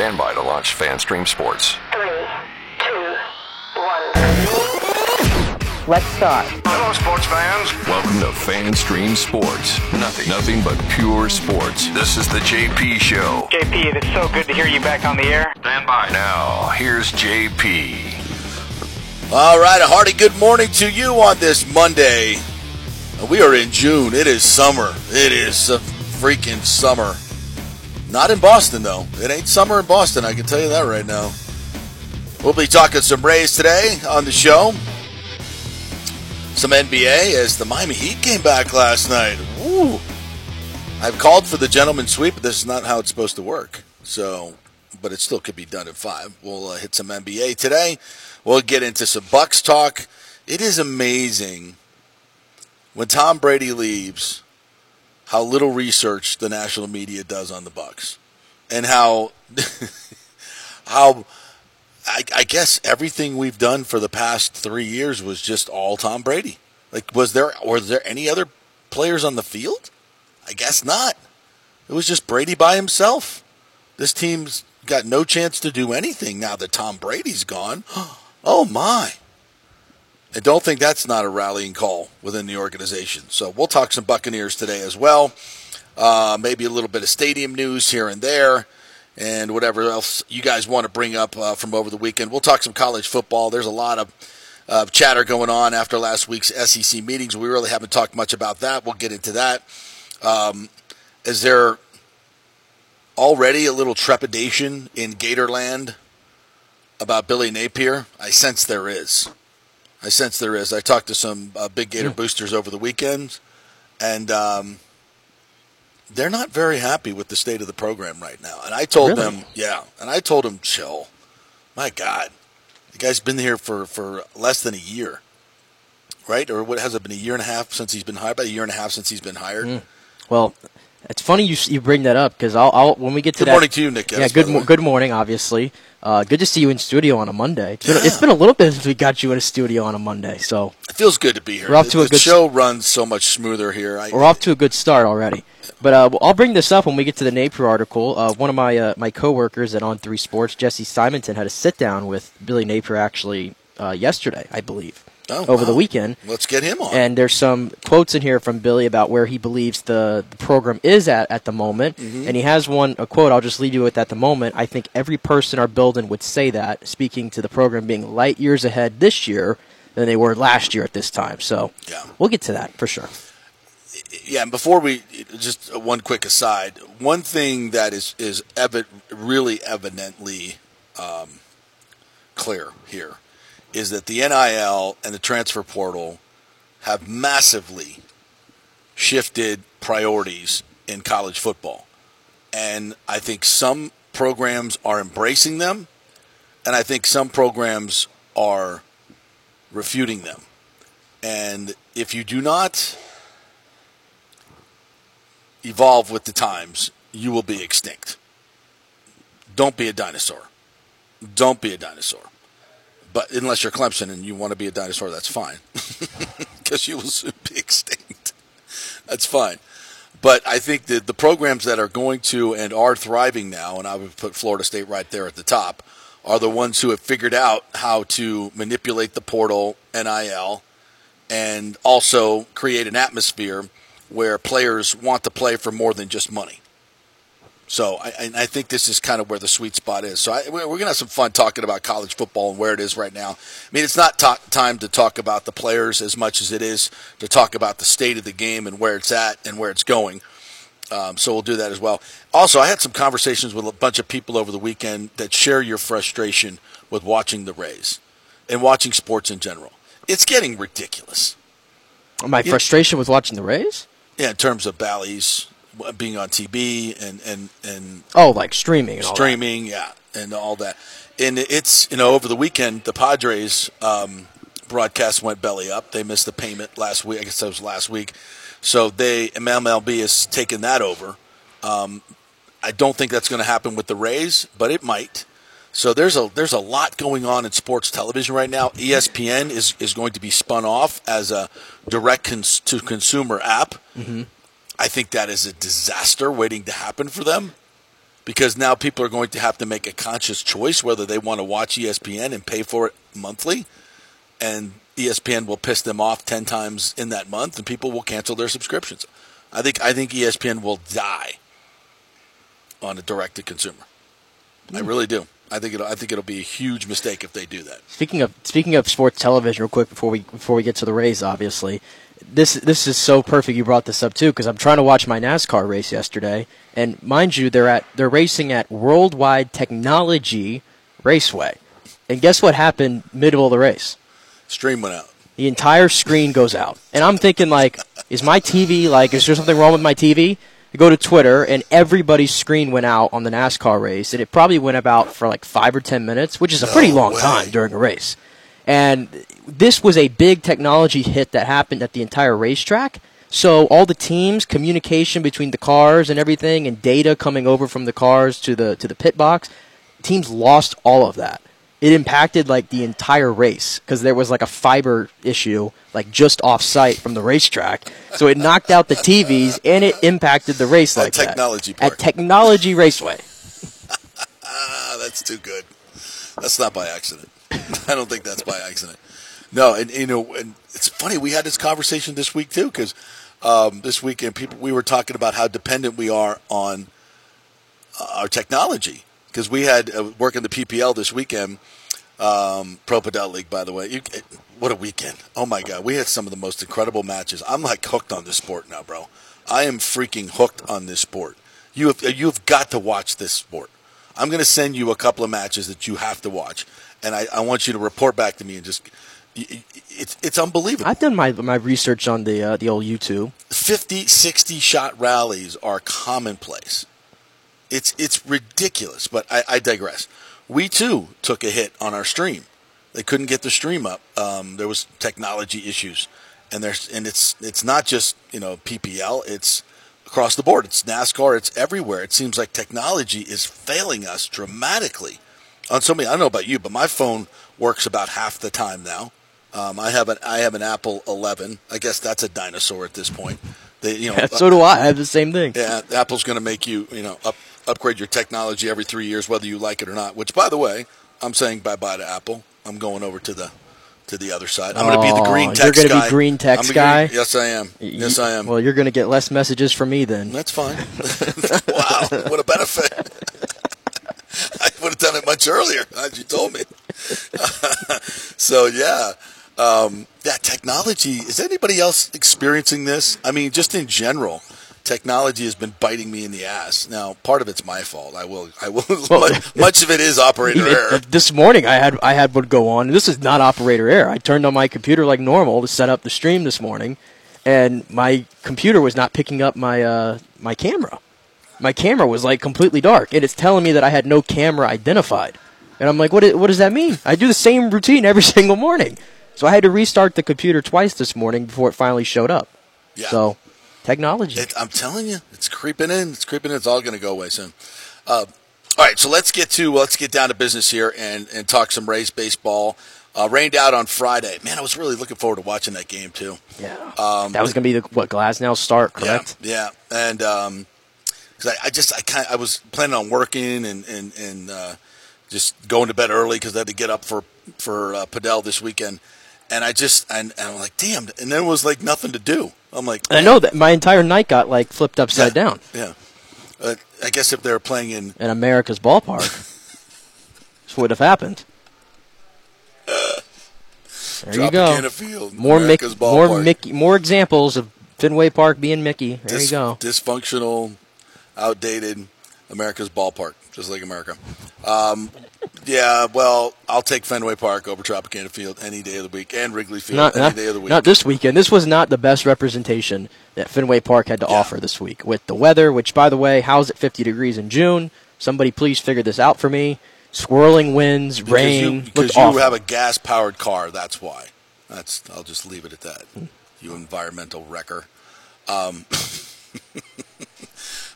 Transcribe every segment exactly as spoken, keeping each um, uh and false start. Stand by to launch FanStream Sports. Three, two, one. Let's start. Hello, sports fans. Welcome to FanStream Sports. Nothing, nothing but pure sports. This is the J P Show. J P, it's so good to hear you back on the air. Stand by. Now, here's J P. All right, a hearty good morning to you on this Monday. We are in June. It is summer. It is a freaking summer. Not in Boston, though. It ain't summer in Boston, I can tell you that right now. We'll be talking some Rays today on the show. Some N B A as the Miami Heat came back last night. Woo! I've called for the gentleman's sweep, but this is not how it's supposed to work. So, but it still could be done at five. We'll uh, hit some N B A today. We'll get into some Bucks talk. It is amazing when Tom Brady leaves how little research the national media does on the Bucks, and how how I, I guess everything we've done for the past three years was just all Tom Brady. Like, was there were there any other players on the field? I guess not. It was just Brady by himself. This team's got no chance to do anything now that Tom Brady's gone. Oh my. I don't think that's not a rallying call within the organization. So we'll talk some Buccaneers today as well. Uh, maybe a little bit of stadium news here and there and whatever else you guys want to bring up uh, from over the weekend. We'll talk some college football. There's a lot of uh, chatter going on after last week's S E C meetings. We really haven't talked much about that. We'll get into that. Um, is there already a little trepidation in Gatorland about Billy Napier? I sense there is. I sense there is. I talked to some uh, big Gator yeah. boosters over the weekend, and um, they're not very happy with the state of the program right now. And I told really? them, yeah, and I told them, chill. My God. The guy's been here for, for less than a year, right? Or what has it been, a year and a half since he's been hired? About a year and a half since he's been hired? Mm. Well, it's funny you you bring that up because I'll, I'll when we get to good that. Good morning to you, Nick. Yeah, yes, good mo- good morning. Obviously, uh, good to see you in studio on a Monday. It's been, yeah. it's been a little bit since we got you in a studio on a Monday, so it feels good to be here. We're off to the, a good the show st- runs so much smoother here. I, we're off to a good start already. But uh, I'll bring this up when we get to the Napier article. Uh, one of my uh, my coworkers at On three Sports, Jesse Simonton, had a sit down with Billy Napier actually uh, yesterday, I believe. Oh, over wow. the weekend. Let's get him on. And there's some quotes in here from Billy about where he believes the, the program is at at the moment. Mm-hmm. And he has one, a quote, I'll just leave you with at the moment. I think every person in our building would say that, speaking to the program being light years ahead this year than they were last year at this time. So yeah. we'll get to that for sure. Yeah, and before we, just one quick aside, one thing that is, is evi- really evidently um, clear here is that the N I L and the transfer portal have massively shifted priorities in college football. And I think some programs are embracing them, and I think some programs are refuting them. And if you do not evolve with the times, you will be extinct. Don't be a dinosaur. Don't be a dinosaur. But unless you're Clemson and you want to be a dinosaur, that's fine, because you will soon be extinct. That's fine. But I think that the programs that are going to and are thriving now, and I would put Florida State right there at the top, are the ones who have figured out how to manipulate the portal, N I L, and also create an atmosphere where players want to play for more than just money. So I, I think this is kind of where the sweet spot is. So I, we're going to have some fun talking about college football and where it is right now. I mean, it's not ta- time to talk about the players as much as it is to talk about the state of the game and where it's at and where it's going. Um, so we'll do that as well. Also, I had some conversations with a bunch of people over the weekend that share your frustration with watching the Rays and watching sports in general. It's getting ridiculous. My you frustration know? with watching the Rays? Yeah, in terms of Bally's being on T V and, and, and oh, like streaming, and streaming, all yeah, and all that. And it's, you know, over the weekend the Padres um, broadcast went belly up. They missed the payment last week. I guess that was last week. So they M L B has taken that over. Um, I don't think that's going to happen with the Rays, but it might. So there's a there's a lot going on in sports television right now. E S P N is is going to be spun off as a direct cons- to consumer app. Mm-hmm. I think that is a disaster waiting to happen for them because now people are going to have to make a conscious choice whether they want to watch E S P N and pay for it monthly, and E S P N will piss them off ten times in that month, and people will cancel their subscriptions. I think I think E S P N will die on a direct-to-consumer. Mm. I really do. I think it'll, I think it'll be a huge mistake if they do that. Speaking of speaking of sports television, real quick before we before we get to the Rays, obviously, this this is so perfect. You brought this up too, because I'm trying to watch my NASCAR race yesterday, and mind you, they're at they're racing at Worldwide Technology Raceway, and guess what happened middle of the race? Stream went out. The entire screen goes out, and I'm thinking like, is my T V like is there something wrong with my T V? You go to Twitter, and everybody's screen went out on the NASCAR race, and it probably went about for like five or ten minutes, which is a no pretty long way. time during a race. And this was a big technology hit that happened at the entire racetrack. So all the teams, communication between the cars and everything, and data coming over from the cars to the to the pit box, teams lost all of that. It impacted like the entire race because there was like a fiber issue like just off site from the racetrack. So it knocked out the T Vs and it impacted the race like that. At Technology Park. At Technology Raceway. That's too good. That's not by accident. I don't think that's by accident. No, and you know, and it's funny we had this conversation this week too because um, this weekend people we were talking about how dependent we are on uh, our technology. Because we had uh, working the P P L this weekend, um, Pro Padel League, by the way. You, it, what a weekend. Oh, my God. We had some of the most incredible matches. I'm, like, hooked on this sport now, bro. I am freaking hooked on this sport. You have, you've got to watch this sport. I'm going to send you a couple of matches that you have to watch, and I, I want you to report back to me and just it, – it's it's unbelievable. I've done my my research on the uh, the old YouTube. fifty, sixty-shot rallies are commonplace. It's it's ridiculous, but I, I digress. We, too, took a hit on our stream. They couldn't get the stream up. Um, there was technology issues, and there's and it's it's not just, you know, P P L. It's across the board. It's NASCAR. It's everywhere. It seems like technology is failing us dramatically. On so many, I don't know about you, but my phone works about half the time now. Um, I have an I have an Apple eleven. I guess that's a dinosaur at this point. They, you know, yeah, so do I. I have the same thing. Yeah, Apple's going to make you, you know, up. upgrade your technology every three years, whether you like it or not. Which, by the way, I'm saying bye-bye to Apple. I'm going over to the to the other side. I'm oh, going to be the green text guy. You're going to be green text guy? Green, yes, I am. Yes, I am. Well, you're going to get less messages from me then. That's fine. Wow, what a benefit. I would have done it much earlier, as you told me. So, yeah. Um, that technology, is anybody else experiencing this? I mean, just in general. Technology has been biting me in the ass. Now, part of it's my fault. I will. I will. Well, much, much of it is operator error. This morning, I had I had what go on. This is not operator error. I turned on my computer like normal to set up the stream this morning, and my computer was not picking up my uh, my camera. My camera was like completely dark, and it's telling me that I had no camera identified. And I'm like, what? What does that mean? I do the same routine every single morning, so I had to restart the computer twice this morning before it finally showed up. Yeah. So. Technology. It, I'm telling you, it's creeping in. It's creeping in. It's all going to go away soon. Uh, all right, so let's get to let's get down to business here and, and talk some Rays baseball. Uh, rained out on Friday. Man, I was really looking forward to watching that game too. Yeah, um, that was going to be the what Glasnow start, correct? Yeah, yeah. And um, because I, I just I kind I was planning on working and and and uh, just going to bed early because I had to get up for for uh, Padel this weekend. And I just, and, and I'm like, damn. And there was like nothing to do. I'm like, and I know that my entire night got like flipped upside yeah, down. Yeah. Uh, I guess if they were playing in. In America's ballpark. This would have happened. Uh, there you go. Field, more, Mickey, more Mickey. More examples of Fenway Park being Mickey. There Dis- you go. Dysfunctional, outdated America's ballpark, just like America. Um, Yeah, well, I'll take Fenway Park over Tropicana Field any day of the week and Wrigley Field not, any not, day of the week. Not this weekend. This was not the best representation that Fenway Park had to yeah. offer this week with the weather, which, by the way, how's it fifty degrees in June? Somebody please figure this out for me. Swirling winds, because rain. Because you, you have a gas-powered car, that's why. That's. I'll just leave it at that, you environmental wrecker. Um,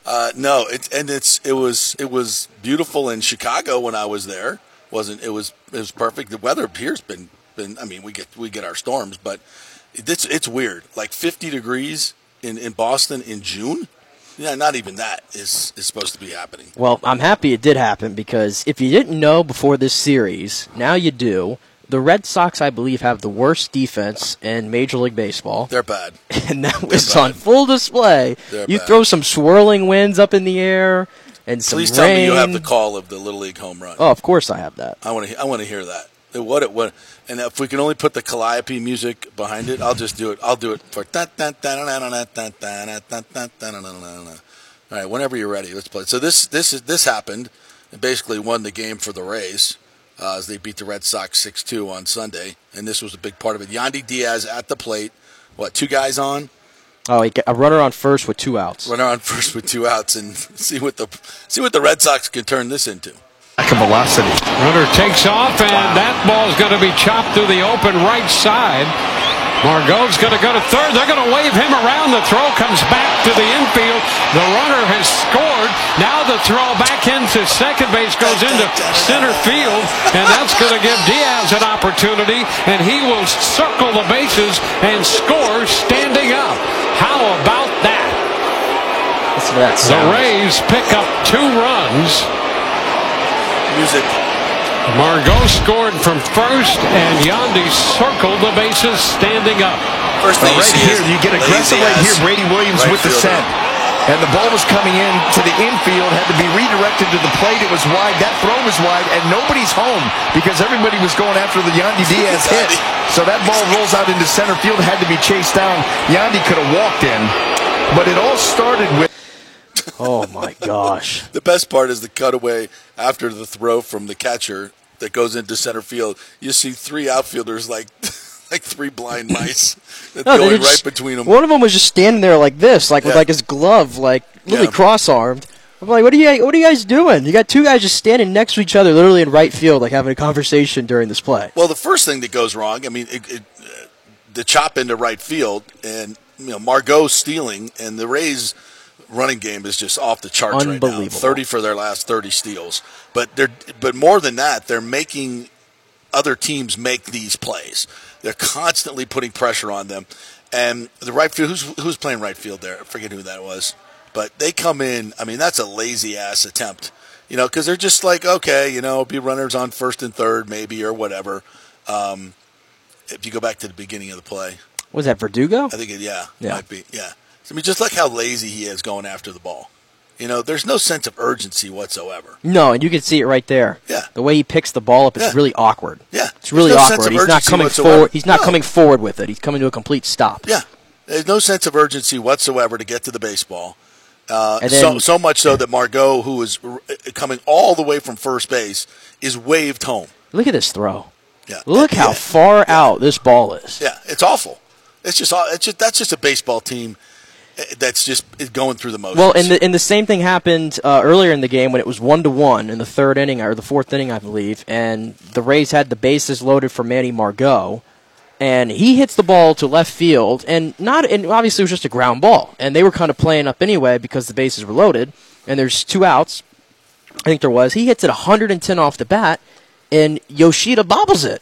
Uh, no, it, and it's it was it was beautiful in Chicago when I was there. wasn't It was it was perfect. The weather here's been been. I mean, we get we get our storms, but it's it's weird. Like fifty degrees in, in Boston in June. Yeah, not even that is, is supposed to be happening. Well, I'm happy it did happen, because if you didn't know before this series, now you do. The Red Sox, I believe, have the worst defense in Major League Baseball. They're bad. And that They're was bad. on full display. They're you bad. Throw some swirling winds up in the air and some Please rain. Tell me you have the call of the Little League home run. Oh, of course I have that. I want to I want to hear that. What it what and if we can only put the Calliope music behind it, I'll just do it. I'll do it for all right. Whenever you're ready, let's play. So this this is this happened and basically won the game for the Rays uh, as they beat the Red Sox six two on Sunday, and this was a big part of it. Yandy Diaz at the plate. What two guys on? Oh, he got a runner on first with two outs. Runner on first with two outs, and see what the see what the Red Sox can turn this into. Back of velocity. Runner takes off, and wow. that ball's going to be chopped through the open right side. Margot's going to go to third. They're going to wave him around. The throw comes back to the infield. The runner has scored. Now the throw back into second base goes into center field, and that's going to give Diaz an opportunity, and he will circle the bases and score standing up. How about that? That's what that sounds. The Rays pick up two runs. Music. Margot scored from first, and Yandy circled the bases standing up. First thing well, right you see here, you get aggressive right here. Brady Williams right with the set. And the ball was coming in to the infield, had to be redirected to the plate. It was wide. That throw was wide, and nobody's home because everybody was going after the Yandy Diaz hit. So that ball rolls out into center field, had to be chased down. Yandy could have walked in, but it all started with... Oh, my gosh. The best part is the cutaway after the throw from the catcher that goes into center field. You see three outfielders like like three blind mice that's no, going just, right between them. One of them was just standing there like this, like yeah. with like his glove, like literally yeah. cross-armed. I'm like, what are, you, what are you guys doing? You got two guys just standing next to each other literally in right field, like having a conversation during this play. Well, the first thing that goes wrong, I mean, it, it, uh, the chop into right field and you know Margot stealing and the Rays – running game is just off the charts right now. thirty for their last thirty steals. But they're but more than that, they're making other teams make these plays. They're constantly putting pressure on them. And the right field, who's who's playing right field there? I forget who that was. But they come in, I mean, that's a lazy-ass attempt, you know, because they're just like, okay, you know, be runners on first and third maybe or whatever. Um, if you go back to the beginning of the play. Was that Verdugo? I think, it, yeah, yeah, might be, yeah. I mean, just like how lazy he is going after the ball. You know, there's no sense of urgency whatsoever. No, and you can see it right there. Yeah. The way he picks the ball up is yeah. really awkward. Yeah. It's really no awkward. He's not coming whatsoever. forward. He's not no. coming forward with it. He's coming to a complete stop. Yeah. There's no sense of urgency whatsoever to get to the baseball. Uh, then, so, so much so yeah. that Margot, who is coming all the way from first base, is waved home. Look at this throw. Yeah. Look yeah. how far yeah. out this ball is. Yeah. It's awful. It's just, it's just that's just a baseball team. That's just going through the motions. Well, and the, and the same thing happened uh, earlier in the game when it was one to one in the third inning, or the fourth inning, I believe, and the Rays had the bases loaded for Manny Margot, and he hits the ball to left field, and not and obviously it was just a ground ball, and they were kind of playing up anyway because the bases were loaded, and there's two outs, I think there was. He hits it one hundred ten off the bat, and Yoshida bobbles it.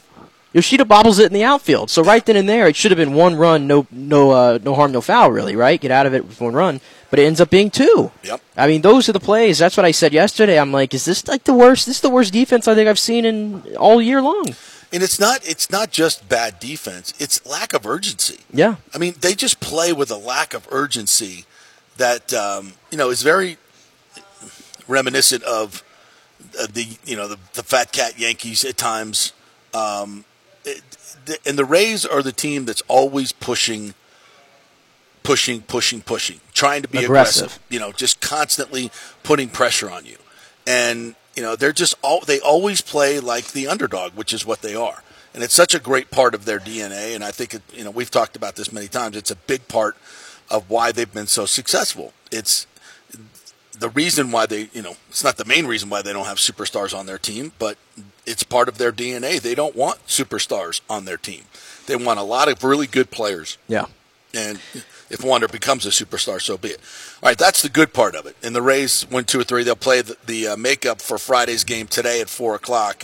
Yoshida bobbles it in the outfield. So right then and there, it should have been one run, no no, uh, no harm, no foul, really, right? Get out of it with one run. But it ends up being two. Yep. I mean, those are the plays. That's what I said yesterday. I'm like, is this like the worst? This is the worst defense I think I've seen in all year long. And it's not it's not just bad defense. It's lack of urgency. Yeah. I mean, they just play with a lack of urgency that, um, you know, is very reminiscent of the, you know, the, the Fat Cat Yankees at times. Um And the Rays are the team that's always pushing, pushing, pushing, pushing, trying to be aggressive. aggressive. You know, just constantly putting pressure on you. And, you know, they're just all they always play like the underdog, which is what they are. And it's such a great part of their D N A. And I think, it, you know, we've talked about this many times. It's a big part of why they've been so successful. It's the reason why they, you know, it's not the main reason why they don't have superstars on their team, but it's part of their D N A. They don't want superstars on their team. They want a lot of really good players. Yeah. And if Wander becomes a superstar, so be it. All right, that's the good part of it. And the Rays, one, two, or three, they'll play the, the uh, makeup for Friday's game today at four o'clock.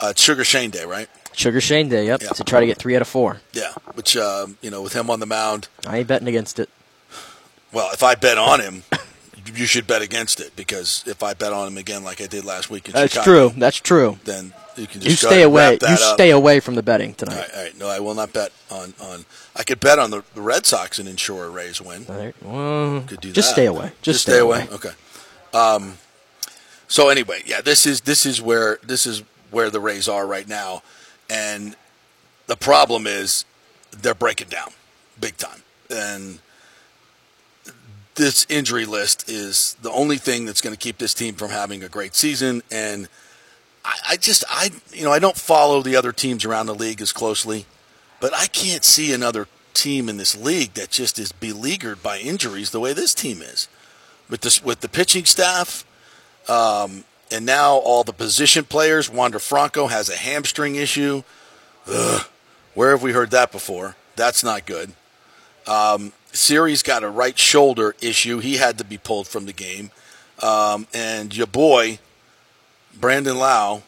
Uh, it's Sugar Shane Day, right? Sugar Shane Day, yep, yeah. to try to get three out of four. Yeah, which, um, you know, with him on the mound. I ain't betting against it. Well, if I bet on him. you should bet against it, because if I bet on him again like I did last week in That's Chicago, true. That's true. Then you can just you stay away. You stay up. away from the betting tonight. All right, all right. No, I will not bet on, on I could bet on the, the Red Sox and ensure a Rays win. All right. Well, could do just that. Stay away. Just, just stay away. away. Okay. Um. So anyway, yeah, this is this is where this is where the Rays are right now, and the problem is they're breaking down big time, and this injury list is the only thing that's going to keep this team from having a great season. And I, I just, I, you know, I don't follow the other teams around the league as closely, but I can't see another team in this league that just is beleaguered by injuries the way this team is, with this, with the pitching staff, um, and now all the position players. Wander Franco has a hamstring issue. Ugh, where have we heard that before? That's not good. Um, Siri's got a right shoulder issue. He had to be pulled from the game. Um, and your boy, Brandon Lowe,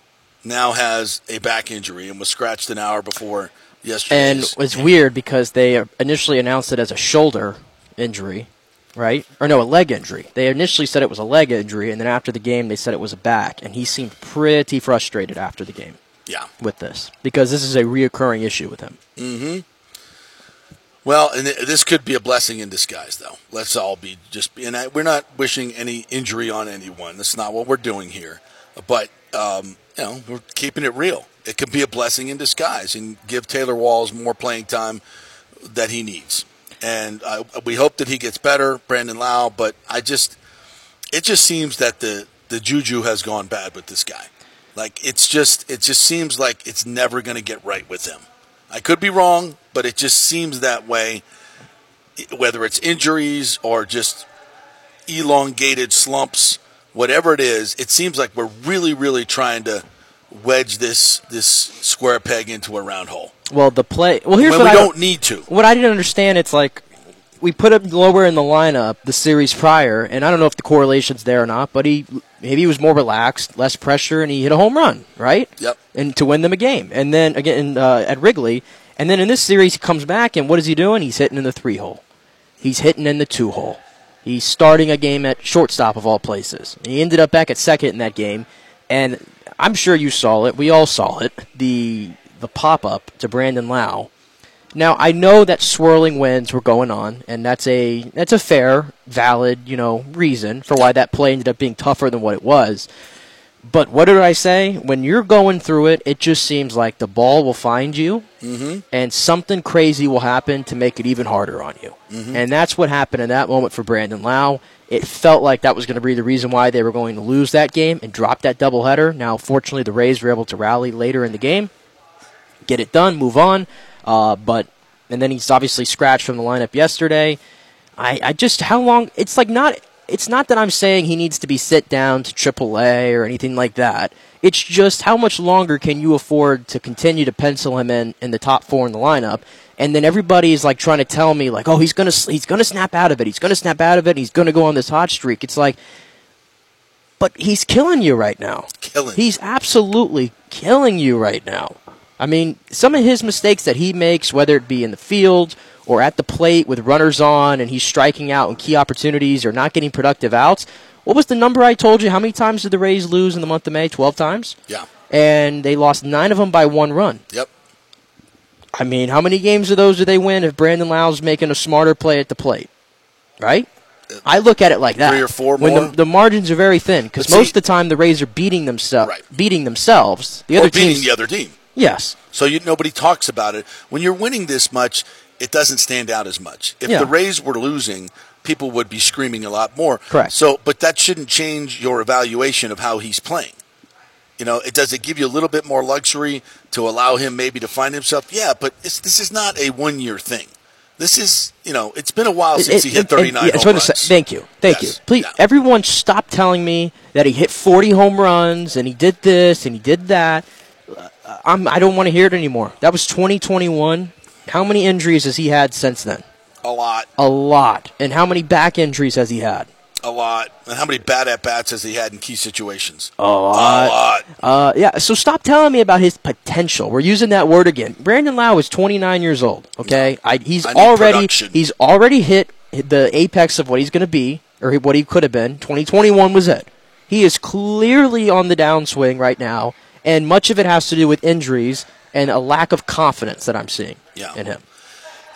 now has a back injury and was scratched an hour before yesterday. And it's weird because they initially announced it as a shoulder injury, right? Or no, a leg injury. They initially said it was a leg injury, and then after the game they said it was a back. And he seemed pretty frustrated after the game. Yeah, with this, because this is a reoccurring issue with him. Mm-hmm. Well, and this could be a blessing in disguise, though. Let's all be just – and I, we're not wishing any injury on anyone. That's not what we're doing here. But, um, you know, we're keeping it real. It could be a blessing in disguise and give Taylor Walls more playing time that he needs. And uh, we hope that he gets better, Brandon Lowe, but I just – it just seems that the, the juju has gone bad with this guy. Like, it's just – it just seems like it's never going to get right with him. I could be wrong, but it just seems that way, whether it's injuries or just elongated slumps, whatever it is. It seems like we're really, really trying to wedge this this square peg into a round hole. Well, the play – well, here's when what we I don't need to. What I didn't understand, it's like we put him lower in the lineup the series prior, and I don't know if the correlation's there or not, but he maybe he was more relaxed, less pressure, and he hit a home run, right? Yep. And to win them a game. And then again uh, at Wrigley, and then in this series he comes back, and what is he doing? He's hitting in the three hole. He's hitting in the two hole. He's starting a game at shortstop of all places. He ended up back at second in that game, and I'm sure you saw it. We all saw it. The the pop up to Brandon Lowe. Now, I know that swirling winds were going on, and that's a that's a fair, valid, you know, reason for why that play ended up being tougher than what it was. But what did I say? When you're going through it, it just seems like the ball will find you, mm-hmm. and something crazy will happen to make it even harder on you. Mm-hmm. And that's what happened in that moment for Brandon Lowe. It felt like that was going to be the reason why they were going to lose that game and drop that doubleheader. Now, fortunately, the Rays were able to rally later in the game, get it done, move on. Uh, but and then he's obviously scratched from the lineup yesterday. I, I just how long? It's like not. It's not that I'm saying he needs to be sit down to triple A or anything like that. It's just how much longer can you afford to continue to pencil him in in the top four in the lineup? And then everybody's like trying to tell me like, oh, he's gonna he's gonna snap out of it. He's gonna snap out of it. And he's gonna go on this hot streak. It's like, but he's killing you right now. Killing. He's absolutely killing you right now. I mean, some of his mistakes that he makes, whether it be in the field or at the plate with runners on and he's striking out in key opportunities or not getting productive outs. What was the number I told you? How many times did the Rays lose in the month of May? twelve times? Yeah. And they lost nine of them by one run. Yep. I mean, how many games of those do they win if Brandon Lowe's making a smarter play at the plate? Right? Uh, I look at it like that. Three or four when more? When the, the margins are very thin because most of the time the Rays are beating, themse- right. beating themselves. The or other beating the other team. Yes. So you, nobody talks about it. When you're winning this much, it doesn't stand out as much. If yeah. the Rays were losing, people would be screaming a lot more. Correct. So, but that shouldn't change your evaluation of how he's playing. You know, it does it give you a little bit more luxury to allow him maybe to find himself? Yeah, but it's, this is not a one-year thing. This is, you know, it's been a while since it, it, he hit thirty-nine and, yeah, home runs. Thank you. Thank yes. you. Please, yeah. Everyone stop telling me that he hit forty home runs and he did this and he did that. I'm, I don't want to hear it anymore. That was twenty twenty-one. How many injuries has he had since then? A lot. A lot. And how many back injuries has he had? A lot. And how many bad at-bats has he had in key situations? A lot. A lot. Uh, yeah, so stop telling me about his potential. We're using that word again. Brandon Lowe is twenty-nine years old, okay? I, he's I already production. He's already hit the apex of what he's going to be. or what he could have been. twenty twenty-one was it. He is clearly on the downswing right now, and much of it has to do with injuries and a lack of confidence that I'm seeing yeah. in him.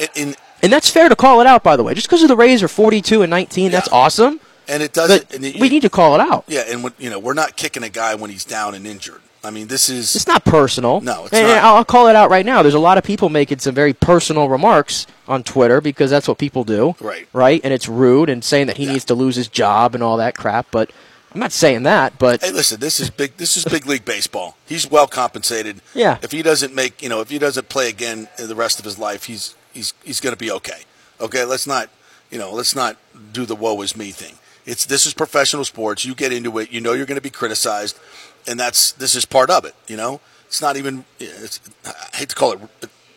And, and, and that's fair to call it out, by the way. Just because the Rays are forty-two and nineteen, yeah. that's awesome. And it doesn't. And it, we need to call it out. Yeah, and when, you know we're not kicking a guy when he's down and injured. I mean, this is. It's not personal. No, it's and, not. And I'll call it out right now. There's a lot of people making some very personal remarks on Twitter because that's what people do. Right. Right? And it's rude and saying that he yeah. needs to lose his job and all that crap. But I'm not saying that, but hey, listen, this is big. This is big league baseball. He's well compensated. Yeah. If he doesn't make, you know, if he doesn't play again the rest of his life, he's he's he's going to be okay. Okay. Let's not, you know, let's not do the woe is me thing. It's this is professional sports. You get into it. You know you're going to be criticized, and that's this is part of it. You know, it's not even. It's, I hate to call it.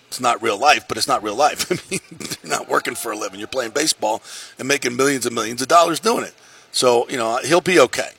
It's not real life, but it's not real life. I mean, you're not working for a living. You're playing baseball and making millions and millions of dollars doing it. So, you know, he'll be okay.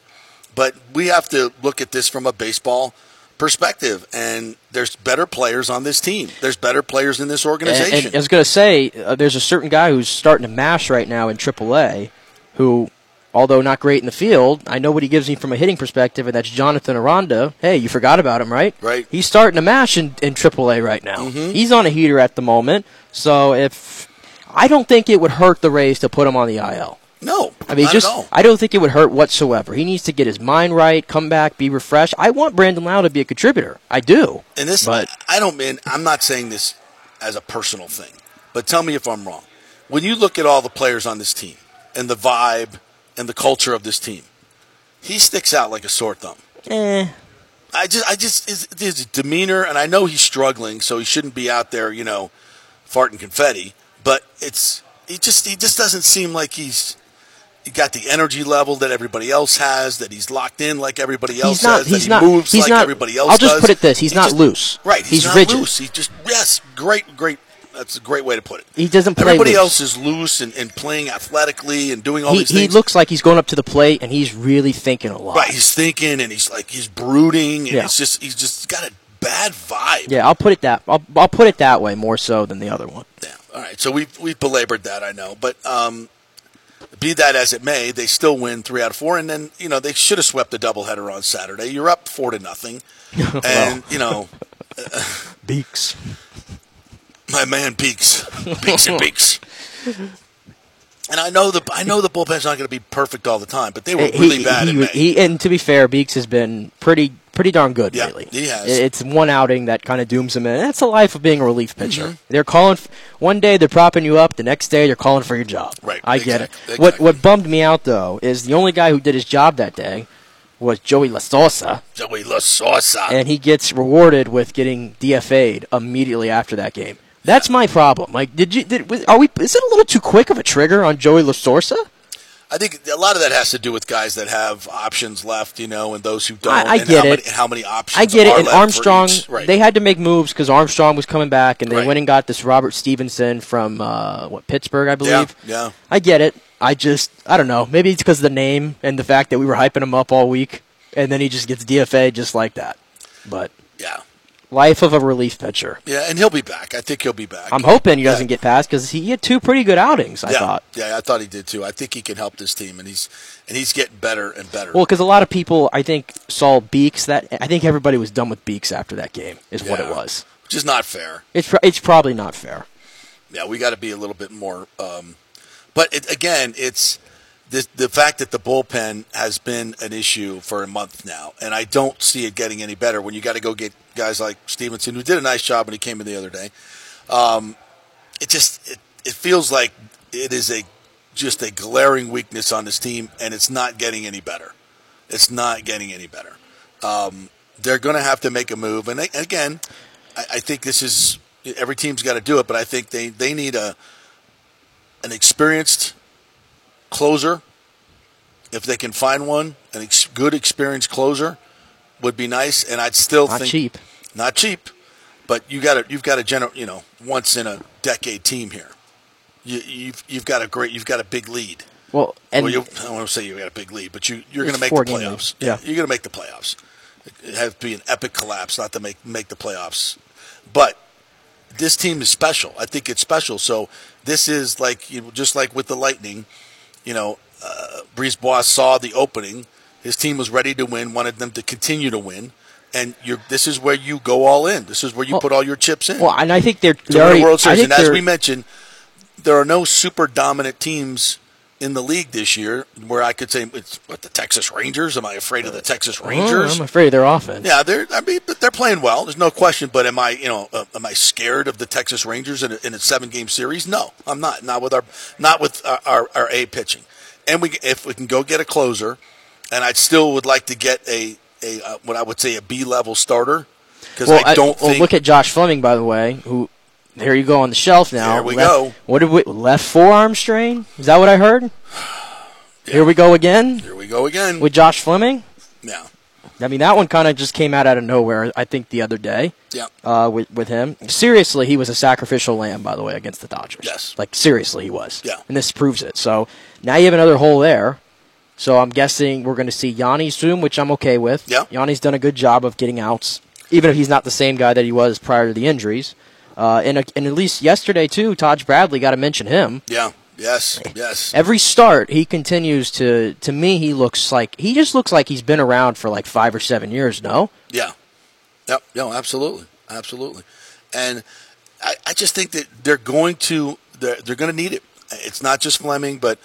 But we have to look at this from a baseball perspective, and there's better players on this team. There's better players in this organization. And, and I was going to say, uh, there's a certain guy who's starting to mash right now in triple A who, although not great in the field, I know what he gives me from a hitting perspective, and that's Jonathan Aranda. Hey, you forgot about him, right? Right. He's starting to mash in, in triple A right now. Mm-hmm. He's on a heater at the moment. So if I don't think it would hurt the Rays to put him on the I L. No, I mean, just I don't think it would hurt whatsoever. He needs to get his mind right, come back, be refreshed. I want Brandon Lowe to be a contributor. I do. And this, but I don't mean I'm not saying this as a personal thing, but tell me if I'm wrong. When you look at all the players on this team and the vibe and the culture of this team, he sticks out like a sore thumb. Eh. I just, I just his, his demeanor, and I know he's struggling, so he shouldn't be out there, you know, farting confetti. But it's he just he just doesn't seem like he's. He got the energy level that everybody else has, that he's locked in like everybody else not, has, that he not, moves like not, everybody else does. I'll just does. put it this. He's he not just, loose. Right. He's, he's not rigid. loose. He's just, yes, great, great. That's a great way to put it. He doesn't play Everybody loose. else is loose and, and playing athletically and doing all he, these things. He looks like he's going up to the plate, and he's really thinking a lot. Right. He's thinking, and he's like he's brooding, and yeah. he's just he's just got a bad vibe. Yeah, I'll put it that I'll, I'll put it that way more so than the other one. Yeah. All right. So we've, we've belabored that, I know. But um be that as it may, they still win three out of four, and then you know they should have swept the doubleheader on Saturday. You're up four to nothing, and you know, uh, Beeks, my man Beeks, Beeks and Beeks. And I know the I know the bullpen's not going to be perfect all the time, but they were he, really bad. He, in May. He, and to be fair, Beeks has been pretty pretty darn good yeah, lately. He has. It's one outing that kind of dooms him in. That's the life of being a relief pitcher. Mm-hmm. They're calling f- one day they're propping you up, the next day they're calling for your job. Right. I exactly, get it. Exactly. What what bummed me out though is the only guy who did his job that day was Joey LaSorsa. Joey LaSorsa. And he gets rewarded with getting D F A'd immediately after that game. That's my problem. Like, did you? Did, are we? Is it a little too quick of a trigger on Joey LaSorsa? I think a lot of that has to do with guys that have options left, you know, and those who don't. I, I and get how it. Many, how many options? I get it. Are and left Armstrong, right. they had to make moves because Armstrong was coming back, and they right. went and got this Robert Stevenson from uh, what Pittsburgh, I believe. Yeah, yeah. I get it. I just, I don't know. Maybe it's because of the name and the fact that we were hyping him up all week, and then he just gets D F A just like that. But yeah. Life of a relief pitcher. Yeah, and he'll be back. I think he'll be back. I'm hoping he yeah. doesn't get past because he had two pretty good outings, I yeah. thought. Yeah, I thought he did too. I think he can help this team, and he's and he's getting better and better. Well, because a lot of people, I think, saw Beeks. That I think everybody was done with Beeks after that game is yeah. what it was. Which is not fair. It's it's probably not fair. Yeah, we got to be a little bit more. Um, but, it, again, it's the, the fact that the bullpen has been an issue for a month now, and I don't see it getting any better when you got to go get guys like Stevenson, who did a nice job when he came in the other day. Um, it just it, it feels like it is a just a glaring weakness on this team, and it's not getting any better. It's not getting any better. Um, they're going to have to make a move. And, they, again, I, I think this is – every team's got to do it, but I think they, they need a an experienced closer. If they can find one, an ex- good experienced closer would be nice, and I'd still not think cheap. Not cheap, but you got you've got a general, you know, once in a decade team here. You, you've you've got a great, you've got a big lead. Well, and well, you, I don't want to say you got a big lead, but you you're going to make the playoffs. Yeah. yeah, you're going to make the playoffs. It has to be an epic collapse not to make make the playoffs. But this team is special. I think it's special. So this is like you know, just like with the Lightning, you know, uh, Brees Boss saw the opening. His team was ready to win, wanted them to continue to win. And you're, this is where you go all in. This is where you well, put all your chips in. Well, and I think they're, they're already, World Series. And as we mentioned, there are no super dominant teams in the league this year where I could say, it's what, the Texas Rangers? Am I afraid of the Texas Rangers? Oh, I'm afraid of their offense. Yeah, they're. I mean, but they're playing well. There's no question. But am I, you know, uh, am I scared of the Texas Rangers in a, in a seven game series? No, I'm not. Not with our, not with our, our, our A pitching. And we, if we can go get a closer, and I still would like to get a. A, uh, what I would say a B-level starter, because well, I don't I, well, think... look at Josh Fleming, by the way, who, here you go on the shelf now. There we left, go. What did we, left forearm strain? Is that what I heard? Yeah. Here we go again? Here we go again. With Josh Fleming? Yeah. I mean, that one kind of just came out out of nowhere, I think, the other day. Yeah. Uh, with, with him. Seriously, he was a sacrificial lamb, by the way, against the Dodgers. Yes. Like, seriously, he was. Yeah. And this proves it. So, now you have another hole there. So I'm guessing we're going to see Yandy soon, which I'm okay with. Yep. Yandy's done a good job of getting outs, even if he's not the same guy that he was prior to the injuries. Uh, and, and at least yesterday, too, Taj Bradley, got to mention him. Yeah, yes, yes. Every start, he continues to, to me, he looks like, he just looks like he's been around for like five or seven years, no? Yeah, yep, no, absolutely, absolutely. And I, I just think that they're going to, they're, they're going to need it. It's not just Fleming, but...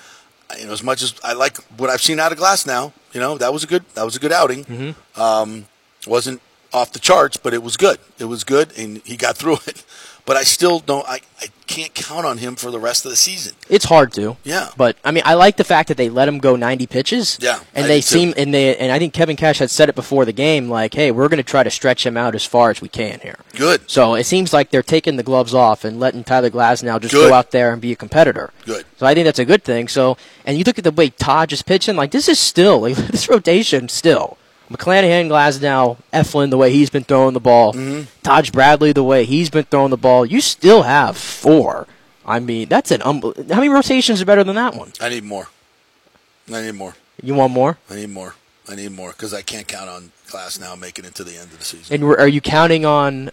You know, as much as I like what I've seen out of Glasnow, you know, that was a good that was a good outing. Mm-hmm. Um, wasn't off the charts, but it was good. It was good, and he got through it. But I still don't. I, I can't count on him for the rest of the season. It's hard to. Yeah. But I mean, I like the fact that they let him go ninety pitches. Yeah. And I they seem and they and I think Kevin Cash had said it before the game, like, hey, we're going to try to stretch him out as far as we can here. Good. So it seems like they're taking the gloves off and letting Tyler Glasnow just good. go out there and be a competitor. Good. So I think that's a good thing. So and you look at the way Todd is pitching, like this is still like, this rotation still. McClanahan, Glasnow, Eflin, the way he's been throwing the ball. Mm-hmm. Taj Bradley, the way he's been throwing the ball. You still have four. I mean, that's an unbelievable. How many rotations are better than that one? I need more. I need more. You want more? I need more. I need more because I can't count on Glasnow making it to the end of the season. And are you counting on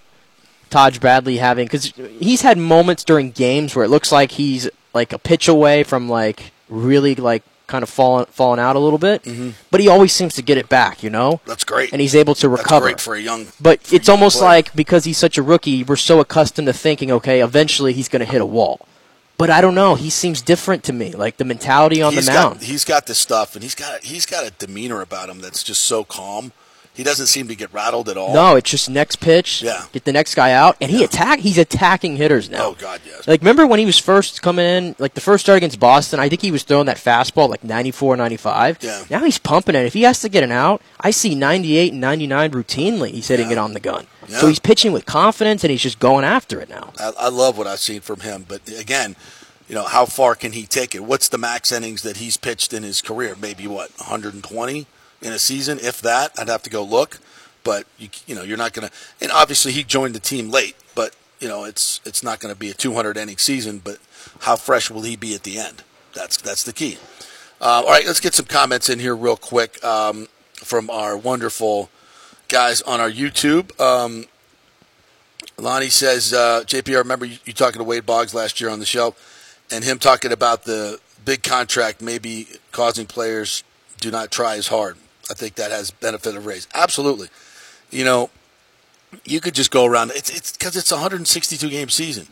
Taj Bradley having – because he's had moments during games where it looks like he's like a pitch away from like really like – kind of fallen, fallen out a little bit, mm-hmm. but he always seems to get it back, you know? That's great. And he's able to recover. That's great for a young But it's young almost player. Like because he's such a rookie, we're so accustomed to thinking, okay, eventually he's going to hit a wall. But I don't know. He seems different to me, like the mentality on he's the mound. Got, he's got this stuff, and he's got he's got a demeanor about him that's just so calm. He doesn't seem to get rattled at all. No, it's just next pitch, yeah. get the next guy out, and he yeah. attack. He's attacking hitters now. Oh, God, yes. Like, remember when he was first coming in, like the first start against Boston, I think he was throwing that fastball like ninety-four, ninety-five. Yeah. Now he's pumping it. If he has to get an out, I see ninety-eight and ninety-nine routinely he's hitting yeah. it on the gun. Yeah. So he's pitching with confidence, and he's just going after it now. I, I love what I've seen from him, but again, you know, how far can he take it? What's the max innings that he's pitched in his career? Maybe, what, one hundred twenty? In a season, if that, I'd have to go look. But, you, you know, you're not going to – and obviously he joined the team late, but, you know, it's it's not going to be a two hundred inning season, but how fresh will he be at the end? That's that's the key. Uh, all right, let's get some comments in here real quick um, from our wonderful guys on our YouTube. Um, Lonnie says, uh, J P, I remember you, you talking to Wade Boggs last year on the show and him talking about the big contract maybe causing players do not try as hard. I think that has benefit of Rays. Absolutely. You know, you could just go around. It's it's because it's a one hundred sixty-two game season.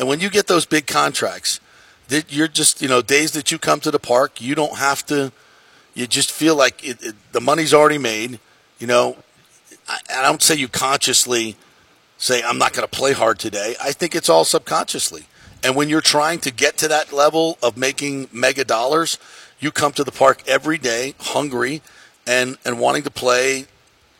And when you get those big contracts, that you're just, you know, days that you come to the park, you don't have to, you just feel like it, it, the money's already made. You know, I, I don't say you consciously say, I'm not going to play hard today. I think it's all subconsciously. And when you're trying to get to that level of making mega dollars, you come to the park every day hungry and, and wanting to play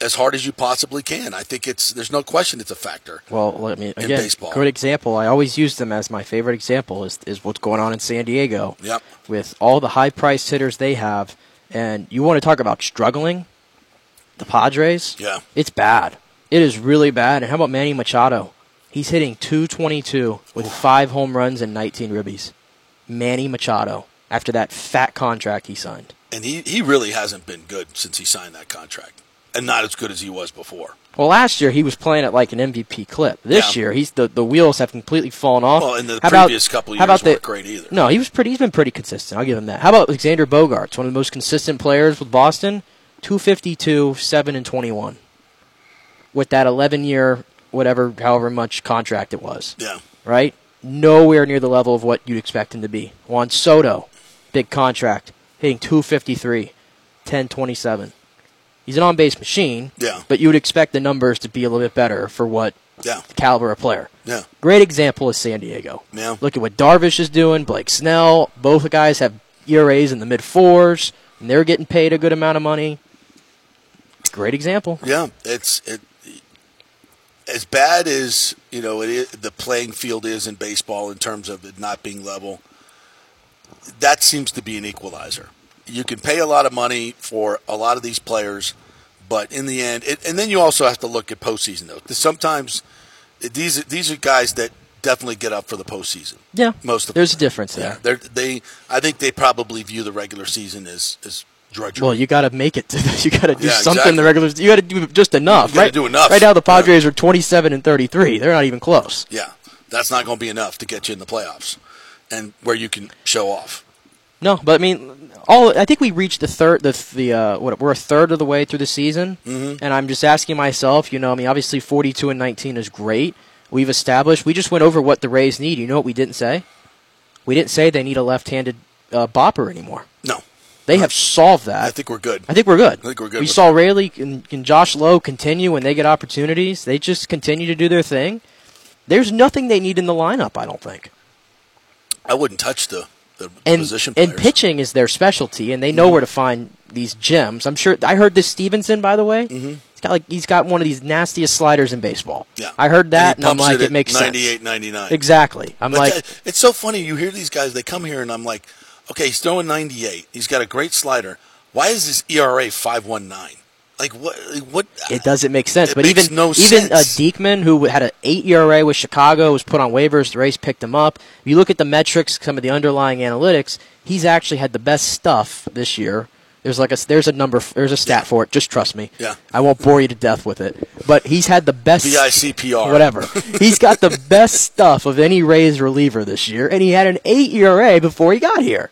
as hard as you possibly can. I think it's there's no question it's a factor. Well, let me again. Baseball. Good example. I always use them as my favorite example is is what's going on in San Diego. Yep. With all the high priced hitters they have, and you want to talk about struggling, the Padres. Yeah. It's bad. It is really bad. And how about Manny Machado? He's hitting two twenty-two with Oof. five home runs and nineteen ribbies. Manny Machado. After that fat contract he signed. And he, he really hasn't been good since he signed that contract. and not as good as he was before. Well, last year he was playing at like an M V P clip. This yeah. year, he's the, the wheels have completely fallen off. Well, in the how previous about, couple of years about weren't the, great either. No, he was pretty. He's been pretty consistent. I'll give him that. How about Xander Bogaerts, one of the most consistent players with Boston, two fifty-two, seven and twenty-one, with that eleven-year, whatever, however much contract it was. Yeah. Right. Nowhere near the level of what you'd expect him to be. Juan Soto, big contract, hitting two fifty-three, ten twenty-seven. He's an on-base machine, yeah. but you would expect the numbers to be a little bit better for what yeah. the caliber of player. Yeah. Great example is San Diego. Yeah. Look at what Darvish is doing, Blake Snell. Both guys have E R As in the mid-fours, and they're getting paid a good amount of money. Great example. Yeah, it's it, as bad as you know it is, the playing field is in baseball in terms of it not being level. That seems to be an equalizer. You can pay a lot of money for a lot of these players, but in the end, it, and then you also have to look at postseason, though. Sometimes these these are guys that definitely get up for the postseason. Yeah, most of there's them. a difference yeah. there. They, I think they probably view the regular season as, as drudgery. Well, you got to make it. To, you got to do yeah, something. Exactly. The regular, you got to do just enough. You right, do enough. Right now, the Padres yeah. are twenty-seven and thirty-three. They're not even close. Yeah, that's not going to be enough to get you in the playoffs, and where you can show off. No, but I mean, all I think we reached the third, the the uh, what we're a third of the way through the season, mm-hmm. and I'm just asking myself, you know, I mean, obviously forty-two and nineteen is great. We've established. We just went over what the Rays need. You know what we didn't say? We didn't say they need a left-handed uh, bopper anymore. No, they no. have solved that. I think we're good. I think we're good. I think we're good. We saw that. Raley and, and Josh Lowe continue when they get opportunities. They just continue to do their thing. There's nothing they need in the lineup. I don't think. I wouldn't touch the. And, and pitching is their specialty, and they know mm-hmm. where to find these gems. I'm sure. I heard this Stevenson, by the way. Mm-hmm. He's got like he's got one of these nastiest sliders in baseball. Yeah, I heard that, and, and I'm like, it, it makes ninety-eight, ninety-nine. Sense. Exactly. I'm but like, that, it's so funny. You hear these guys; they come here, and I'm like, okay, he's throwing ninety-eight. He's got a great slider. Why is his E R A five point one nine? Like what? What? It doesn't make sense. It but makes even no even uh, Diekman, who had an eight E R A with Chicago, was put on waivers. The Rays picked him up. If you look at the metrics, some of the underlying analytics, he's actually had the best stuff this year. There's like a there's a number there's a stat yeah. for it. Just trust me. Yeah. I won't bore you to death with it. But he's had the best V I C P R. Whatever. He's got the best stuff of any Rays reliever this year, and he had an eight E R A before he got here.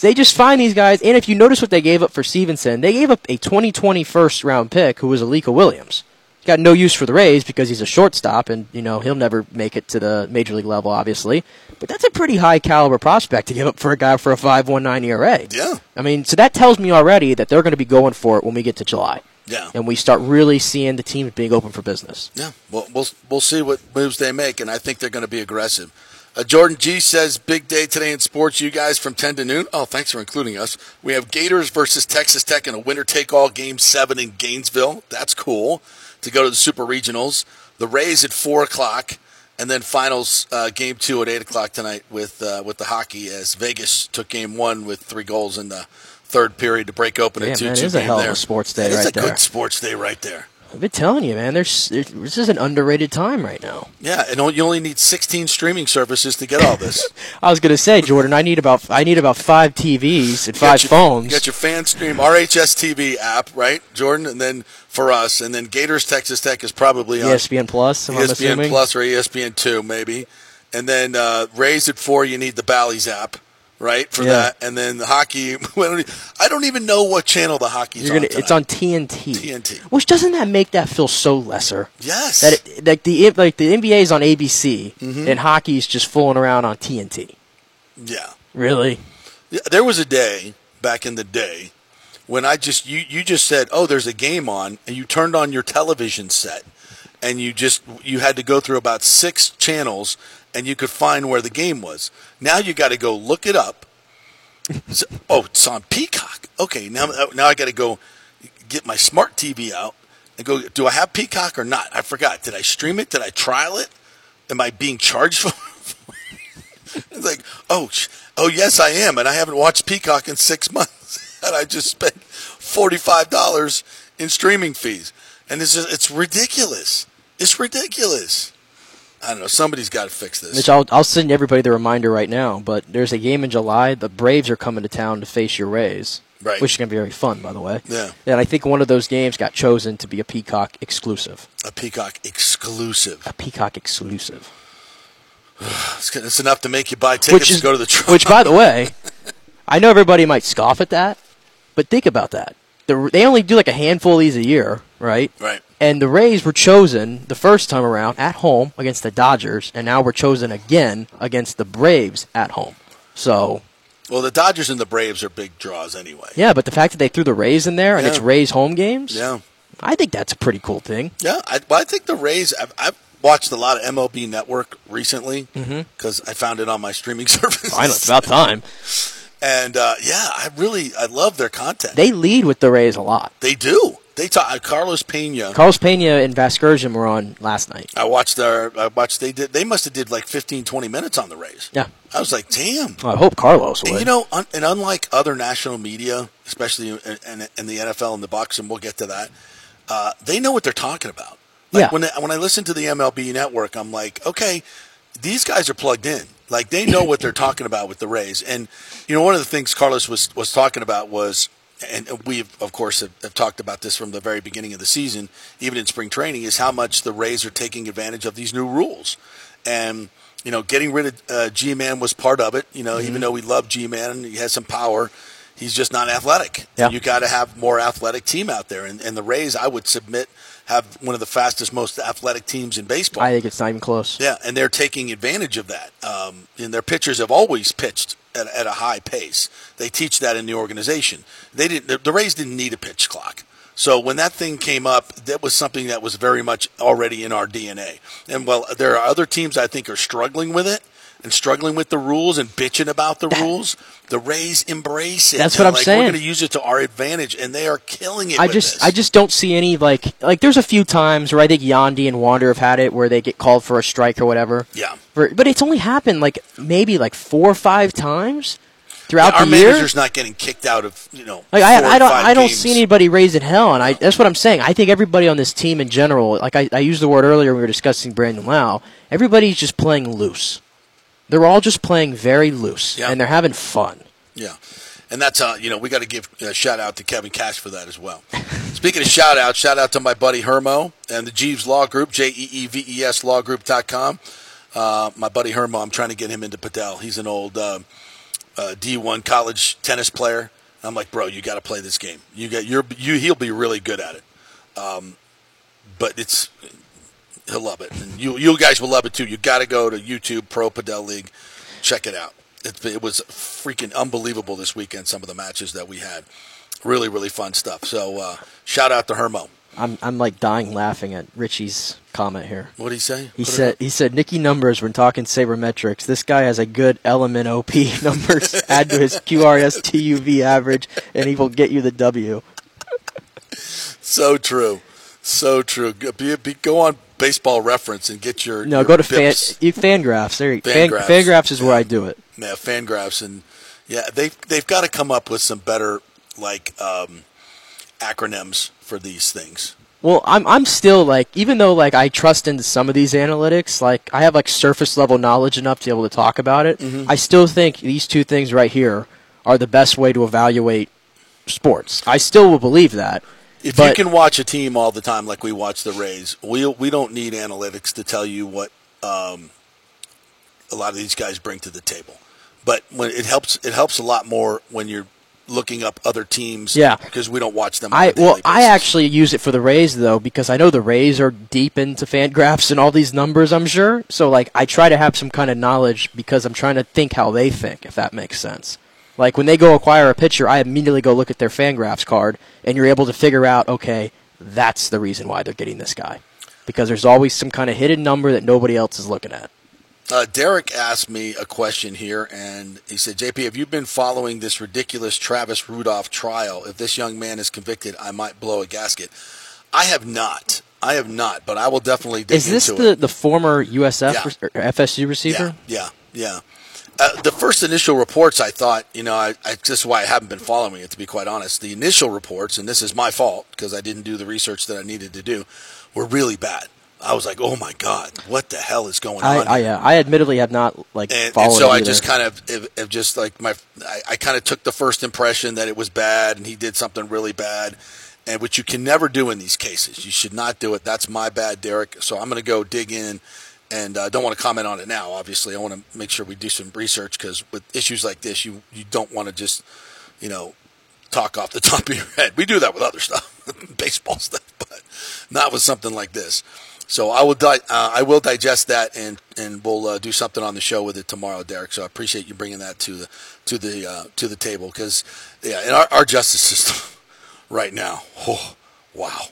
They just find these guys, and if you notice what they gave up for Stevenson, they gave up a twenty twenty first-round pick who was Alika Williams. He's got no use for the Rays because he's a shortstop, and you know he'll never make it to the major league level, obviously. But that's a pretty high-caliber prospect to give up for a guy for a five point one nine E R A. Yeah. I mean, so that tells me already that they're going to be going for it when we get to July. Yeah. And we start really seeing the teams being open for business. Yeah. Well, we'll, we'll see what moves they make, and I think they're going to be aggressive. Uh, Jordan G says, big day today in sports. You guys from ten to noon. Oh, thanks for including us. We have Gators versus Texas Tech in a winner-take-all Game seven in Gainesville. That's cool to go to the Super Regionals. The Rays at four o'clock, and then finals uh, Game two at eight o'clock tonight with uh, with the hockey as Vegas took Game one with three goals in the third period to break open Damn, a two two game there. That is a hell of a sports day right there. It's a good sports day right there. I've been telling you, man, there's, there's this is an underrated time right now. Yeah, and you only need sixteen streaming services to get all this. I was going to say, Jordan, I need about I need about five T Vs and five phones. You got your FanStream R H S T V app, right, Jordan? And then for us, and then Gators Texas Tech is probably on E S P N Plus. I'm E S P N Plus or E S P N Two, maybe. And then uh, Rays at four, you need the Bally's app. Right for yeah. that, and then the hockey. I don't even know what channel the hockey's You're gonna, on. Tonight. It's on T N T. T N T. Which doesn't that make that feel so lesser? Yes. That it, like the like the N B A is on A B C, mm-hmm. and hockey's just fooling around on T N T. Yeah. Really. Yeah, there was a day back in the day when I just you you just said, oh, there's a game on, and you turned on your television set, and you just you had to go through about six channels. And you could find where the game was. Now you got to go look it up. So, oh, it's on Peacock. Okay, now now I got to go get my smart T V out and go. Do I have Peacock or not? I forgot. Did I stream it? Did I trial it? Am I being charged for it? It's like, oh, oh yes, I am, and I haven't watched Peacock in six months, and I just spent forty-five dollars in streaming fees, and it's just, it's ridiculous. It's ridiculous. I don't know. Somebody's got to fix this. Mitch, I'll, I'll send everybody the reminder right now, but there's a game in July. The Braves are coming to town to face your Rays. right. Which is going to be very fun, by the way. Yeah. And I think one of those games got chosen to be a Peacock exclusive. A Peacock exclusive. A Peacock exclusive. it's, it's enough to make you buy tickets and go to the Trump. Which, by the way, I know everybody might scoff at that, but think about that. The, they only do like a handful of these a year, right? Right. And the Rays were chosen the first time around at home against the Dodgers, and now we're chosen again against the Braves at home. So, well, the Dodgers and the Braves are big draws anyway. Yeah, but the fact that they threw the Rays in there and yeah. it's Rays home games, yeah, I think that's a pretty cool thing. Yeah, I, well, I think the Rays. I've, I've watched a lot of M L B Network recently because mm-hmm. I found it on my streaming service. Finally, it's about time. And uh, yeah, I really I love their content. They lead with the Rays a lot. They do. They talk, uh, Carlos Pena. Carlos Pena and Vasgersian were on last night. I watched their. I watched. They did. They must have did like fifteen, twenty minutes on the Rays. Yeah. I was like, damn. Well, I hope Carlos would. And you know, un, and unlike other national media, especially in, in, in the N F L and the Bucs, and we'll get to that. Uh, they know what they're talking about. Like yeah. When they, when I listen to the M L B Network, I'm like, okay, these guys are plugged in. Like they know what they're talking about with the Rays. And you know, one of the things Carlos was was talking about was. And we, of course, have, have talked about this from the very beginning of the season, even in spring training, is how much the Rays are taking advantage of these new rules. And, you know, getting rid of uh, G-Man was part of it. You know, mm-hmm. even though we love G-Man and he has some power, he's just not athletic. Yeah. You got to have more athletic team out there. And, and the Rays, I would submit, have one of the fastest, most athletic teams in baseball. I think it's not even close. Yeah, and they're taking advantage of that. Um, and their pitchers have always pitched At, at a high pace. They teach that in the organization. They didn't. The, the Rays didn't need a pitch clock. So when that thing came up, that was something that was very much already in our D N A. And while there are other teams I think are struggling with it and struggling with the rules and bitching about the that, rules, the Rays embrace it. That's what I'm like, saying. We're going to use it to our advantage, and they are killing it. I with just, this. I just don't see any like like. There's a few times where I think Yandy and Wander have had it where they get called for a strike or whatever. Yeah. But it's only happened like maybe like four or five times throughout yeah, the year. Our manager's not getting kicked out of you know. Like I, I, I don't, I don't games. see anybody raising hell, and I, that's what I'm saying. I think everybody on this team in general, like I, I used the word earlier when we were discussing Brandon Lowe, everybody's just playing loose. They're all just playing very loose, yeah. and they're having fun. Yeah, and that's uh, you know we got to give a shout out to Kevin Cash for that as well. Speaking of shout out, shout out to my buddy Hermo and the Jeeves Law Group, J E E V E S Law Group dot com. Uh, my buddy Hermo, I'm trying to get him into Padel. He's an old uh, uh, D one college tennis player. I'm like, bro, you got to play this game. You got your you. He'll be really good at it. Um, but it's he'll love it, and you you guys will love it too. You got to go to YouTube Pro Padel League, check it out. It, it was freaking unbelievable this weekend. Some of the matches that we had, really really fun stuff. So uh, shout out to Hermo. I'm I'm like dying laughing at Richie's comment here. What did he say? He Put said he said Nicky numbers when talking sabermetrics. This guy has a good element O P numbers. Add to his Q R S T U V average, and he will get you the W. So true, so true. Be, be, go on Baseball Reference and get your no. Your go to fan, you, Fangraphs. There you Fangraphs. Fan, Fangraphs is yeah. where I do it. Yeah, Fangraphs and yeah, they they've got to come up with some better like um, acronyms for these things. Well, I'm I'm still like, even though like I trust into some of these analytics, like I have like surface level knowledge enough to be able to talk about it. Mm-hmm. I still think these two things right here are the best way to evaluate sports. I still will believe that. If but, you can watch a team all the time, like we watch the Rays, we we don't need analytics to tell you what um, a lot of these guys bring to the table. But when it helps, it helps a lot more when you're looking up other teams yeah. because we don't watch them. I Well, basis. I actually use it for the Rays, though, because I know the Rays are deep into Fangraphs and all these numbers, I'm sure. So, like, I try to have some kind of knowledge because I'm trying to think how they think, if that makes sense. Like, when they go acquire a pitcher, I immediately go look at their Fangraphs card, and you're able to figure out, okay, that's the reason why they're getting this guy. Because there's always some kind of hidden number that nobody else is looking at. Uh, Derek asked me a question here, and he said, J P, have you been following this ridiculous Travis Rudolph trial? If this young man is convicted, I might blow a gasket. I have not. I have not, but I will definitely dig into it. Is this the, the former U S F yeah. or F S U receiver? Yeah, yeah, yeah. Uh, the first initial reports, I thought, you know, I, I, this is why I haven't been following it, to be quite honest. The initial reports, and this is my fault because I didn't do the research that I needed to do, were really bad. I was like, oh my God, what the hell is going I, on? I, uh, I admittedly have not like and, followed. And so I either. just kind of, it, it just like my, I, I kind of took the first impression that it was bad, and he did something really bad, and which you can never do in these cases. You should not do it. That's my bad, Derek. So I'm going to go dig in, and I uh, don't want to comment on it now. Obviously, I want to make sure we do some research, because with issues like this, you you don't want to just, you know, talk off the top of your head. We do that with other stuff, baseball stuff, but not with something like this. So I will di- uh, I will digest that, and and we'll uh, do something on the show with it tomorrow, Derek. So I appreciate you bringing that to the to the uh, to the table, because yeah, in our, our justice system right now, oh wow,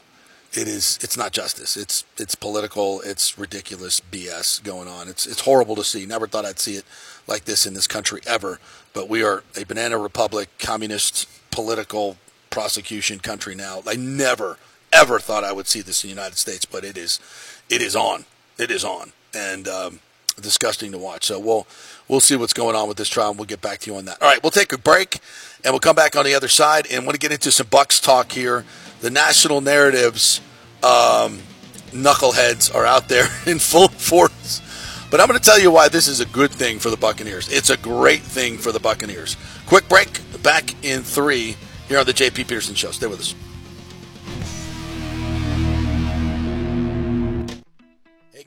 it is it's not justice. It's it's political. It's ridiculous B S going on. It's it's horrible to see. Never thought I'd see it like this in this country ever. But we are a banana republic, communist, political prosecution country now. I never. ever thought I would see this in the United States, but it is it is on. It is on. And um, disgusting to watch. So we'll we'll see what's going on with this trial, and we'll get back to you on that. All right, we'll take a break, and we'll come back on the other side, and want to get into some Bucks talk here. The national narratives, um, knuckleheads are out there in full force. But I'm going to tell you why this is a good thing for the Buccaneers. It's a great thing for the Buccaneers. Quick break, back in three here on the J P Peterson Show. Stay with us.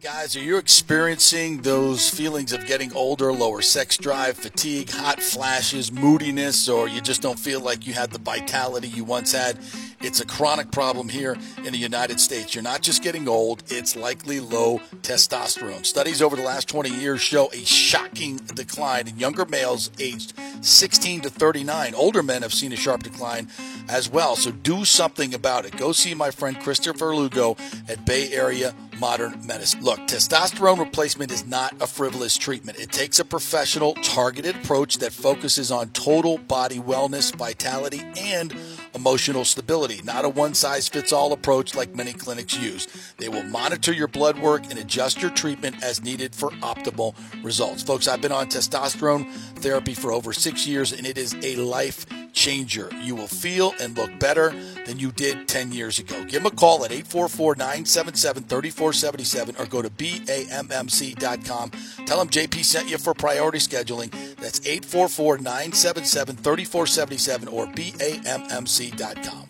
Guys, are you experiencing those feelings of getting older, lower sex drive, fatigue, hot flashes, moodiness, or you just don't feel like you had the vitality you once had? It's a chronic problem here in the United States. You're not just getting old, it's likely low testosterone. Studies over the last twenty years show a shocking decline in younger males aged sixteen to thirty-nine. Older men have seen a sharp decline as well, so do something about it. Go see my friend Christopher Lugo at Bay Area Modern Medicine. Look, testosterone replacement is not a frivolous treatment. It takes a professional, targeted approach that focuses on total body wellness, vitality, and emotional stability, not a one-size-fits-all approach like many clinics use. They will monitor your blood work and adjust your treatment as needed for optimal results. Folks, I've been on testosterone therapy for over six years, and it is a life changer. You will feel and look better than you did ten years ago. Give them a call at eight four four, nine seven seven, three four seven seven or go to B A M M C dot com. Tell them J P sent you for priority scheduling. That's eight four four, nine seven seven, three four seven seven or B A M M C dot com.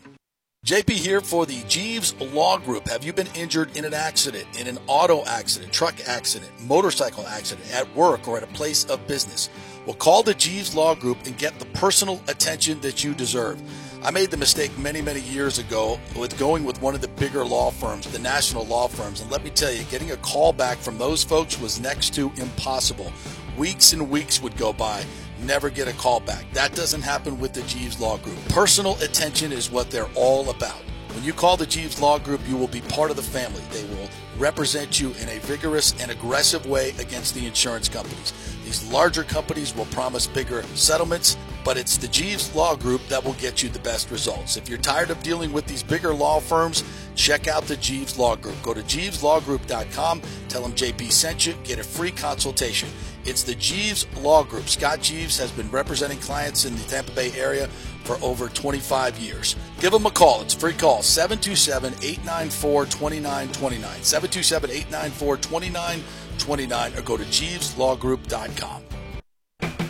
J P here for the Jeeves Law Group. Have you been injured in an accident, in an auto accident, truck accident, motorcycle accident, at work, or at a place of business? Well, call the Jeeves Law Group and get the personal attention that you deserve. I made the mistake many, many years ago with going with one of the bigger law firms, the national law firms. And let me tell you, getting a call back from those folks was next to impossible. Weeks and weeks would go by. Never get a call back. That doesn't happen with the Jeeves Law Group. Personal attention is what they're all about. When you call the Jeeves Law Group, you will be part of the family. They will represent you in a vigorous and aggressive way against the insurance companies. These larger companies will promise bigger settlements, but it's the Jeeves Law Group that will get you the best results. If you're tired of dealing with these bigger law firms, check out the Jeeves Law Group. Go to Jeeves Law Group dot com. Tell them J P sent you. Get a free consultation. It's the Jeeves Law Group. Scott Jeeves has been representing clients in the Tampa Bay area for over twenty-five years. Give them a call. It's a free call, seven two seven, eight nine four, two nine two nine, seven two seven, eight nine four, two nine two nine, or go to Jeeves Law Group dot com.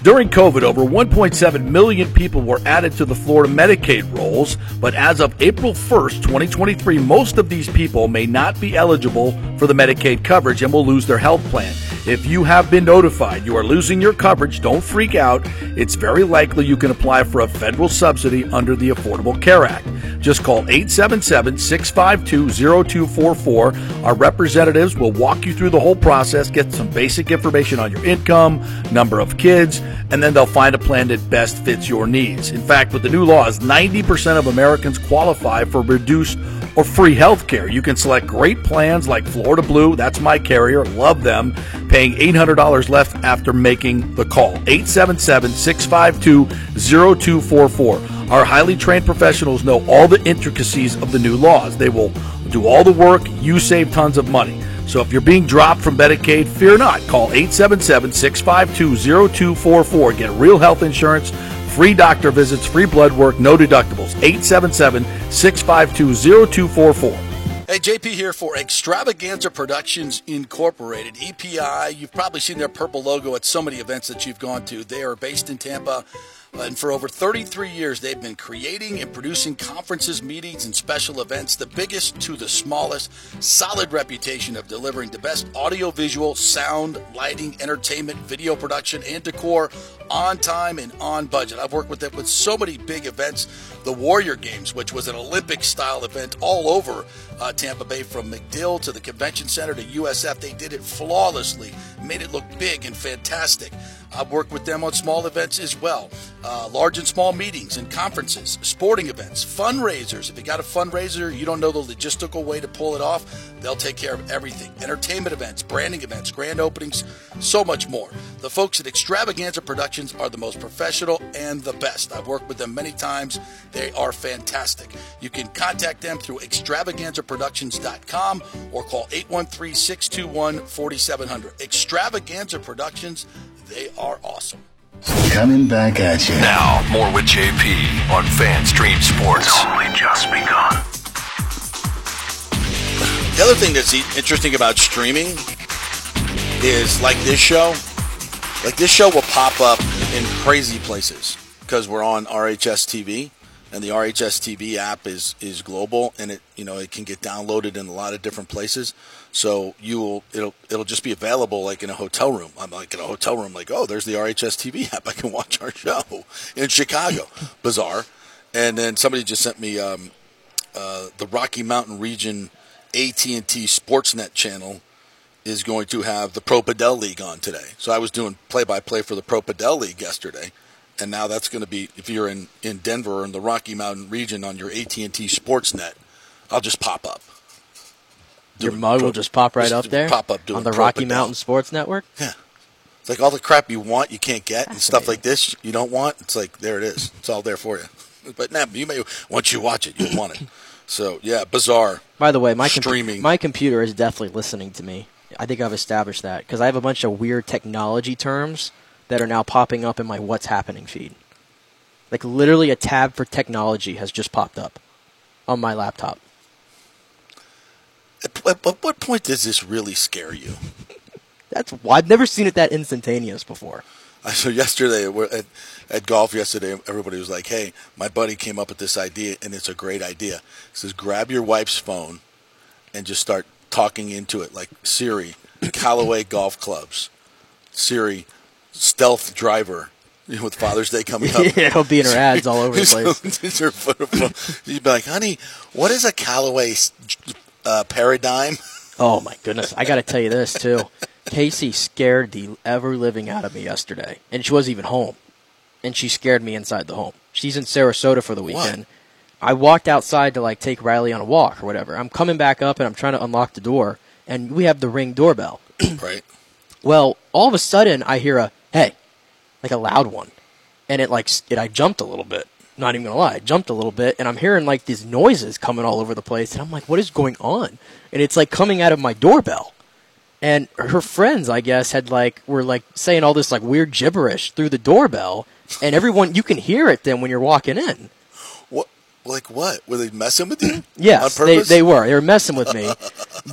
During COVID, over one point seven million people were added to the Florida Medicaid rolls, but as of April first, twenty twenty-three, most of these people may not be eligible for the Medicaid coverage and will lose their health plan. If you have been notified you are losing your coverage, don't freak out. It's very likely you can apply for a federal subsidy under the Affordable Care Act. Just call eight seven seven, six five two, zero two four four. Our representatives will walk you through the whole process, get some basic information on your income, number of kids, and then they'll find a plan that best fits your needs. In fact, with the new laws, ninety percent of Americans qualify for reduced or free health care. You can select great plans like Florida Blue, that's my carrier, love them, paying eight hundred dollars left after making the call. eight seven seven, six five two, zero two four four. Our highly trained professionals know all the intricacies of the new laws. They will do all the work, you save tons of money. So if you're being dropped from Medicaid, fear not. Call eight seven seven, six five two, zero two four four. Get real health insurance, free doctor visits, free blood work, no deductibles. eight seven seven, six five two, zero two four four. Hey, J P here for Extravaganza Productions Incorporated. E P I, you've probably seen their purple logo at so many events that you've gone to. They are based in Tampa, and for over thirty-three years, they've been creating and producing conferences, meetings, and special events, the biggest to the smallest, solid reputation of delivering the best audiovisual, sound, lighting, entertainment, video production, and decor on time and on budget. I've worked with them with so many big events, the Warrior Games, which was an Olympic-style event all over uh, Tampa Bay, from MacDill to the Convention Center to U S F. They did it flawlessly, made it look big and fantastic. I've worked with them on small events as well, uh, large and small meetings and conferences, sporting events, fundraisers. If you got a fundraiser, you don't know the logistical way to pull it off, they'll take care of everything. Entertainment events, branding events, grand openings, so much more. The folks at Extravaganza Productions are the most professional and the best. I've worked with them many times. They are fantastic. You can contact them through extravaganza productions dot com or call eight one three, six two one, four seven zero zero. Extravaganza Productions, they are awesome. Coming back at you. Now, more with J P on FanStream Sports. It's only just begun. The other thing that's interesting about streaming is, like this show, like this show will pop up in crazy places because we're on R H S T V, and the R H S T V app is is global, and it you know it can get downloaded in a lot of different places. So you will it'll it'll just be available like in a hotel room. I'm like in a hotel room, like, oh, there's the R H S T V app. I can watch our show in Chicago. Bizarre. And then somebody just sent me um, uh, the Rocky Mountain region A T and T Sportsnet channel is going to have the Pro Padel League on today. So I was doing play-by-play for the Pro Padel League yesterday, and now that's going to be, if you're in, in Denver or in the Rocky Mountain region, on your A T and T Sportsnet, I'll just pop up. Your mug pro, will just pop right just up there pop up on the Rocky Mountain Sports Network? Yeah. It's like all the crap you want, you can't get, and stuff like this you don't want. It's like, there it is. It's all there for you. But now, you may, once you watch it, you'll want it. So, yeah, bizarre. By the way, my, com- my computer is definitely listening to me. I think I've established that because I have a bunch of weird technology terms that are now popping up in my What's Happening feed. Like, literally a tab for technology has just popped up on my laptop. At what point does this really scare you? That's why I've never seen it that instantaneous before. So yesterday at, at golf, yesterday everybody was like, "Hey, my buddy came up with this idea, and it's a great idea." He says, "Grab your wife's phone and just start talking into it, like Siri, Callaway golf clubs, Siri, stealth driver." With Father's Day coming up. Yeah, it'll be in her ads all over the place. You'd be like, "Honey, what is a Callaway?" St- Uh, paradigm. Oh, my goodness. I got to tell you this, too. Casey scared the ever-living out of me yesterday, and she wasn't even home, and she scared me inside the home. She's in Sarasota for the weekend. What? I walked outside to, like, take Riley on a walk or whatever. I'm coming back up, and I'm trying to unlock the door, and we have the Ring doorbell. Right. Well, all of a sudden, I hear a, hey, like a loud one, and it, like, it, I jumped a little bit. Not even going to lie, I jumped a little bit, and I'm hearing, like, these noises coming all over the place, and I'm like, what is going on? And it's, like, coming out of my doorbell. And her friends, I guess, had, like, were, like, saying all this, like, weird gibberish through the doorbell, and everyone, you can hear it then when you're walking in. What? Like what? Were they messing with you? Yes, on purpose? They, they were. They were messing with me.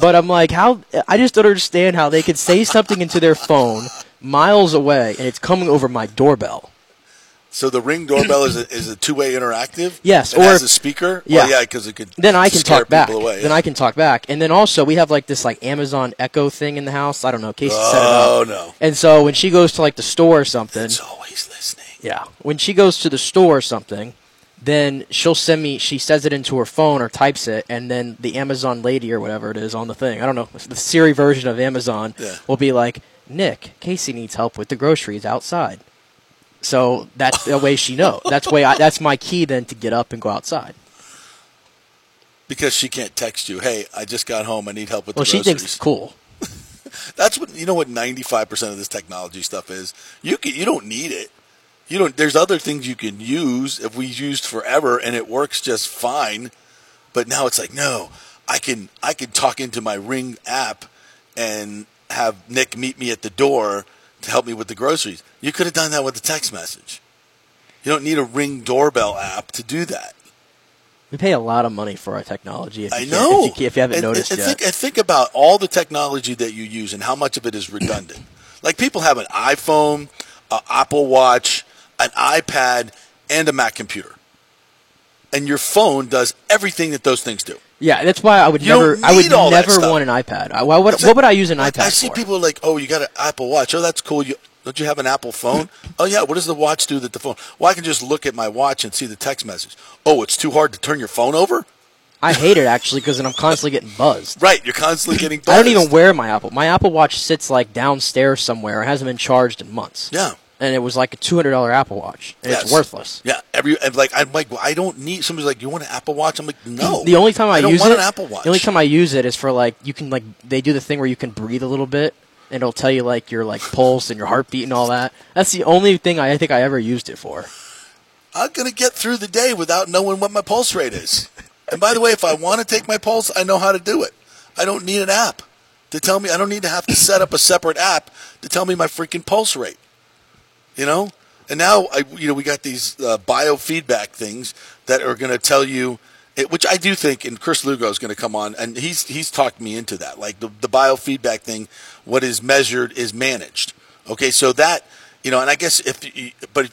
But I'm like, how? I just don't understand how they could say something into their phone miles away, and it's coming over my doorbell. So the Ring doorbell is a, is a two-way interactive? Yes. It has a speaker? Yeah. Well, yeah, because it could then I can scare talk back. Away. Then yeah. I can talk back. And then also we have like this like Amazon Echo thing in the house. I don't know. Casey set it up. Oh, no. And so when she goes to like the store or something. It's always listening. Yeah. When she goes to the store or something, then she'll send me, she says it into her phone or types it, and then the Amazon lady or whatever it is on the thing, I don't know, the Siri version of Amazon yeah. will be like, Nick, Casey needs help with the groceries outside. So that's the way she knows. That's way. I, that's my key then to get up and go outside. Because she can't text you, hey, I just got home, I need help with well, the groceries. Well, she thinks it's cool. That's what, you know what ninety-five percent of this technology stuff is? You can, you don't need it. You don't. There's other things you can use if we used forever and it works just fine. But now it's like, no, I can I can talk into my Ring app and have Nick meet me at the door to help me with the groceries. You could have done that with a text message. You don't need a Ring doorbell app to do that. We pay a lot of money for our technology. If I you know. If you, if you haven't and, noticed and, and yet. Think, and think about all the technology that you use and how much of it is redundant. Like, people have an iPhone, an Apple Watch, an iPad, and a Mac computer. And your phone does everything that those things do. Yeah, that's why I would you never I would never want an iPad. I, why would, what would I use an iPad I, I see for? People like, oh, you got an Apple Watch. Oh, that's cool. You, don't you have an Apple phone? Oh, yeah. What does the watch do that the phone? Well, I can just look at my watch and see the text message. Oh, it's too hard to turn your phone over? I hate it, actually, because then I'm constantly getting buzzed. Right. You're constantly getting buzzed. I don't even wear my Apple. My Apple Watch sits, like, downstairs somewhere. It hasn't been charged in months. Yeah. And it was like a two hundred dollars Apple Watch. And yes. It's worthless. Yeah. Every and like I'm like I don't need. Somebody's like, you want an Apple Watch? I'm like, no. The only time I, I don't use want it, an Apple Watch. The only time I use it is for like you can like they do the thing where you can breathe a little bit and it'll tell you like your like pulse and your heartbeat and all that. That's the only thing I, I think I ever used it for. I'm gonna get through the day without knowing what my pulse rate is. And by the way, if I want to take my pulse, I know how to do it. I don't need an app to tell me. I don't need to have to set up a separate app to tell me my freaking pulse rate. You know, and now I, you know, we got these uh, biofeedback things that are going to tell you, it, which I do think, and Chris Lugo is going to come on, and he's he's talked me into that. Like the the biofeedback thing, what is measured is managed. Okay, so that you know, and I guess if, you, but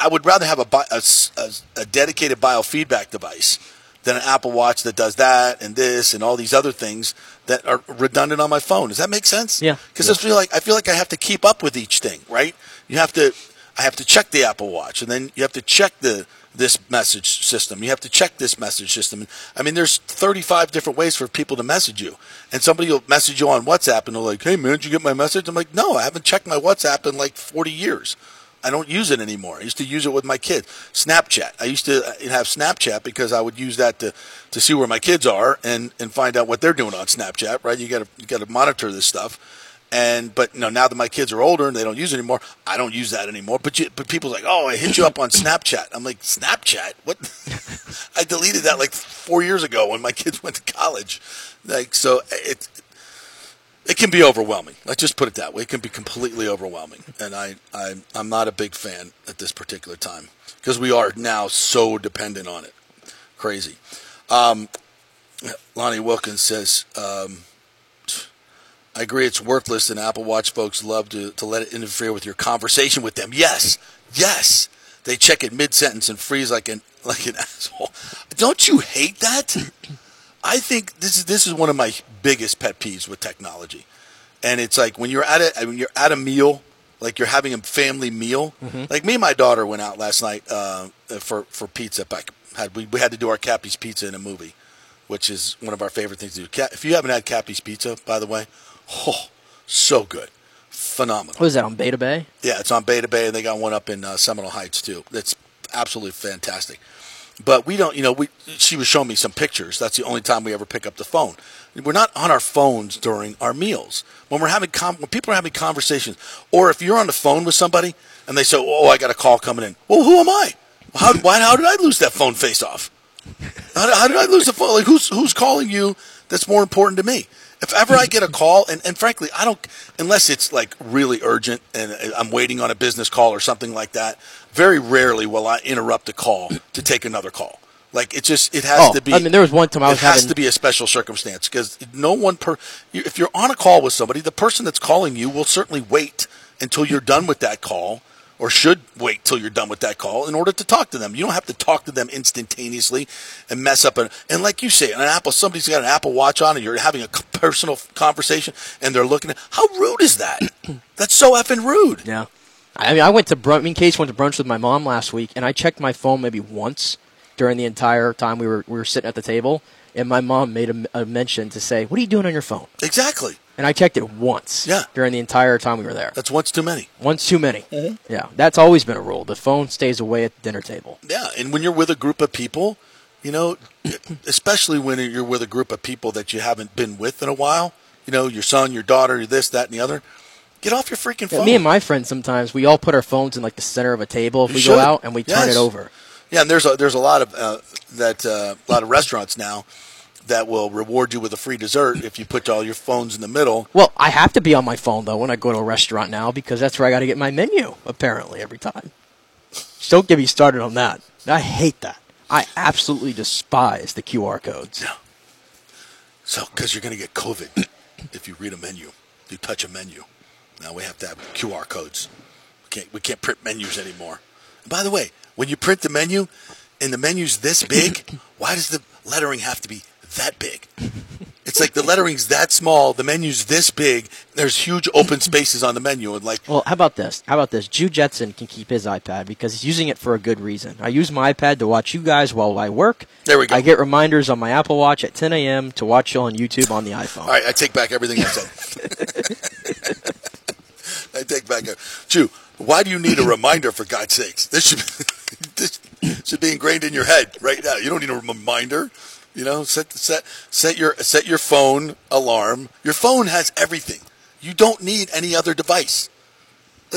I would rather have a, a, a, a dedicated biofeedback device than an Apple Watch that does that and this and all these other things that are redundant on my phone. Does that make sense? Yeah. Because yeah. I feel like I feel like I have to keep up with each thing, right? You have to, I have to check the Apple Watch, and then you have to check the this message system. You have to check this message system. I mean, there's thirty-five different ways for people to message you, and somebody will message you on WhatsApp, and they're like, "Hey man, did you get my message?" I'm like, "No, I haven't checked my WhatsApp in like forty years." I don't use it anymore. I used to use it with my kids. Snapchat. I used to have Snapchat because I would use that to, to see where my kids are and, and find out what they're doing on Snapchat, right? You gotta you gotta monitor this stuff. And but you know, now that my kids are older and they don't use it anymore, I don't use that anymore. But you, but people are like, "Oh, I hit you up on Snapchat." I'm like, "Snapchat? What?" I deleted that like four years ago when my kids went to college. Like so it It can be overwhelming. Let's just put it that way. It can be completely overwhelming, and I, I I'm not a big fan at this particular time because we are now so dependent on it. Crazy. Um, Lonnie Wilkins says, um, "I agree. It's worthless, and Apple Watch folks love to to let it interfere with your conversation with them." Yes, yes. They check it mid sentence and freeze like an like an asshole. Don't you hate that? I think this is this is one of my biggest pet peeves with technology, and it's like when you're at a when you're at a meal, like you're having a family meal. Mm-hmm. Like me and my daughter went out last night uh, for for pizza. Back had we we had to do our Cappy's Pizza in a movie, which is one of our favorite things to do. Cap, if you haven't had Cappy's Pizza, by the way, oh, so good, phenomenal. What is that on Beta Bay? Yeah, it's on Beta Bay, and they got one up in uh, Seminole Heights too. It's absolutely fantastic. But we don't, you know, we, she was showing me some pictures. That's the only time we ever pick up the phone. We're not on our phones during our meals. When we're having, com- when people are having conversations, or if you're on the phone with somebody and they say, "Oh, I got a call coming in." Well, who am I? How, why, how did I lose that phone face off? How, how did I lose the phone? Like, who's, who's calling you that's more important to me? If ever I get a call, and, and frankly, I don't, unless it's like really urgent and I'm waiting on a business call or something like that, very rarely will I interrupt a call to take another call. Like, it just, it has oh, to be. I mean, there was one time I was having. It has to be a special circumstance because no one, per, if you're on a call with somebody, the person that's calling you will certainly wait until you're done with that call, or should wait till you're done with that call in order to talk to them. You don't have to talk to them instantaneously and mess up. An, and like you say, an Apple, somebody's got an Apple Watch on and you're having a personal conversation and they're looking at, how rude is that? That's so effing rude. Yeah. I mean, I went to brunch, me and Case went to brunch with my mom last week, and I checked my phone maybe once during the entire time we were we were sitting at the table, and my mom made a, a mention to say, "What are you doing on your phone?" Exactly. And I checked it once yeah. during the entire time we were there. That's once too many. Once too many. Mm-hmm. Yeah, that's always been a rule. The phone stays away at the dinner table. Yeah, and when you're with a group of people, you know, especially when you're with a group of people that you haven't been with in a while, you know, your son, your daughter, this, that, and the other, get off your freaking phone. Yeah, me and my friends sometimes, we all put our phones in like the center of a table if you we should. go out and we yes. turn it over. Yeah, and there's a, there's a lot of uh, that uh, a lot of restaurants now that will reward you with a free dessert if you put all your phones in the middle. Well, I have to be on my phone, though, when I go to a restaurant now because that's where I got to get my menu, apparently, every time. Just don't get me started on that. I hate that. I absolutely despise the Q R codes. Yeah. So, because you're going to get COVID if you read a menu, if you touch a menu. Now we have to have Q R codes. We can't, we can't print menus anymore. And by the way, when you print the menu and the menu's this big, why does the lettering have to be that big? It's like the lettering's that small, the menu's this big, there's huge open spaces on the menu. And like, well, how about this? How about this? Jew Jetson can keep his iPad because he's using it for a good reason. I use my iPad to watch you guys while I work. There we go. I get reminders on my Apple Watch at ten a.m. to watch you on YouTube on the iPhone. All right, I take back everything I said. I take back everything. Jew, why do you need a reminder, for God's sakes? This should, be, this should be ingrained in your head right now. You don't need a reminder. You know, set set set your set your phone alarm. Your phone has everything. You don't need any other device.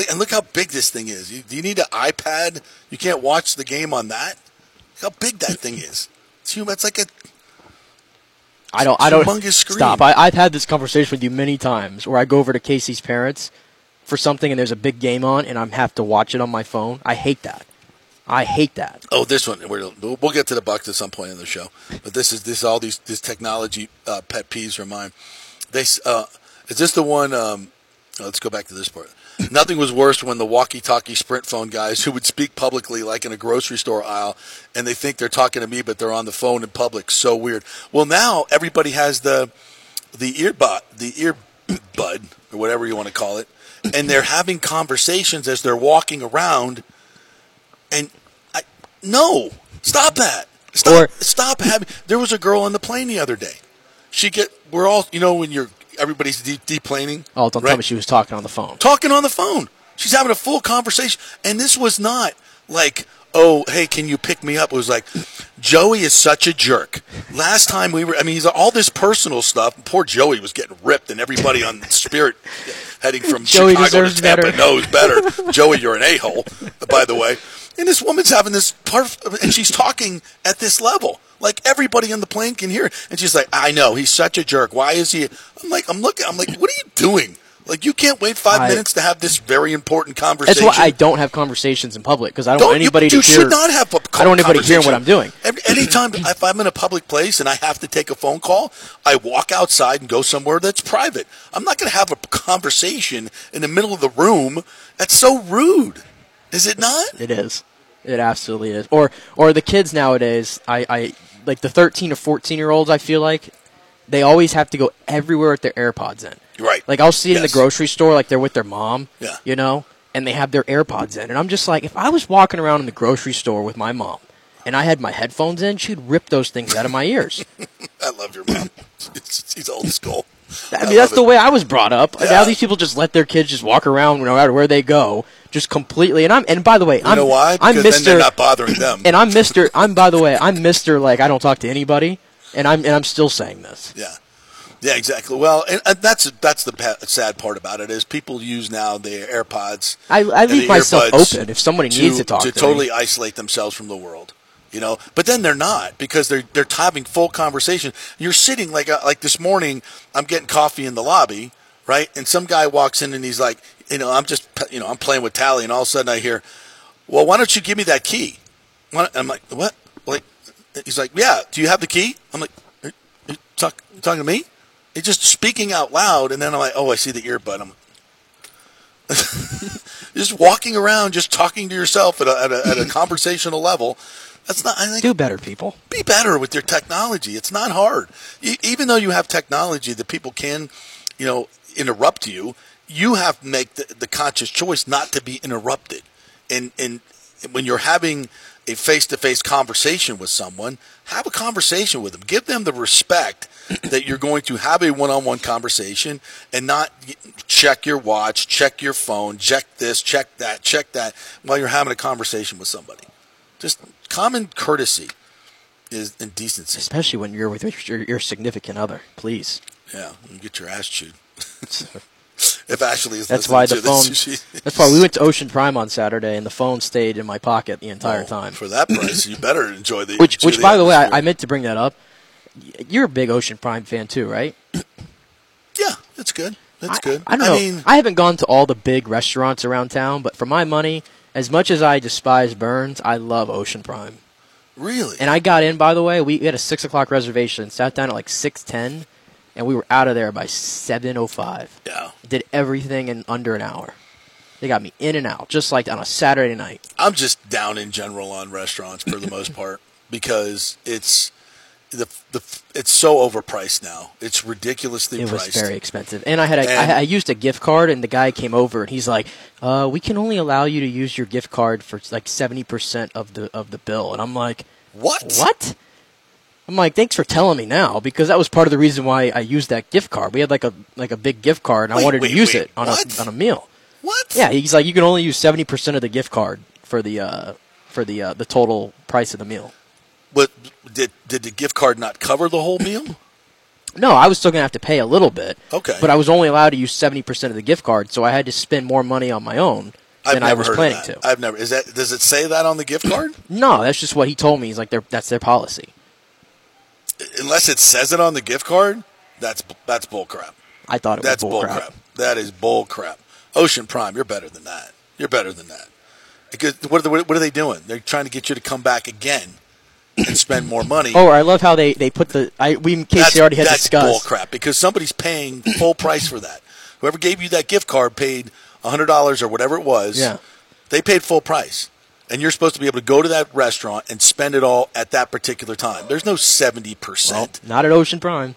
And look how big this thing is. You, you need an iPad. You can't watch the game on that. Look how big that thing is. It's human. It's like a. I don't. I don't. Humongous screen. Stop. I, I've had this conversation with you many times, where I go over to Casey's parents for something, and there's a big game on, and I have to watch it on my phone. I hate that. I hate that. Oh, this one. We're, we'll get to the Bucs at some point in the show. But this is this all these this technology uh, pet peeves are mine. They uh, is this the one? Um, oh, let's go back to this part. Nothing was worse when the walkie-talkie Sprint phone guys who would speak publicly, like in a grocery store aisle, and they think they're talking to me, but they're on the phone in public. So weird. Well, now everybody has the the earbud, the earbud, or whatever you want to call it, and they're having conversations as they're walking around. And I no, stop that. Stop, or, stop having. There was a girl on the plane the other day. She get. We're all. You know when you're. Everybody's de- deplaning. Oh, don't right? tell me she was talking on the phone. Talking on the phone. She's having a full conversation. And this was not like, oh, hey, can you pick me up? It was like, Joey is such a jerk. Last time we were. I mean, he's all this personal stuff. Poor Joey was getting ripped, and everybody on Spirit heading from Joey Chicago to Tampa better. knows better. Joey, you're an a hole, by the way. And this woman's having this perf- and she's talking at this level. Like everybody on the plane can hear it. And she's like, I know, he's such a jerk. Why is he? I'm like, I'm looking, I'm like, what are you doing? Like, you can't wait five I, minutes to have this very important conversation. That's why I don't have conversations in public, because I don't, don't want anybody you, to you hear. You should not have a I don't want anybody hearing what I'm doing. Every, anytime if I'm in a public place and I have to take a phone call, I walk outside and go somewhere that's private. I'm not going to have a conversation in the middle of the room. That's so rude. Is it not? It is. It absolutely is. Or or the kids nowadays, I, I like the thirteen or fourteen-year-olds, I feel like, they always have to go everywhere with their AirPods in. Right. Like, I'll see it yes. in the grocery store, like they're with their mom, yeah. you know, and they have their AirPods in. And I'm just like, if I was walking around in the grocery store with my mom and I had my headphones in, she'd rip those things out of my ears. I love your mom. She's old school. I mean, I that's the it. way I was brought up. Yeah. Now these people just let their kids just walk around no matter where they go, just completely. And I'm, and by the way, you I'm, know why? Because I'm Mister Then they're not bothering them. And I'm Mister I'm by the way, I'm Mister Like I don't talk to anybody, and I'm and I'm still saying this. Yeah, yeah, exactly. Well, and, and that's that's the pa- sad part about it is people use now their AirPods. I, I leave myself open if somebody to, needs to talk to, to totally me. isolate themselves from the world. You know, but then they're not because they're they're having full conversation. You're sitting like a, like this morning. I'm getting coffee in the lobby, right? And some guy walks in and he's like, you know, I'm just you know I'm playing with Tally, and all of a sudden I hear, well, why don't you give me that key? And I'm like, what? Like, he's like, yeah. Do you have the key? I'm like, are you talk, are you talking to me? He's just speaking out loud, and then I'm like, oh, I see the earbud. I'm just walking around, just talking to yourself at a, at a, at a conversational level. That's not. I think do better, people. Be better with your technology. It's not hard. You, even though you have technology that people can, you know, interrupt you, you have to make the, the conscious choice not to be interrupted. And and when you're having a face-to-face conversation with someone, have a conversation with them. Give them the respect that you're going to have a one-on-one conversation and not check your watch, check your phone, check this, check that, check that while you're having a conversation with somebody. Just common courtesy is and decency. Especially when you're with your, your significant other. Please. Yeah, you get your ass chewed. If Ashley is that's why the to phone, this. She, that's why we went to Ocean Prime on Saturday, and the phone stayed in my pocket the entire oh, time. For that price, you better enjoy the Which, which the by atmosphere. the way, I, I meant to bring that up. You're a big Ocean Prime fan too, right? Yeah, it's good. It's I, good. I, I don't I know. Mean, I haven't gone to all the big restaurants around town, but for my money, as much as I despise Burns, I love Ocean Prime. Really? And I got in, by the way. We had a six o'clock reservation, sat down at like six ten, and we were out of there by seven oh five. Yeah. Did everything in under an hour. They got me in and out, just like on a Saturday night. I'm just down in general on restaurants for the most part because it's the the it's so overpriced now. It's ridiculously it priced. It was very expensive. And I had a, and I, I used a gift card, and the guy came over, and he's like, uh, "We can only allow you to use your gift card for like seventy percent of the of the bill." And I'm like, "What? What?" I'm like, "Thanks for telling me now," because that was part of the reason why I used that gift card. We had like a like a big gift card, and wait, I wanted wait, to use wait, it on what? a on a meal. What? Yeah, he's like, you can only use seventy percent of the gift card for the uh, for the uh, the total price of the meal. But did did the gift card not cover the whole meal? No, I was still gonna have to pay a little bit. Okay, but I was only allowed to use seventy percent of the gift card, so I had to spend more money on my own I've than I was planning to. I've never. Is that does it say that on the gift card? No, that's just what he told me. He's like, that's their policy. Unless it says it on the gift card, that's that's bull crap. I thought it that's was bull, bull crap. crap. That is bull crap. Ocean Prime, you're better than that. You're better than that. Because what are, they, what are they doing? They're trying to get you to come back again and spend more money. Oh, I love how they, they put the I, – we in case that's, they already had that's discussed. That's bull crap because somebody's paying full price for that. Whoever gave you that gift card paid one hundred dollars or whatever it was. Yeah. They paid full price. And you're supposed to be able to go to that restaurant and spend it all at that particular time. There's no seventy percent. Well, not at Ocean Prime.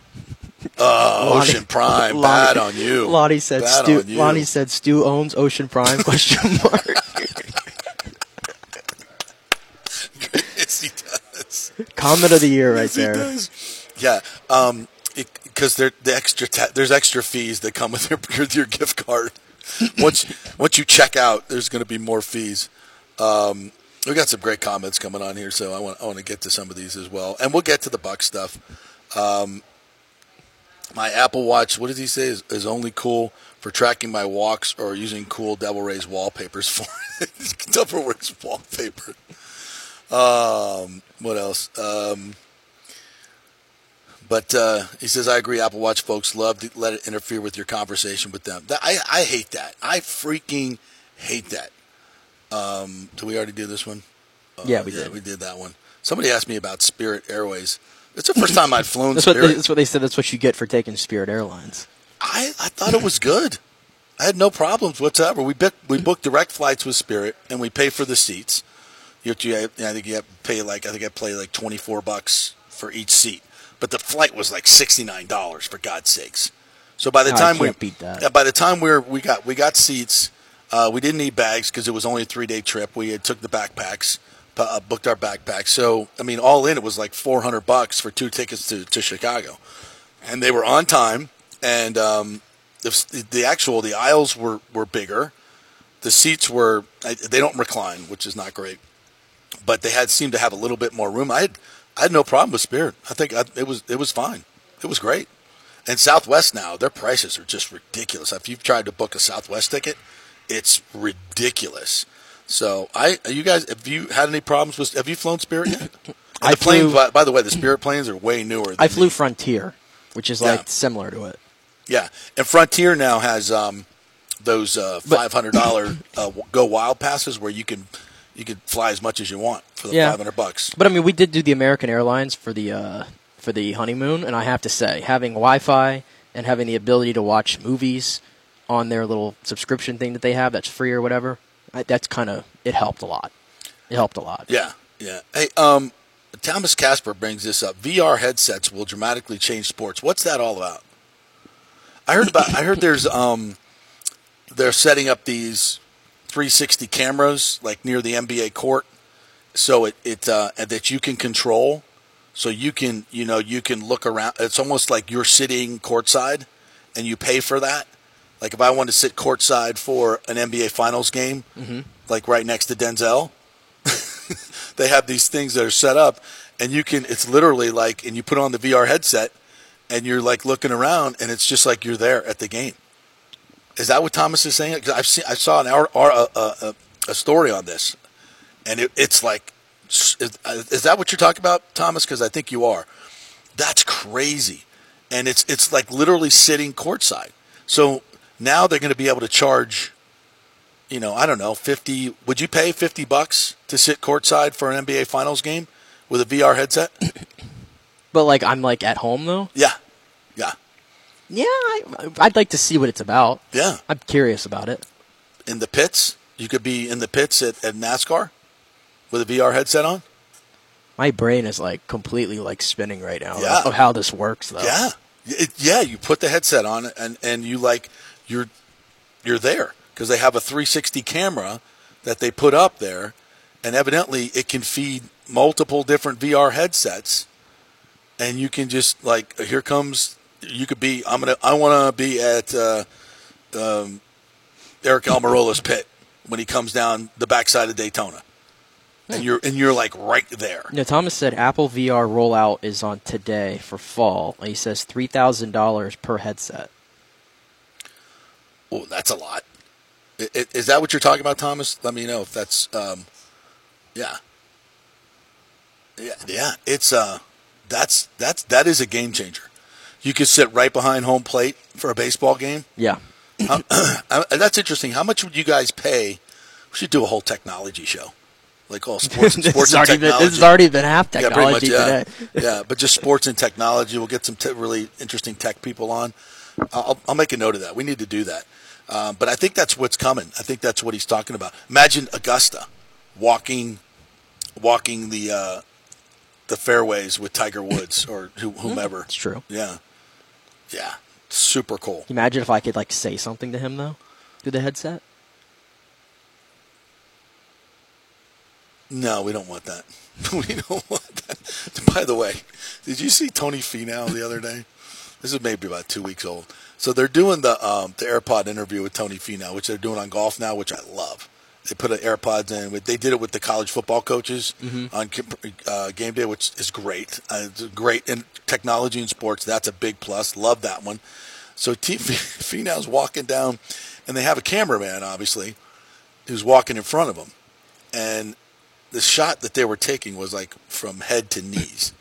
Uh, Lonnie, Ocean Prime, Lonnie, bad on you. Lonnie said, Stu, you. Lonnie said, Stu owns Ocean Prime, question mark. Yes, he does. Comment of the year right yes, there. He does. Yeah, um, because the extra ta- there's extra fees that come with your, with your gift card. Once, once you check out, there's going to be more fees. Um, we got some great comments coming on here, so I want I want to get to some of these as well. And we'll get to the Buck stuff. Um My Apple Watch, what does he say, is, is only cool for tracking my walks or using cool Devil Rays wallpapers for it. Devil Rays wallpaper. Um, what else? Um, but uh, he says, I agree, Apple Watch folks love to let it interfere with your conversation with them. That, I, I hate that. I freaking hate that. Um, did we already do this one? Uh, yeah, we yeah, did. we did that one. Somebody asked me about Spirit Airways. It's the first time I've flown that's Spirit. What they, that's what they said. That's what you get for taking Spirit Airlines. I, I thought it was good. I had no problems whatsoever. We bit, we booked direct flights with Spirit, and we pay for the seats. You have to, I think you have to pay like I think I paid like twenty four bucks for each seat, but the flight was like sixty nine dollars for God's sakes. So by the no, time I can't we beat that. by the time we were, we got we got seats, uh, we didn't need bags because it was only a three day trip. We had took the backpacks. Uh, booked our backpack. So, I mean, all in, it was like four hundred bucks for two tickets to, to Chicago. And they were on time. And um, the, the actual, the aisles were, were bigger. The seats were, they don't recline, which is not great. But they had seemed to have a little bit more room. I had I had no problem with Spirit. I think I, it was it was fine. It was great. And Southwest now, their prices are just ridiculous. If you've tried to book a Southwest ticket, it's ridiculous. So I, you guys, have you had any problems with? Have you flown Spirit yet? I flew, planes, by, by the way, the Spirit planes are way newer. Than I flew these. Frontier, which is yeah. like similar to it. Yeah, and Frontier now has um, those uh, five hundred dollar uh, Go Wild passes where you can you can fly as much as you want for the yeah. five hundred bucks. But I mean, we did do the American Airlines for the uh, for the honeymoon, and I have to say, having Wi-Fi and having the ability to watch movies on their little subscription thing that they have that's free or whatever. I, that's kind of it helped a lot. It helped a lot. Yeah, yeah. Hey, um, Thomas Casper brings this up. V R headsets will dramatically change sports. What's that all about? I heard about. I heard there's um, they're setting up these three sixty cameras like near the N B A court, so it it uh, that you can control. So you can you know you can look around. It's almost like you're sitting courtside, and you pay for that. Like, if I wanted to sit courtside for an N B A Finals game, mm-hmm. like right next to Denzel, they have these things that are set up, and you can, it's literally like, and you put on the V R headset, and you're like looking around, and it's just like you're there at the game. Is that what Thomas is saying? Because I've seen, I saw an hour, hour, uh, uh, a story on this, and it, it's like, is, is that what you're talking about, Thomas? Because I think you are. That's crazy. And it's it's like literally sitting courtside. So, now they're going to be able to charge, you know, I don't know, fifty. Would you pay fifty bucks to sit courtside for an N B A Finals game? with a V R headset. But, like, I'm, like, at home, though? Yeah. Yeah. Yeah, I, I'd like to see what it's about. Yeah. I'm curious about it. In the pits? You could be in the pits at, at NASCAR with a V R headset on? My brain is, like, completely, like, spinning right now yeah. of how this works, though. Yeah. It, yeah, you put the headset on, and, and you, like, you're, you're there. Because they have a three sixty camera that they put up there, and evidently it can feed multiple different V R headsets. And you can just, like, here comes, you could be, I'm gonna, I want to be at uh, um, Eric Almirola's pit when he comes down the backside of Daytona. Hmm. And you're, and you're like, right there. Yeah, Thomas said Apple V R rollout is on today for fall. He says three thousand dollars per headset. Oh, that's a lot. Is that what you're talking about, Thomas? Let me know if that's, um, yeah. Yeah, yeah, it's, uh. That's that's that is a game changer. You could sit right behind home plate for a baseball game. Yeah, um, that's interesting. How much would you guys pay? We should do a whole technology show, like all sports and sports and technology. Been, this has already been half technology yeah, pretty much, today. Yeah. yeah, but just sports and technology. We'll get some t- really interesting tech people on. I'll, I'll make a note of that. We need to do that. Um, but I think that's what's coming. I think that's what he's talking about. Imagine Augusta walking, walking the. Uh, the fairways with Tiger Woods or whomever. It's true. Yeah. Yeah. Super cool. Imagine if I could, like, say something to him, though, through the headset. No, we don't want that. We don't want that. By the way, did you see Tony Finau the other day? This is maybe about two weeks old. So they're doing the um, the AirPod interview with Tony Finau, which they're doing on Golf Now, which I love. They put an AirPods in. They did it with the college football coaches mm-hmm. on uh, game day, which is great. Uh, it's great in technology and sports. That's a big plus. Love that one. So T- Finau's walking down, and they have a cameraman, obviously, who's walking in front of him. And the shot that they were taking was, like, from head to knees.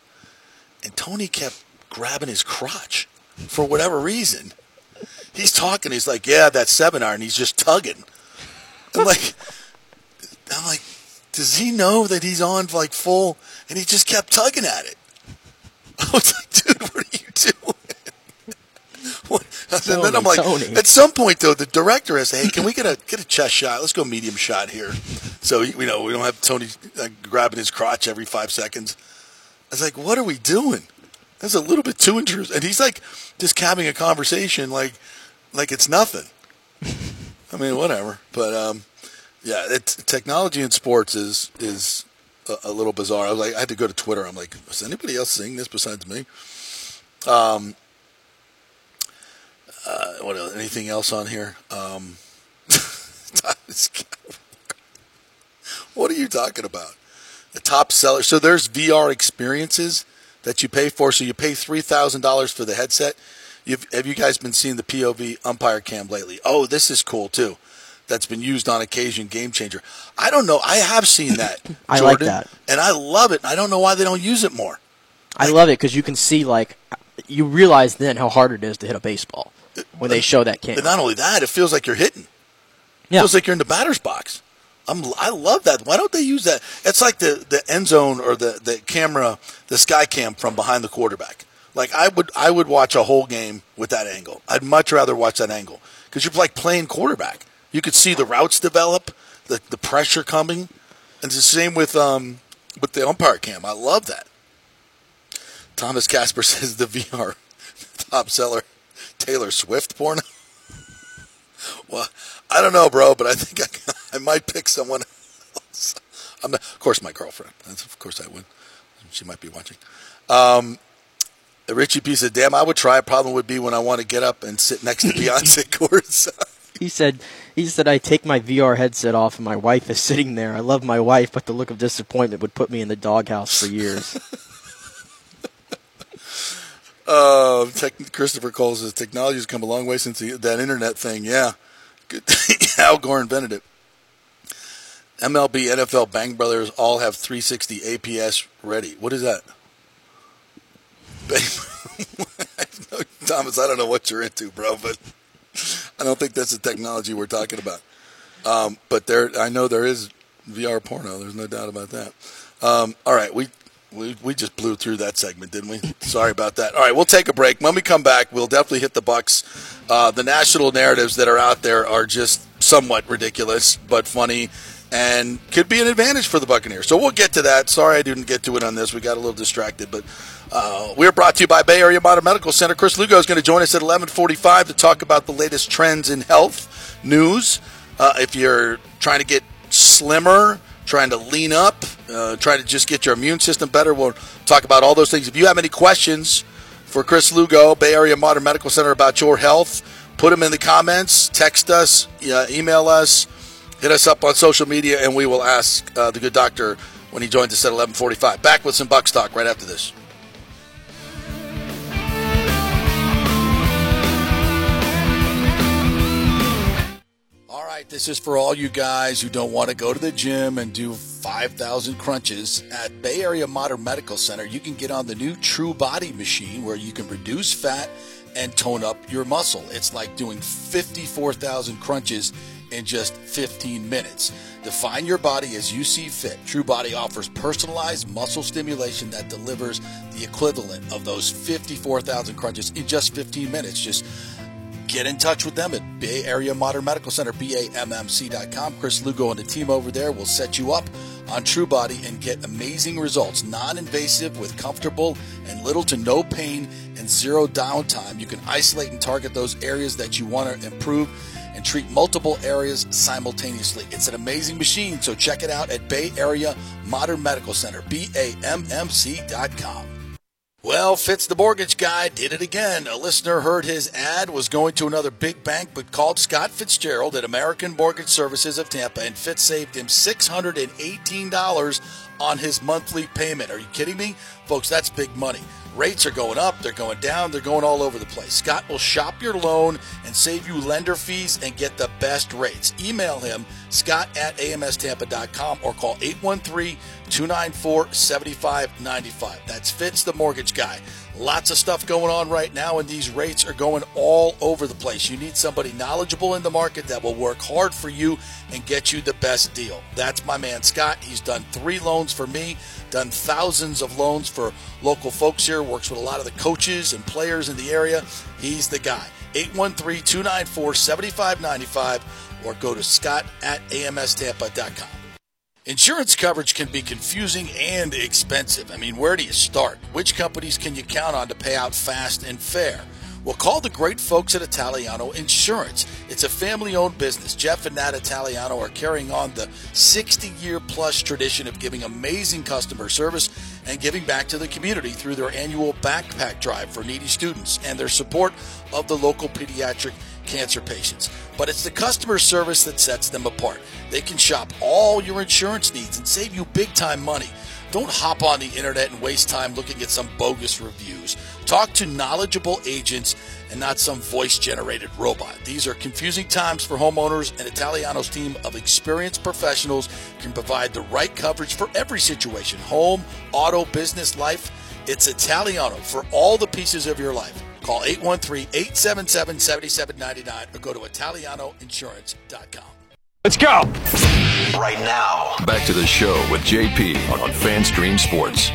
And Tony kept grabbing his crotch for whatever reason. He's talking. He's like, yeah, that seven iron. He's just tugging. I'm like, I'm like, does he know that he's on, like, full? And he just kept tugging at it. I was like, dude, what are you doing? What? Tony, and then I'm like, Tony. At some point, though, the director has to, hey, can we get a get a chest shot? Let's go medium shot here. So, you know, we don't have Tony uh, grabbing his crotch every five seconds. I was like, what are we doing? That's a little bit too intrusive. And he's, like, just having a conversation like, like it's nothing. I mean, whatever. But, um, yeah, it's, technology in sports is is a, a little bizarre. I was like, I had to go to Twitter. I'm like, is anybody else seeing this besides me? Um, uh, what else? Anything else on here? Um, what are you talking about? The top seller. So there's V R experiences that you pay for. So you pay three thousand dollars for the headset. You've, have you guys been seeing the P O V umpire cam lately? Oh, this is cool, too. That's been used on occasion, game changer. I don't know. I have seen that, I Jordan, like that. And I love it. I don't know why they don't use it more. I like, love it because you can see, like, you realize then how hard it is to hit a baseball when uh, they show that cam. And not only that, it feels like you're hitting. It yeah. feels like you're in the batter's box. I'm, I love that. Why don't they use that? It's like the, the end zone or the, the camera, the sky cam from behind the quarterback. Like, I would I would watch a whole game with that angle. I'd much rather watch that angle because you're, like, playing quarterback. You could see the routes develop, the, the pressure coming. And it's the same with um with the umpire cam. I love that. Thomas Casper says the V R top seller, Taylor Swift porno. Well, I don't know, bro, but I think I, I might pick someone else. I'm not, of course, my girlfriend. Of course I would. She might be watching. Um Richie P said, damn, I would try. Problem would be when I want to get up and sit next to Beyonce chorus. he said, he said, I take my V R headset off and my wife is sitting there. I love my wife, but the look of disappointment would put me in the doghouse for years. uh, tech- Christopher Cole says, technology has come a long way since the, that internet thing. Yeah. Al Gore invented it. M L B, N F L, Bang Brothers all have three sixty A P S ready. What is that? Thomas, I don't know what you're into, bro, but I don't think that's the technology we're talking about. Um, but there, I know there is V R porno. There's no doubt about that. Um, all right, we We we just blew through that segment, didn't we? Sorry about that. All right, we'll take a break. When we come back, we'll definitely hit the Bucks. Uh, the national narratives that are out there are just somewhat ridiculous but funny and could be an advantage for the Buccaneers. So we'll get to that. Sorry I didn't get to it on this. We got a little distracted. But uh, we're brought to you by Bay Area Modern Medical Center. Chris Lugo is going to join us at eleven forty-five to talk about the latest trends in health news. Uh, if you're trying to get slimmer, trying to lean up, uh, trying to just get your immune system better. We'll talk about all those things. If you have any questions for Chris Lugo, Bay Area Modern Medical Center, about your health, put them in the comments, text us, uh, email us, hit us up on social media, and we will ask uh, the good doctor when he joins us at eleven forty-five. Back with some Bucks talk right after this. This is for all you guys who don't want to go to the gym and do five thousand crunches. At Bay Area Modern Medical Center, you can get on the new True Body machine where you can reduce fat and tone up your muscle. It's like doing fifty-four thousand crunches in just fifteen minutes. Define your body as you see fit. True Body offers personalized muscle stimulation that delivers the equivalent of those fifty-four thousand crunches in just fifteen minutes. Just get in touch with them at Bay Area Modern Medical Center, B A M M C dot com. Chris Lugo and the team over there will set you up on TrueBody and get amazing results. Non-invasive with comfortable and little to no pain and zero downtime. You can isolate and target those areas that you want to improve and treat multiple areas simultaneously. It's an amazing machine, so check it out at Bay Area Modern Medical Center, B A M M C dot com. Well, Fitz the Mortgage Guy did it again. A listener heard his ad, was going to another big bank, but called Scott Fitzgerald at American Mortgage Services of Tampa, and Fitz saved him six hundred eighteen dollars on his monthly payment. Are you kidding me? Folks, that's big money. Rates are going up, they're going down, they're going all over the place. Scott will shop your loan and save you lender fees and get the best rates. Email him, scott at amstampa dot com, or call eight one three, two nine four, seven five nine five. That's Fitz the Mortgage Guy. Lots of stuff going on right now, and these rates are going all over the place. You need somebody knowledgeable in the market that will work hard for you and get you the best deal. That's my man Scott. He's done three loans for me, done thousands of loans for local folks here, works with a lot of the coaches and players in the area. He's the guy. eight one three, two nine four, seven five nine five, or go to scott at amstampa dot com. Insurance coverage can be confusing and expensive. I mean, where do you start? Which companies can you count on to pay out fast and fair? Well, call the great folks at Italiano Insurance. It's a family-owned business. Jeff and Nat Italiano are carrying on the sixty-year-plus tradition of giving amazing customer service and giving back to the community through their annual backpack drive for needy students and their support of the local pediatric cancer patients. But it's the customer service that sets them apart. They can shop all your insurance needs and save you big-time money. Don't hop on the internet and waste time looking at some bogus reviews. Talk to knowledgeable agents and not some voice-generated robot. These are confusing times for homeowners, and Italiano's team of experienced professionals can provide the right coverage for every situation, home, auto, business, life. It's Italiano for all the pieces of your life. Call eight one three, eight seven seven, seven seven nine nine or go to italiano insurance dot com. Let's go. Right now, back to the show with J P on, on FanStream Sports.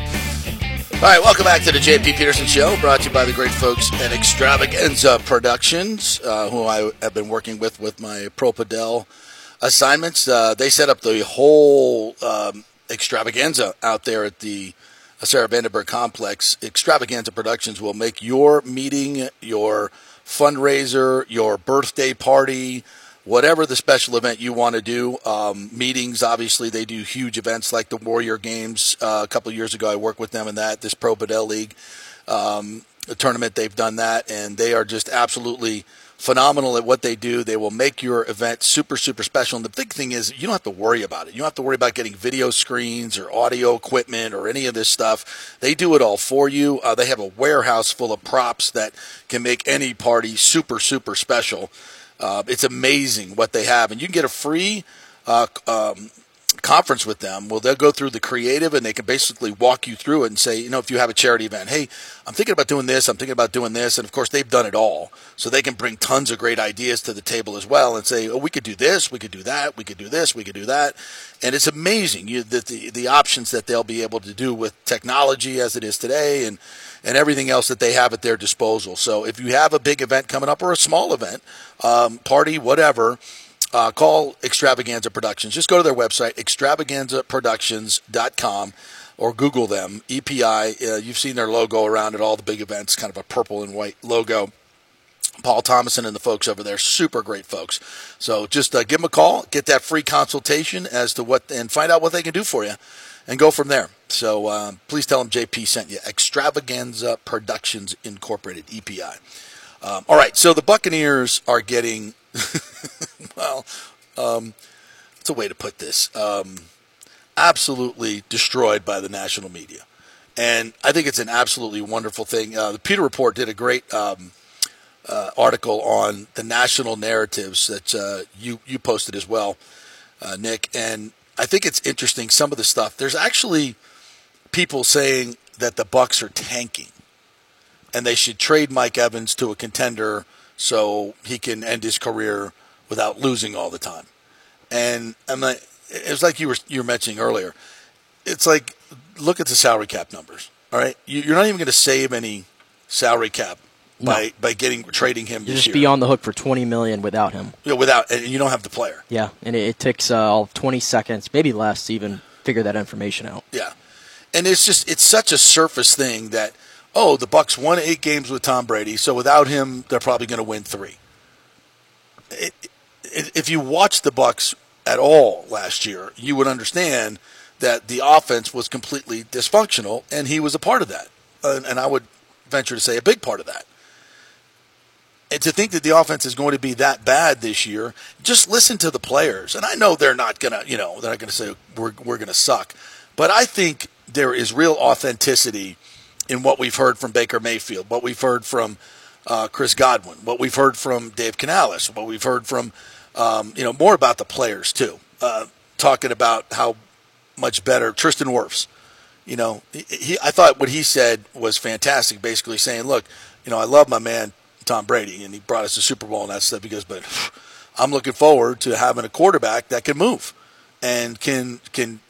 All right, welcome back to the J P Peterson Show, brought to you by the great folks at Extravaganza Productions, uh, who I have been working with with my Pro Padel assignments. Uh, they set up the whole um, extravaganza out there at the Sarah Vandenberg Complex. Extravaganza Productions will make your meeting, your fundraiser, your birthday party, whatever the special event you want to do. Um, meetings, obviously, they do huge events like the Warrior Games. Uh, a couple of years ago, I worked with them in that, this Pro Padel League um, tournament. They've done that, and they are just absolutely phenomenal at what they do. They will make your event super, super special. And the big thing is you don't have to worry about it. You don't have to worry about getting video screens or audio equipment or any of this stuff. They do it all for you. Uh, they have a warehouse full of props that can make any party super, super special. Uh, it's amazing what they have, and you can get a free uh, um, conference with them, well, they'll go through the creative and they can basically walk you through it and say, you know, if you have a charity event, hey, I'm thinking about doing this, I'm thinking about doing this. And, of course, they've done it all. So they can bring tons of great ideas to the table as well and say, oh, we could do this, we could do that, we could do this, we could do that. And it's amazing you, the, the, the options that they'll be able to do with technology as it is today and, and everything else that they have at their disposal. So if you have a big event coming up or a small event, um, party, whatever, Uh, call Extravaganza Productions. Just go to their website, extravaganza productions dot com, or Google them, E P I. Uh, you've seen their logo around at all the big events, kind of a purple and white logo. Paul Thomason and the folks over there, super great folks. So just uh, give them a call, get that free consultation as to what, and find out what they can do for you, and go from there. So uh, please tell them J P sent you. Extravaganza Productions Incorporated, E P I. Um, all right, so the Buccaneers are getting... well, um, it's a way to put this. Um, absolutely destroyed by the national media. And I think it's an absolutely wonderful thing. Uh, the Peter Report did a great um, uh, article on the national narratives that uh, you, you posted as well, uh, Nick. And I think it's interesting, some of the stuff. There's actually people saying that the Bucs are tanking and they should trade Mike Evans to a contender so he can end his career without losing all the time. And I'm like, it's like you were you were mentioning earlier. It's like, look at the salary cap numbers. All right, you, you're not even going to save any salary cap by no. by getting trading him. You just year. Be on the hook for twenty million dollars without him. Yeah, without, and you don't have the player. Yeah, and it, it takes uh, twenty seconds, maybe less, to even figure that information out. Yeah, and it's just it's such a surface thing that. Oh, the Bucs won eight games with Tom Brady, so without him, they're probably going to win three. It, it, if you watched the Bucs at all last year, you would understand that the offense was completely dysfunctional, and he was a part of that, and, and I would venture to say a big part of that. And to think that the offense is going to be that bad this year, just listen to the players. And I know they're not going to, you know, they're not going to say we're we're going to suck, but I think there is real authenticity in what we've heard from Baker Mayfield, what we've heard from uh, Chris Godwin, what we've heard from Dave Canales, what we've heard from, um, you know, more about the players too, uh, talking about how much better Tristan Wirfs, you know, he, I thought what he said was fantastic, basically saying, look, you know, I love my man, Tom Brady, and he brought us the Super Bowl and that stuff, because, but I'm looking forward to having a quarterback that can move and can, can,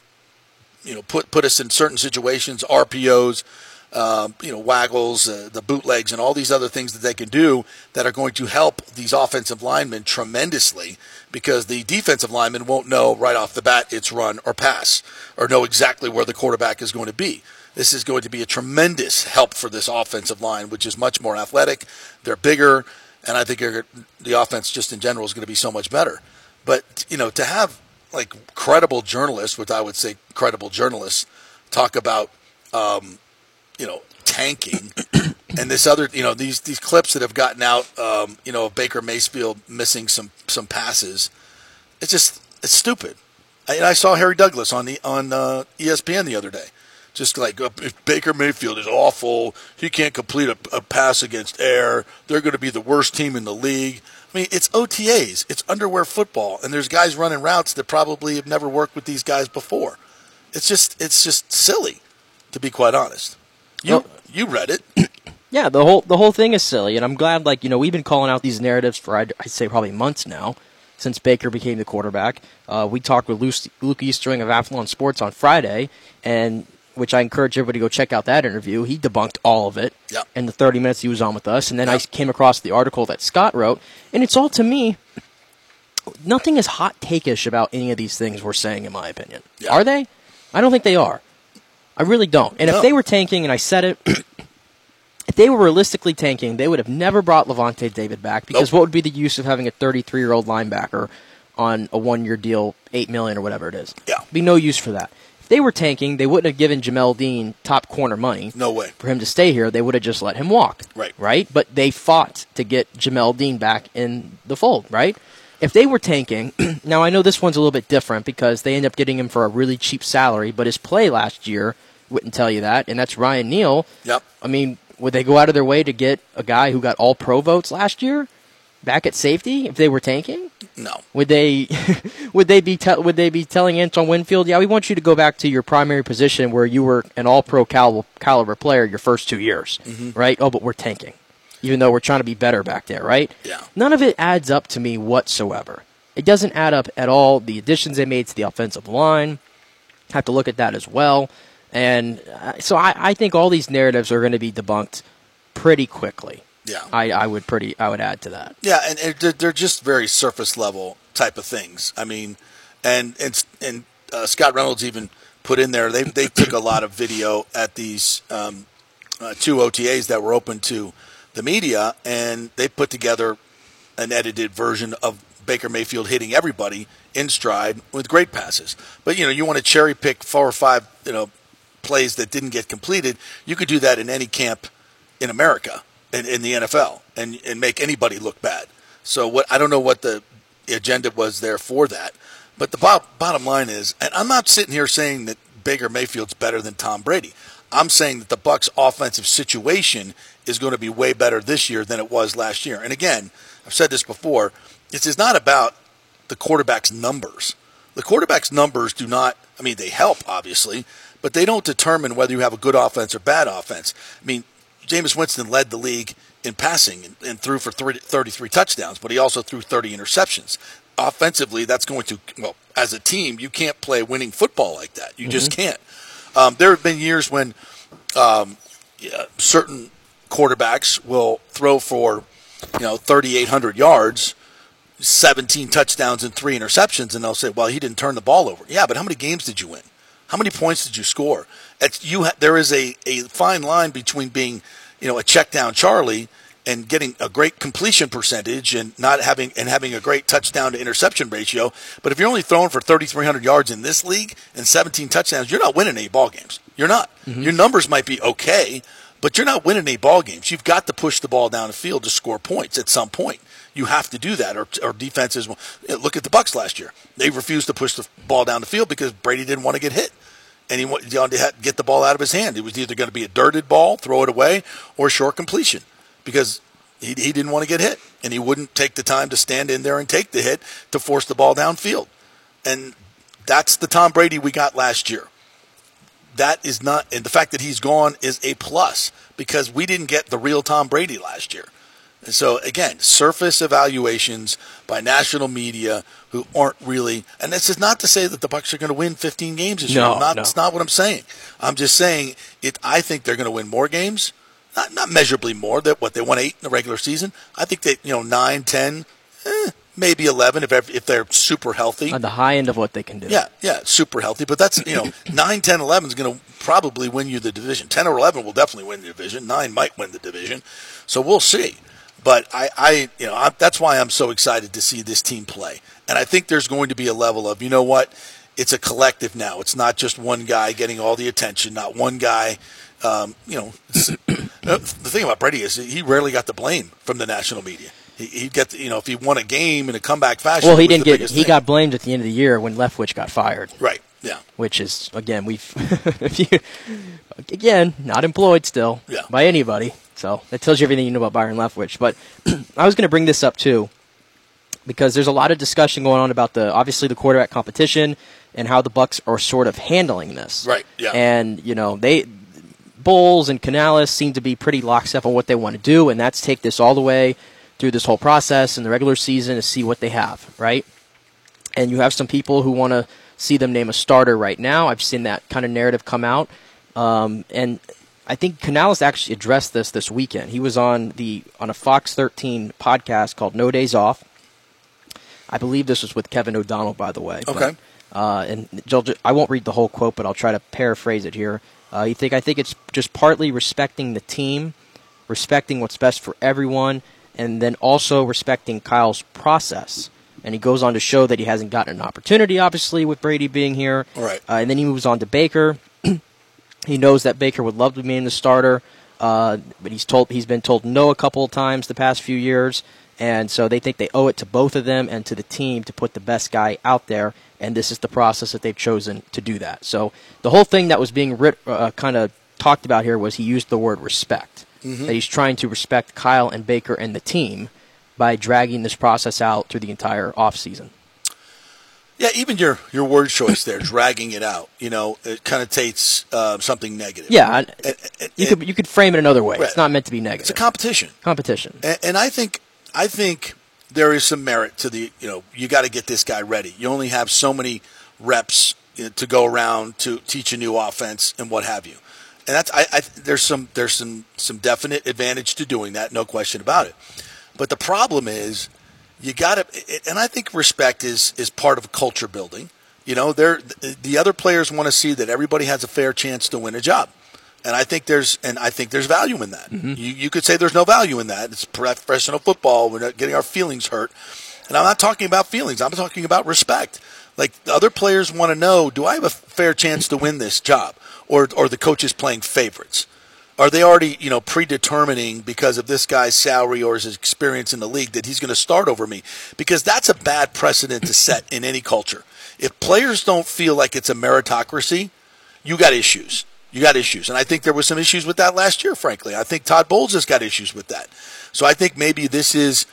you know, put, put us in certain situations, R P Os, Um, you know, waggles, uh, the bootlegs, and all these other things that they can do that are going to help these offensive linemen tremendously, because the defensive linemen won't know right off the bat it's run or pass, or know exactly where the quarterback is going to be. This is going to be a tremendous help for this offensive line, which is much more athletic. They're bigger, and I think the offense just in general is going to be so much better. But, you know, to have, like, credible journalists, which I would say credible journalists, talk about um, – you know, tanking, and this other, you know, these these clips that have gotten out, um, you know, of Baker Mayfield missing some some passes, it's just, it's stupid. I, and I saw Harry Douglas on the on uh, E S P N the other day, just like, if Baker Mayfield is awful, he can't complete a, a pass against air, they're going to be the worst team in the league. I mean, it's O T As, it's underwear football, and there's guys running routes that probably have never worked with these guys before. It's just, it's just silly, to be quite honest. You you read it. Yeah, the whole the whole thing is silly, and I'm glad, like, you know, we've been calling out these narratives for, I'd, I'd say, probably months now, since Baker became the quarterback. Uh, we talked with Luke, Luke Eastering of Athlon Sports on Friday, and which I encourage everybody to go check out that interview. He debunked all of it yep. in the thirty minutes he was on with us, and then yep. I came across the article that Scott wrote, and it's all, to me, nothing is hot take-ish about any of these things we're saying, in my opinion. Yep. Are they? I don't think they are. I really don't. And no. if they were tanking, and I said it, if they were realistically tanking, they would have never brought Levante David back, because nope. what would be the use of having a thirty-three-year-old linebacker on a one-year deal, eight million dollars or whatever it is? Yeah. There'd be no use for that. If they were tanking, they wouldn't have given Jamel Dean top corner money. No way. For him to stay here, they would have just let him walk. Right. Right? But they fought to get Jamel Dean back in the fold, right? If they were tanking, now I know this one's a little bit different because they end up getting him for a really cheap salary, but his play last year wouldn't tell you that, and that's Ryan Neal. Yep. I mean, would they go out of their way to get a guy who got all pro votes last year back at safety if they were tanking? No. Would they would they be te- would they be telling Antoine Winfield, yeah, we want you to go back to your primary position where you were an all-pro cal- caliber player your first two years, mm-hmm. right? Oh, but we're tanking, even though we're trying to be better back there, right? Yeah. None of it adds up to me whatsoever. It doesn't add up at all. The additions they made to the offensive line, have to look at that as well. And uh, so I, I think all these narratives are going to be debunked pretty quickly. Yeah, I, I would pretty I would add to that. Yeah, and, and they're, they're just very surface level type of things. I mean, and and and uh, Scott Reynolds even put in there. They they took a lot of video at these um, uh, two O T As that were open to the media, and they put together an edited version of Baker Mayfield hitting everybody in stride with great passes. But you know, you want to cherry pick four or five you know plays that didn't get completed. You could do that in any camp in America. In, in the N F L and, and make anybody look bad. So what I don't know what the agenda was there for that. But the bo- bottom line is, and I'm not sitting here saying that Baker Mayfield's better than Tom Brady. I'm saying that the Bucs' offensive situation is going to be way better this year than it was last year. And again, I've said this before, this is not about the quarterback's numbers. The quarterback's numbers do not, I mean, they help, obviously, but they don't determine whether you have a good offense or bad offense. I mean, Jameis Winston led the league in passing and, and threw for thirty-three touchdowns, but he also threw thirty interceptions. Offensively, that's going to, well, as a team, you can't play winning football like that. You mm-hmm. just can't. Um, there have been years when um, yeah, certain quarterbacks will throw for, you know, thirty-eight hundred yards, seventeen touchdowns and three interceptions, and they'll say, well, he didn't turn the ball over. Yeah, but how many games did you win? How many points did you score? It's, you ha- there is a, a fine line between being, you know, a check down Charlie and getting a great completion percentage and not having and having a great touchdown to interception ratio. But if you're only throwing for thirty-three hundred yards in this league and seventeen touchdowns, you're not winning any ball games. You're not. Mm-hmm. Your numbers might be okay, but you're not winning any ball games. You've got to push the ball down the field to score points at some point. You have to do that, or, or defenses. Look at the Bucs last year; they refused to push the ball down the field because Brady didn't want to get hit, and he wanted to get the ball out of his hand. It was either going to be a dirted ball, throw it away, or a short completion because he, he didn't want to get hit, and he wouldn't take the time to stand in there and take the hit to force the ball downfield. And that's the Tom Brady we got last year. That is not, and the fact that he's gone is a plus because we didn't get the real Tom Brady last year. And so, again, surface evaluations by national media who aren't really – and this is not to say that the Bucs are going to win fifteen games this no, year. Not, no. That's not what I'm saying. I'm just saying it. I think they're going to win more games, not not measurably more. That what, they won eight in the regular season. I think that, you know, nine, ten, eh, maybe eleven if if they're super healthy. On the high end of what they can do. Yeah, yeah, super healthy. But that's, you know, nine, ten, eleven is going to probably win you the division. ten or eleven will definitely win the division. nine might win the division. So we'll see. But I, I, you know, I, that's why I'm so excited to see this team play. And I think there's going to be a level of, you know what, it's a collective now. It's not just one guy getting all the attention, not one guy. Um, you know, the thing about Brady is he rarely got the blame from the national media. He, he'd get, the, you know, if he won a game in a comeback fashion. Well, he didn't get. He thing. got blamed at the end of the year when Leftwich got fired. Right. Yeah. Which is again we've again not employed still yeah. by anybody. So that tells you everything you know about Byron Leftwich. But I was going to bring this up, too, because there's a lot of discussion going on about the obviously the quarterback competition and how the Bucs are sort of handling this. Right, yeah. And, you know, they Bowles and Canales seem to be pretty lockstep on what they want to do, and that's take this all the way through this whole process in the regular season to see what they have, right? And you have some people who want to see them name a starter right now. I've seen that kind of narrative come out. Um, and... I think Canales actually addressed this this weekend. He was on the on a Fox thirteen podcast called No Days Off. I believe this was with Kevin O'Donnell, by the way. Okay. But, uh, and I won't read the whole quote, but I'll try to paraphrase it here. Uh, you think I think it's just partly respecting the team, respecting what's best for everyone, and then also respecting Kyle's process. And he goes on to show that he hasn't gotten an opportunity, obviously, with Brady being here. All right. Uh, and then he moves on to Baker. He knows that Baker would love to be in the starter, uh, but he's told he's been told no a couple of times the past few years, and so they think they owe it to both of them and to the team to put the best guy out there, and this is the process that they've chosen to do that. So the whole thing that was being writ- uh, kind of talked about here was he used the word respect, mm-hmm. that he's trying to respect Kyle and Baker and the team, by dragging this process out through the entire offseason. Yeah, even your, your word choice there, dragging it out, you know, it connotates uh, something negative. Yeah, and, and, and, you could you could frame it another way. Right. It's not meant to be negative. It's a competition. Competition. And, and I think I think there is some merit to the, you know, you got to get this guy ready. You only have so many reps to go around to teach a new offense and what have you. And that's I, I there's some there's some, some definite advantage to doing that, no question about it. But the problem is, you got to, and I think respect is, is part of culture building. You know, they're, the other players want to see that everybody has a fair chance to win a job, and I think there's and I think there's value in that. Mm-hmm. You you could say there's no value in that. It's professional football. We're not getting our feelings hurt, and I'm not talking about feelings. I'm talking about respect. Like, the other players want to know, do I have a fair chance to win this job, or or the coach is playing favorites? Are they already, you know, predetermining because of this guy's salary or his experience in the league that he's going to start over me? Because that's a bad precedent to set in any culture. If players don't feel like it's a meritocracy, you got issues. You got issues. And I think there were some issues with that last year, frankly. I think Todd Bowles has got issues with that. So I think maybe this is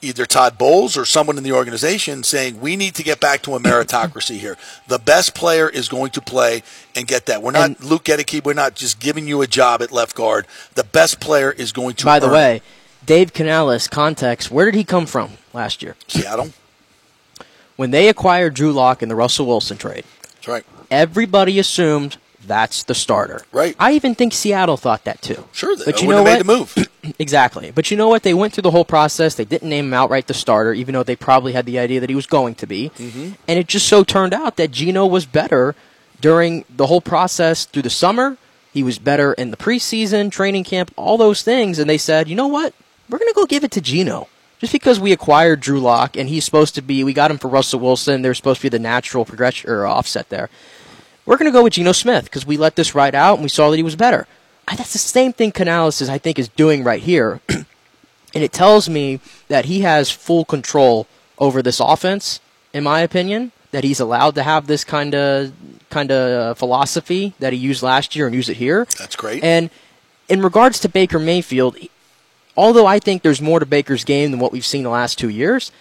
either Todd Bowles or someone in the organization saying, we need to get back to a meritocracy here. The best player is going to play and get that. We're not and, Luke Getticke. We're not just giving you a job at left guard. The best player is going to By earn. The way, Dave Canales, context, where did he come from last year? Seattle. When they acquired Drew Lock in the Russell Wilson trade, that's right, everybody assumed that's the starter. Right. I even think Seattle thought that too. Sure, they but you know made the move. Exactly. But you know what? They went through the whole process. They didn't name him outright the starter, even though they probably had the idea that he was going to be. Mm-hmm. And it just so turned out that Geno was better during the whole process through the summer. He was better in the preseason, training camp, all those things. And they said, you know what? We're going to go give it to Geno. Just because we acquired Drew Lock and he's supposed to be, we got him for Russell Wilson, there's supposed to be the natural progression or offset there. We're going to go with Geno Smith because we let this ride out and we saw that he was better. I, that's the same thing Canales, is, I think, is doing right here. And it tells me that he has full control over this offense, in my opinion, that he's allowed to have this kind of kind of philosophy that he used last year and use it here. That's great. And in regards to Baker Mayfield, although I think there's more to Baker's game than what we've seen the last two years,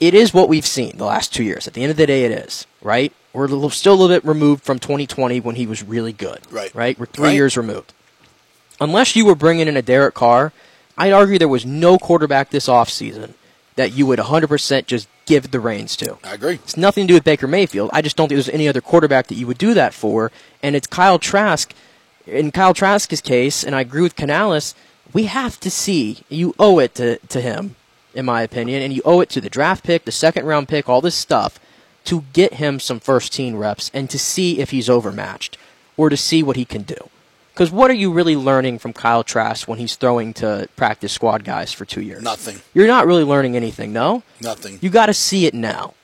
it is what we've seen the last two years. At the end of the day, it is, right? We're a little, still a little bit removed from twenty twenty when he was really good. Right. Right? We're three right. years removed. Unless you were bringing in a Derek Carr, I'd argue there was no quarterback this offseason that you would one hundred percent just give the reins to. I agree. It's nothing to do with Baker Mayfield. I just don't think there's any other quarterback that you would do that for. And it's Kyle Trask. In Kyle Trask's case, and I agree with Canales, we have to see. You owe it to, to him, in my opinion, and you owe it to the draft pick, the second-round pick, all this stuff, to get him some first-team reps and to see if he's overmatched or to see what he can do. Because what are you really learning from Kyle Trask when he's throwing to practice squad guys for two years? Nothing. You're not really learning anything, no? Nothing. You got to see it now.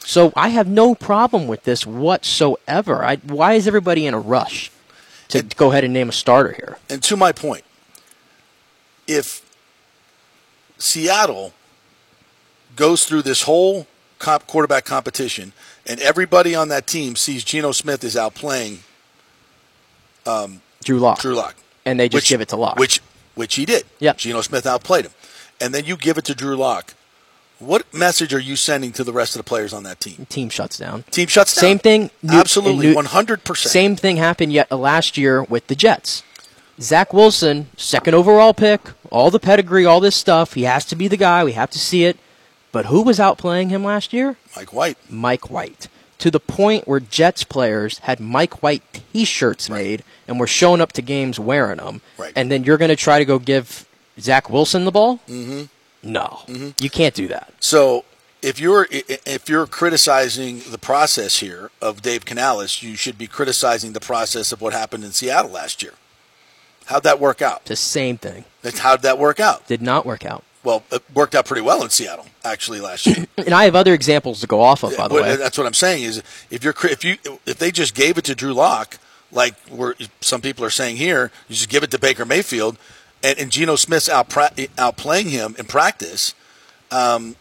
So I have no problem with this whatsoever. I, why is everybody in a rush to and, go ahead and name a starter here? And to my point, if Seattle goes through this whole comp quarterback competition, and everybody on that team sees Geno Smith is out playing um, Drew Lock. Drew Lock, and they just which, give it to Lock, which which he did. Yeah, Geno Smith outplayed him, and then you give it to Drew Lock. What message are you sending to the rest of the players on that team? Team shuts down. Team shuts down. Same thing. New, Absolutely, one hundred percent. Same thing happened yet last year with the Jets. Zach Wilson, second overall pick, all the pedigree, all this stuff. He has to be the guy. We have to see it. But who was outplaying him last year? Mike White. Mike White. To the point where Jets players had Mike White T-shirts right. made and were showing up to games wearing them. Right. And then you're going to try to go give Zach Wilson the ball? Mm-hmm. No. Mm-hmm. You can't do that. So if you're if you're criticizing the process here of Dave Canales, you should be criticizing the process of what happened in Seattle last year. How'd that work out? The same thing. How'd that work out? Did not work out. Well, it worked out pretty well in Seattle, actually, last year. And I have other examples to go off of, by the way. That's what I'm saying is if you're if you if they just gave it to Drew Lock, like we're, some people are saying here, you just give it to Baker Mayfield, and, and Geno Smith's out outplaying him in practice. Um,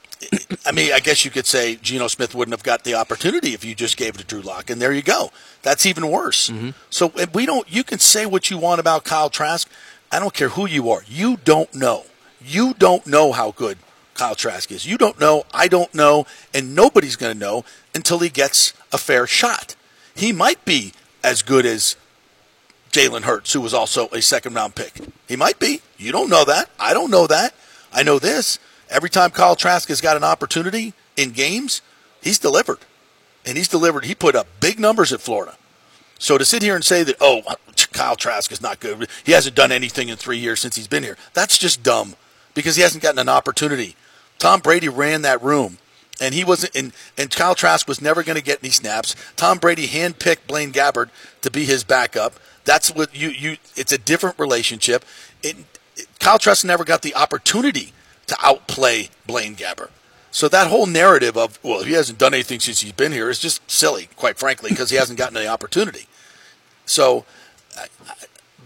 I mean, I guess you could say Geno Smith wouldn't have got the opportunity if you just gave it to Drew Lock, and there you go. That's even worse. Mm-hmm. So we don't. You can say what you want about Kyle Trask. I don't care who you are. You don't know. You don't know how good Kyle Trask is. You don't know, I don't know, and nobody's going to know until he gets a fair shot. He might be as good as Jalen Hurts, who was also a second-round pick. He might be. You don't know that. I don't know that. I know this. Every time Kyle Trask has got an opportunity in games, he's delivered. And he's delivered. He put up big numbers at Florida. So to sit here and say that, oh, Kyle Trask is not good, he hasn't done anything in three years since he's been here, that's just dumb because he hasn't gotten an opportunity. Tom Brady ran that room, and he wasn't. And, and Kyle Trask was never going to get any snaps. Tom Brady handpicked Blaine Gabbert to be his backup. That's what you you. It's a different relationship. It, it, Kyle Trask never got the opportunity to outplay Blaine Gabbert. So that whole narrative of, well, he hasn't done anything since he's been here is just silly, quite frankly, because he hasn't gotten any opportunity. So I, I,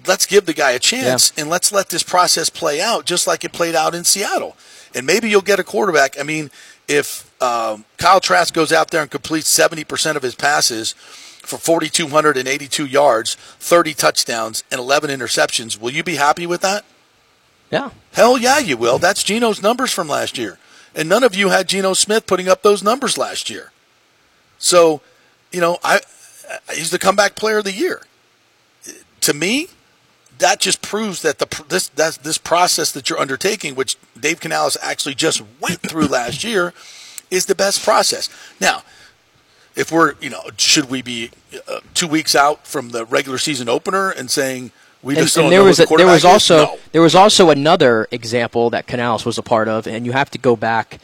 let's give the guy a chance, yeah. and let's let this process play out just like it played out in Seattle. And maybe you'll get a quarterback. I mean, if um, Kyle Trask goes out there and completes seventy percent of his passes for four thousand two hundred eighty-two yards, thirty touchdowns, and eleven interceptions, will you be happy with that? Yeah. Hell yeah, you will. That's Geno's numbers from last year. And none of you had Geno Smith putting up those numbers last year. So, you know, I, he's the comeback player of the year. To me, that just proves that the this that's, this process that you're undertaking, which Dave Canales actually just went through last year, is the best process. Now, if we're, you know, should we be uh, two weeks out from the regular season opener and saying, We and, just and there was a, the there was also no. there was also another example that Canales was a part of, and you have to go back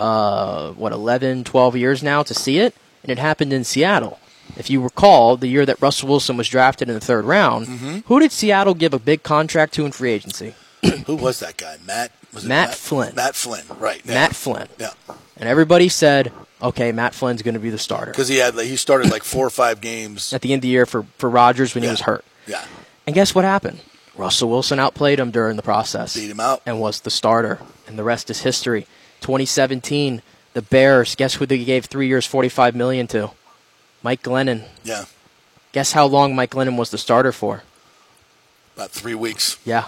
uh, what eleven, twelve years now to see it, and it happened in Seattle. If you recall, the year that Russell Wilson was drafted in the third round, mm-hmm. who did Seattle give a big contract to in free agency? Who was that guy? Matt was it Matt, Matt Flynn. Matt Flynn, right? Yeah. Matt Flynn. Yeah. And everybody said, okay, Matt Flynn's going to be the starter because he had like, he started like four or five games at the end of the year for for Rodgers when yeah. he was hurt. Yeah. And guess what happened? Russell Wilson outplayed him during the process. Beat him out. And was the starter. And the rest is history. twenty seventeen, the Bears, guess who they gave three years, forty-five million dollars to? Mike Glennon. Yeah. Guess how long Mike Glennon was the starter for? About three weeks. Yeah.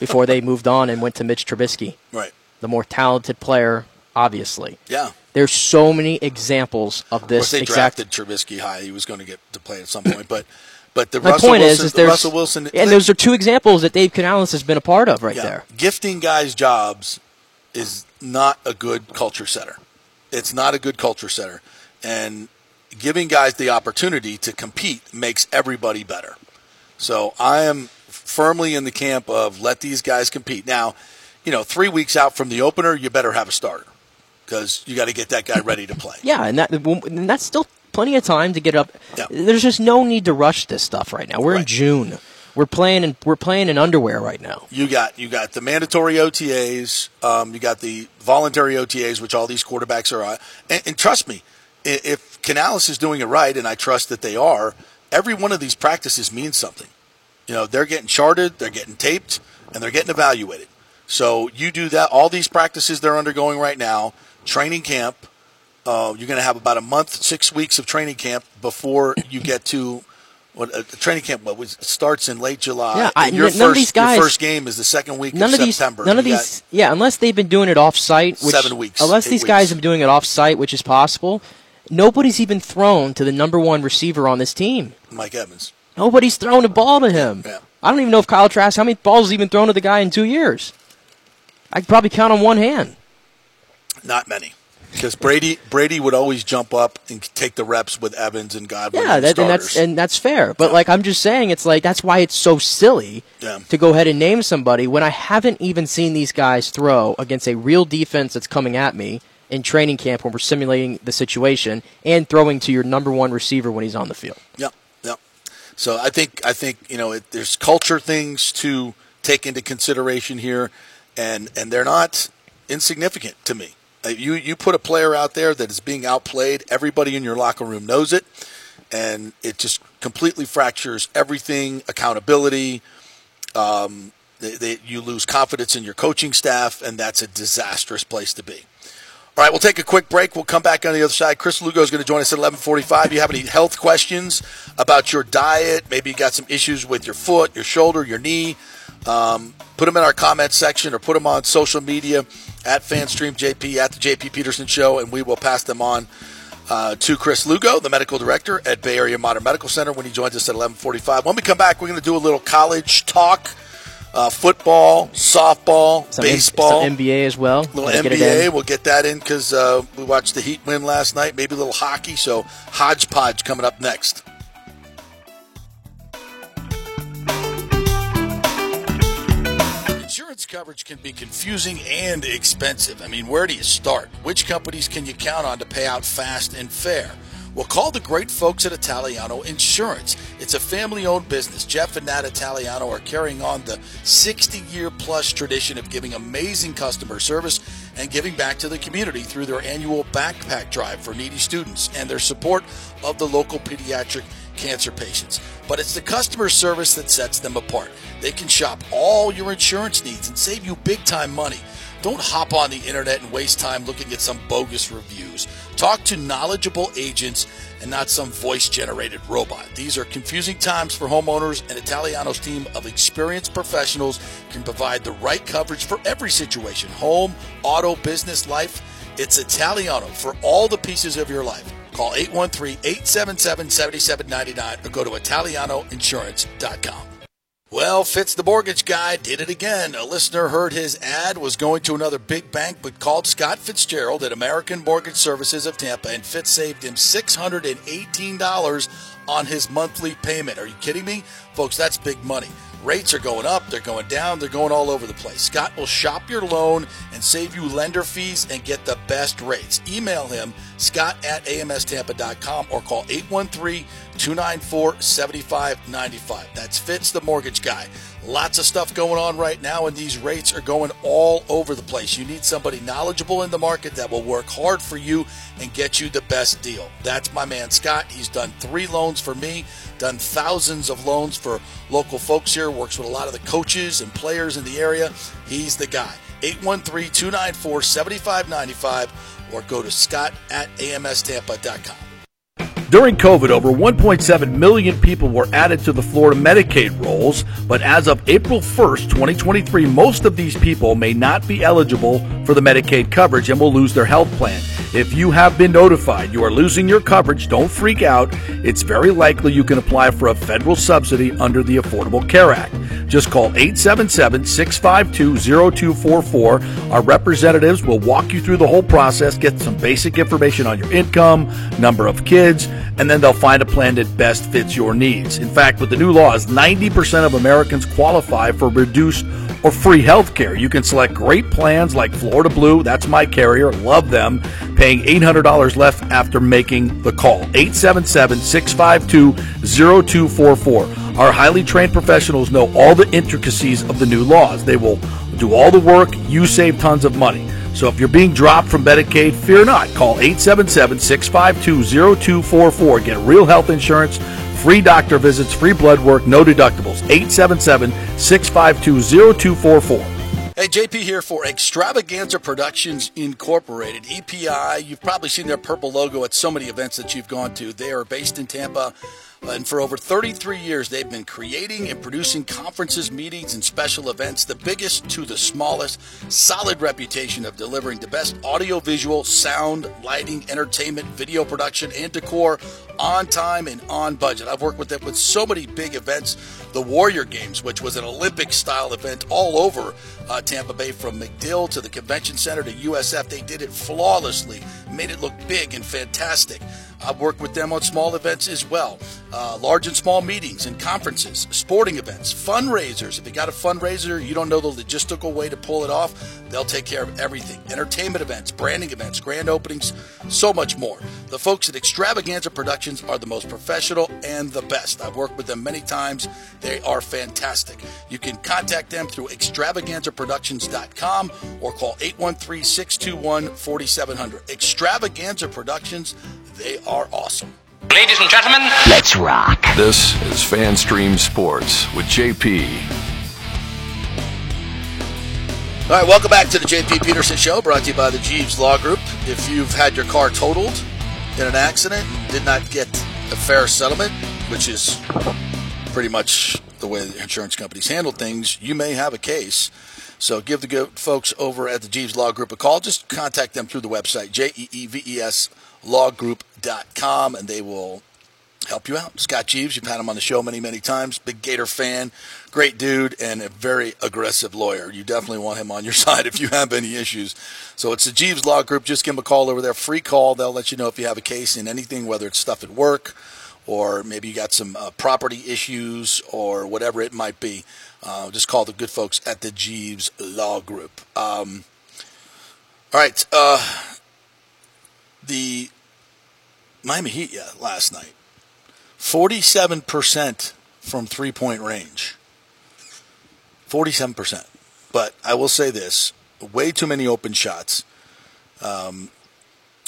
Before they moved on and went to Mitch Trubisky. Right. The more talented player, obviously. Yeah. There's so many examples of this. Of course, they exact- drafted Trubisky high. He was going to get to play at some point, but... But the My Russell point Wilson, is, is the Russell Wilson, and those are two examples that Dave Canales has been a part of, right yeah. there. Gifting guys jobs is not a good culture setter. It's not a good culture setter, and giving guys the opportunity to compete makes everybody better. So I am firmly in the camp of let these guys compete. Now, you know, three weeks out from the opener, you better have a starter because you got to get that guy ready to play. Yeah, and that and that's still. Plenty of time to get up. Yeah. There's just no need to rush this stuff right now. We're right. in June. We're playing in we're playing in underwear right now. You got you got the mandatory O T As. Um, you got the voluntary O T As, which all these quarterbacks are on. And, and trust me, if Canales is doing it right, and I trust that they are, every one of these practices means something. You know, they're getting charted, they're getting taped, and they're getting evaluated. So you do that. All these practices they're undergoing right now, training camp. Uh, you're going to have about a month, six weeks of training camp before you get to what uh, training camp. What was, starts in late July? Yeah, I, your, none first, of these guys, your first game is the second week none of, of these, September. None you of these, yeah, unless they've been doing it off site. Which, seven weeks. Unless these weeks. guys have been doing it off site, which is possible. Nobody's even thrown to the number one receiver on this team, Mike Evans. Nobody's thrown a ball to him. Yeah. I don't even know if Kyle Trask, how many balls has he been thrown to the guy in two years? I could probably count on one hand. Not many. Because Brady Brady would always jump up and take the reps with Evans and Godwin. Yeah, that, and that's and that's fair. But yeah. like I'm just saying, it's like that's why it's so silly yeah. to go ahead and name somebody when I haven't even seen these guys throw against a real defense that's coming at me in training camp when we're simulating the situation and throwing to your number one receiver when he's on the field. Yeah, yeah. So I think I think you know it, there's culture things to take into consideration here, and and they're not insignificant to me. You you put a player out there that is being outplayed. Everybody in your locker room knows it, and it just completely fractures everything. Accountability, um, they, they, you lose confidence in your coaching staff, and that's a disastrous place to be. All right, we'll take a quick break. We'll come back on the other side. Chris Lugo is going to join us at eleven forty-five. If you have any health questions about your diet, maybe you got some issues with your foot, your shoulder, your knee, um, put them in our comment section or put them on social media. at FanStream J P, at the J P Peterson Show, and we will pass them on uh, to Chris Lugo, the medical director at Bay Area Modern Medical Center, when he joins us at eleven forty-five. When we come back, we're going to do a little college talk. Uh, football, softball, some baseball. Some N B A as well. A little N B A. We'll get that in because uh, we watched the Heat win last night. Maybe a little hockey. So hodgepodge coming up next. Insurance coverage can be confusing and expensive. I mean, where do you start? Which companies can you count on to pay out fast and fair? Well, call the great folks at Italiano Insurance. It's a family-owned business. Jeff and Nat Italiano are carrying on the sixty-year-plus tradition of giving amazing customer service and giving back to the community through their annual backpack drive for needy students and their support of the local pediatric cancer patients. But it's the customer service that sets them apart. They can shop all your insurance needs and save you big-time money. Don't hop on the internet and waste time looking at some bogus reviews. Talk to knowledgeable agents and not some voice-generated robot. These are confusing times for homeowners, and Italiano's team of experienced professionals can provide the right coverage for every situation, home, auto, business, life. It's Italiano for all the pieces of your life. Call eight one three, eight seven seven, seven seven nine nine or go to italiano insurance dot com. Well, Fitz the Mortgage Guy did it again. A listener heard his ad, was going to another big bank, but called Scott Fitzgerald at American Mortgage Services of Tampa, and Fitz saved him six hundred eighteen dollars on his monthly payment. Are you kidding me? Folks, that's big money. Rates are going up, they're going down, they're going all over the place. Scott will shop your loan and save you lender fees and get the best rates. Email him, scott at amstampa dot com, or call eight one three, two nine four, seven five nine five. That's Fitz the Mortgage Guy. Lots of stuff going on right now, and these rates are going all over the place. You need somebody knowledgeable in the market that will work hard for you and get you the best deal. That's my man Scott. He's done three loans for me, done thousands of loans for local folks here, works with a lot of the coaches and players in the area. He's the guy. eight one three, two nine four, seven five nine five or go to scott at amstampa dot com. During COVID, over one point seven million people were added to the Florida Medicaid rolls, but as of April first, twenty twenty-three, most of these people may not be eligible for the Medicaid coverage and will lose their health plan. If you have been notified you are losing your coverage, don't freak out. It's very likely you can apply for a federal subsidy under the Affordable Care Act. Just call eight seven seven, six five two, zero two four four. Our representatives will walk you through the whole process, get some basic information on your income, number of kids, and then they'll find a plan that best fits your needs. In fact, with the new laws, ninety percent of Americans qualify for reduced or free health care. You can select great plans like Florida Blue, that's my carrier, love them, paying eight hundred dollars less after making the call. eight seven seven, six five two, zero two four four. Our highly trained professionals know all the intricacies of the new laws. They will do all the work, you save tons of money. So if you're being dropped from Medicaid, fear not. Call eight seven seven, six five two, zero two four four. Get real health insurance, free doctor visits, free blood work, no deductibles. eight seven seven, six five two, zero two four four. Hey, J P here for Extravaganza Productions Incorporated, E P I. You've probably seen their purple logo at so many events that you've gone to. They are based in Tampa, and for over thirty-three years, they've been creating and producing conferences, meetings, and special events, the biggest to the smallest. Solid reputation of delivering the best audio-visual, sound, lighting, entertainment, video production, and decor on time and on budget. I've worked with them with so many big events. The Warrior Games, which was an Olympic-style event all over uh, Tampa Bay, from MacDill to the Convention Center to U S F. They did it flawlessly, made it look big and fantastic. I've worked with them on small events as well, uh, large and small meetings and conferences, sporting events, fundraisers. If you got a fundraiser, you don't know the logistical way to pull it off, they'll take care of everything. Entertainment events, branding events, grand openings, so much more. The folks at Extravaganza Productions are the most professional and the best. I've worked with them many times. They are fantastic. You can contact them through extravaganza productions dot com or call eight one three, six two one, four seven zero zero. Extravaganza Productions, they are awesome. Ladies and gentlemen, let's rock. This is FanStream Sports with J P. All right, welcome back to the J P Peterson Show, brought to you by the Jeeves Law Group. If you've had your car totaled in an accident and did not get a fair settlement, which is pretty much the way the insurance companies handle things, you may have a case. So give the good folks over at the Jeeves Law Group a call. Just contact them through the website, J E E V E S law group dot com, and they will help you out. Scott Jeeves, you've had him on the show many, many times. Big Gator fan, great dude, and a very aggressive lawyer. You definitely want him on your side if you have any issues. So it's the Jeeves Law Group. Just give him a call over there. Free call. They'll let you know if you have a case in anything, whether it's stuff at work or maybe you got some uh, property issues or whatever it might be. Uh, just call the good folks at the Jeeves Law Group. Um, all right. Uh, the Miami Heat, yeah, last night. forty-seven percent from three-point range. forty-seven percent. But I will say this, way too many open shots. Um,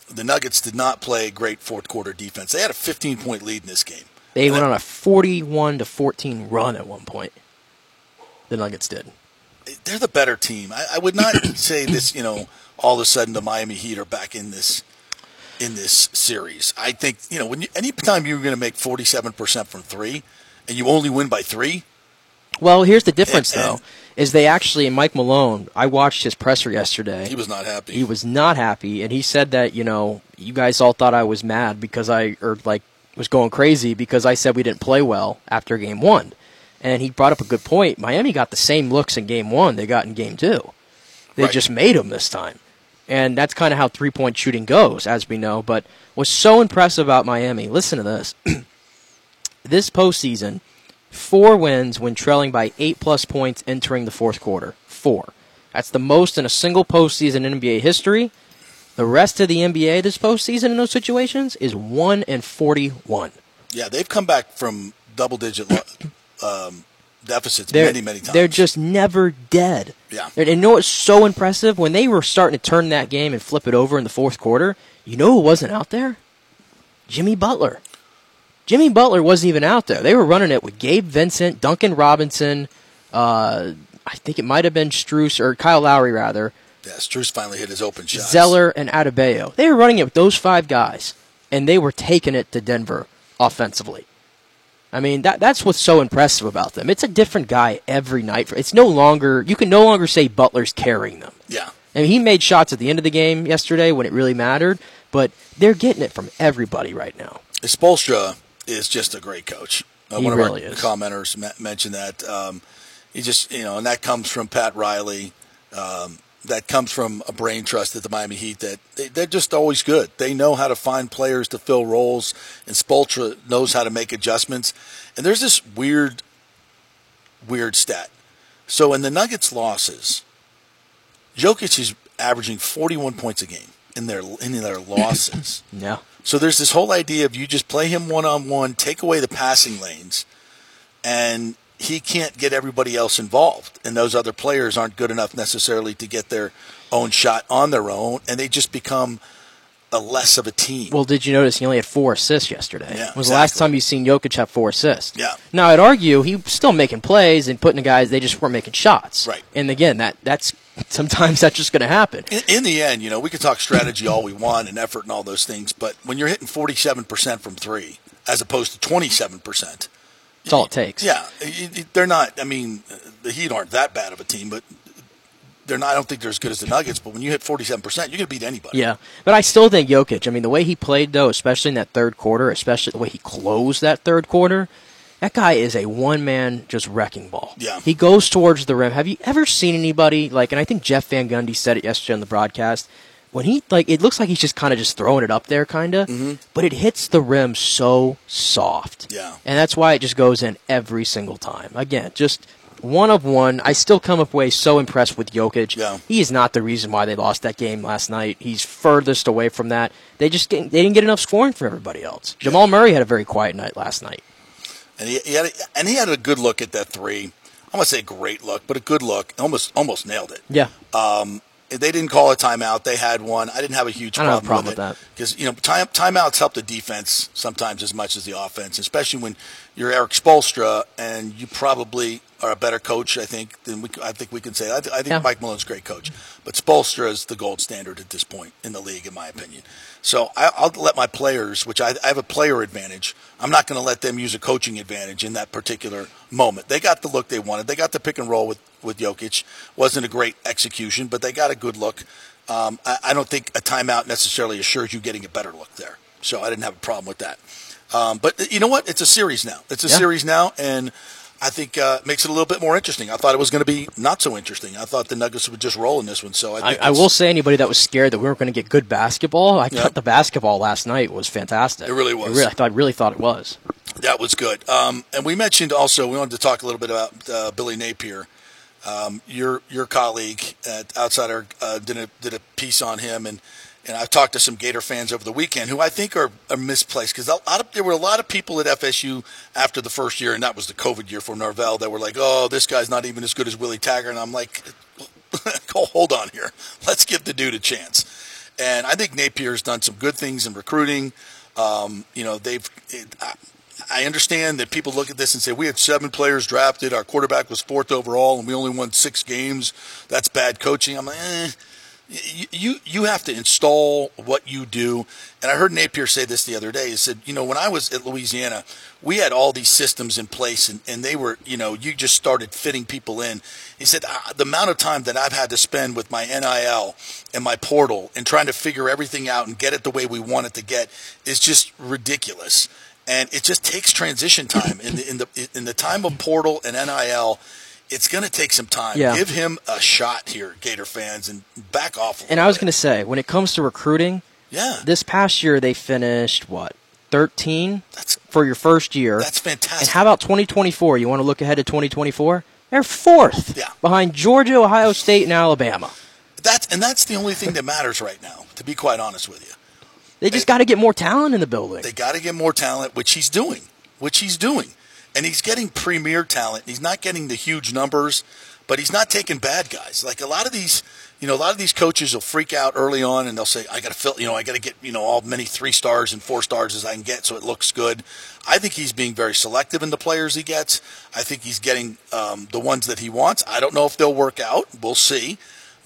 the Nuggets did not play great fourth-quarter defense. They had a fifteen-point lead in this game. They and went I, on a forty-one to fourteen run at one point. The Nuggets did. They're the better team. I, I would not say this, you know, all of a sudden the Miami Heat are back in this in this series. I think, you know, when you, anytime you're going to make forty-seven percent from three and you only win by three. Well, here's the difference, and, and, though, is they actually, Mike Malone, I watched his presser yesterday. He was not happy. He was not happy, and he said that, you know, you guys all thought I was mad because I, or like, was going crazy because I said we didn't play well after game one. And he brought up a good point. Miami got the same looks in game one they got in game two. They right. just made them this time. And that's kind of how three-point shooting goes, as we know. But what's so impressive about Miami, listen to this. This postseason, four wins when trailing by eight-plus points entering the fourth quarter. Four. That's the most in a single postseason in N B A history. The rest of the N B A this postseason in those situations is one and forty-one. Yeah, they've come back from double-digit um, deficits they're, many, many times. They're just never dead. Yeah. And you know what's so impressive? When they were starting to turn that game and flip it over in the fourth quarter, you know who wasn't out there? Jimmy Butler. Jimmy Butler wasn't even out there. They were running it with Gabe Vincent, Duncan Robinson, uh, I think it might have been Strus, or Kyle Lowry, rather. Yeah, Strus finally hit his open shots. Zeller and Adebayo. They were running it with those five guys, and they were taking it to Denver offensively. I mean, that that's what's so impressive about them. It's a different guy every night. It's no longer, you can no longer say Butler's carrying them. Yeah. I mean, he made shots at the end of the game yesterday when it really mattered, but they're getting it from everybody right now. Spoelstra is just a great coach. Uh, he one really of our is. Commenters ma- mentioned that. Um, he just, you know, and that comes from Pat Riley. Um, that comes from a brain trust at the Miami Heat that they, they're just always good. They know how to find players to fill roles, and Spoelstra knows how to make adjustments. And there's this weird, weird stat. So in the Nuggets' losses, Jokic is averaging forty-one points a game in their in their losses. Yeah. So there's this whole idea of you just play him one-on-one, take away the passing lanes, and he can't get everybody else involved. And those other players aren't good enough necessarily to get their own shot on their own, and they just become a less of a team. Well, did you notice he only had four assists yesterday? Yeah, it was exactly. The last time you've seen Jokic have four assists. Yeah. Now, I'd argue he's still making plays and putting the guys, they just weren't making shots. Right. And, again, that that's sometimes that's just going to happen. In, in the end, you know, we can talk strategy all we want and effort and all those things, but when you're hitting forty-seven percent from three as opposed to twenty-seven percent. That's all it takes. Yeah. They're not, I mean, the Heat aren't that bad of a team, but they're not, I don't think they're as good as the Nuggets, but when you hit forty-seven percent, you're going to beat anybody. Yeah. But I still think Jokic, I mean, the way he played, though, especially in that third quarter, especially the way he closed that third quarter, that guy is a one-man just wrecking ball. Yeah. He goes towards the rim. Have you ever seen anybody, like, and I think Jeff Van Gundy said it yesterday on the broadcast, when he, like, it looks like he's just kind of just throwing it up there, kind of, mm-hmm. but it hits the rim so soft. Yeah. And that's why it just goes in every single time. Again, just one of one. I still come away so impressed with Jokic. Yeah. He is not the reason why they lost that game last night. He's furthest away from that. They just didn't, they didn't get enough scoring from everybody else. Jamal yeah. Murray had a very quiet night last night. And he, he had a, and he had a good look at that three. I want to say great look, but a good look. Almost almost nailed it. Yeah. Um. They didn't call a timeout. They had one. I didn't have a huge problem, I don't have a problem with, with it. Because, you know, time, timeouts help the defense sometimes as much as the offense, especially when you're Eric Spoelstra and you probably are a better coach, I think, than we, I think we can say. I, th- I think yeah. Mike Malone's a great coach. But Spoelstra is the gold standard at this point in the league, in my opinion. So I, I'll let my players, which I, I have a player advantage, I'm not going to let them use a coaching advantage in that particular moment. They got the look they wanted. They got the pick and roll with with Jokic. Wasn't a great execution, but they got a good look. Um, I, I don't think a timeout necessarily assures you getting a better look there. So I didn't have a problem with that. Um, but you know what? It's a series now. It's a yeah. series now, and I think uh, makes it a little bit more interesting. I thought it was going to be not so interesting. I thought the Nuggets would just roll in this one. So I, think I, I will say, anybody that was scared that we weren't going to get good basketball, I yeah. thought the basketball last night was fantastic. It really was. It really, I, thought, I really thought it was. That was good. Um, and we mentioned also, we wanted to talk a little bit about uh, Billy Napier. Um, your your colleague at Outsider uh, did a did a piece on him, and. And I've talked to some Gator fans over the weekend who I think are, are misplaced because there were a lot of people at F S U after the first year, and that was the COVID year for Norvell, that were like, oh, this guy's not even as good as Willie Taggart. And I'm like, hold on here. Let's give the dude a chance. And I think Napier's done some good things in recruiting. Um, you know, they've it, I, I understand that people look at this and say, we had seven players drafted, our quarterback was fourth overall, and we only won six games. That's bad coaching. I'm like, eh. You, you you have to install what you do. And I heard Napier say this the other day. He said, you know, when I was at Louisiana, we had all these systems in place, and, and they were, you know, you just started fitting people in. He said, the amount of time that I've had to spend with my N I L and my portal and trying to figure everything out and get it the way we want it to get is just ridiculous. And it just takes transition time. In the, in the, in the time of portal and N I L, it's going to take some time. Yeah. Give him a shot here, Gator fans, and back off a little bit. And I was going to say, when it comes to recruiting, yeah, this past year they finished, what, thirteen that's, for your first year? That's fantastic. And how about twenty twenty-four? You want to look ahead to twenty twenty-four? They're fourth yeah. behind Georgia, Ohio State, and Alabama. That's And that's the only thing that matters right now, to be quite honest with you. They just got to get more talent in the building. They got to get more talent, which he's doing, which he's doing. And he's getting premier talent. He's not getting the huge numbers, but he's not taking bad guys. Like a lot of these, you know, a lot of these coaches will freak out early on and they'll say, I got to fill, you know, I got to get, you know, all many three stars and four stars as I can get so it looks good. I think he's being very selective in the players he gets. I think he's getting um, the ones that he wants. I don't know if they'll work out. We'll see.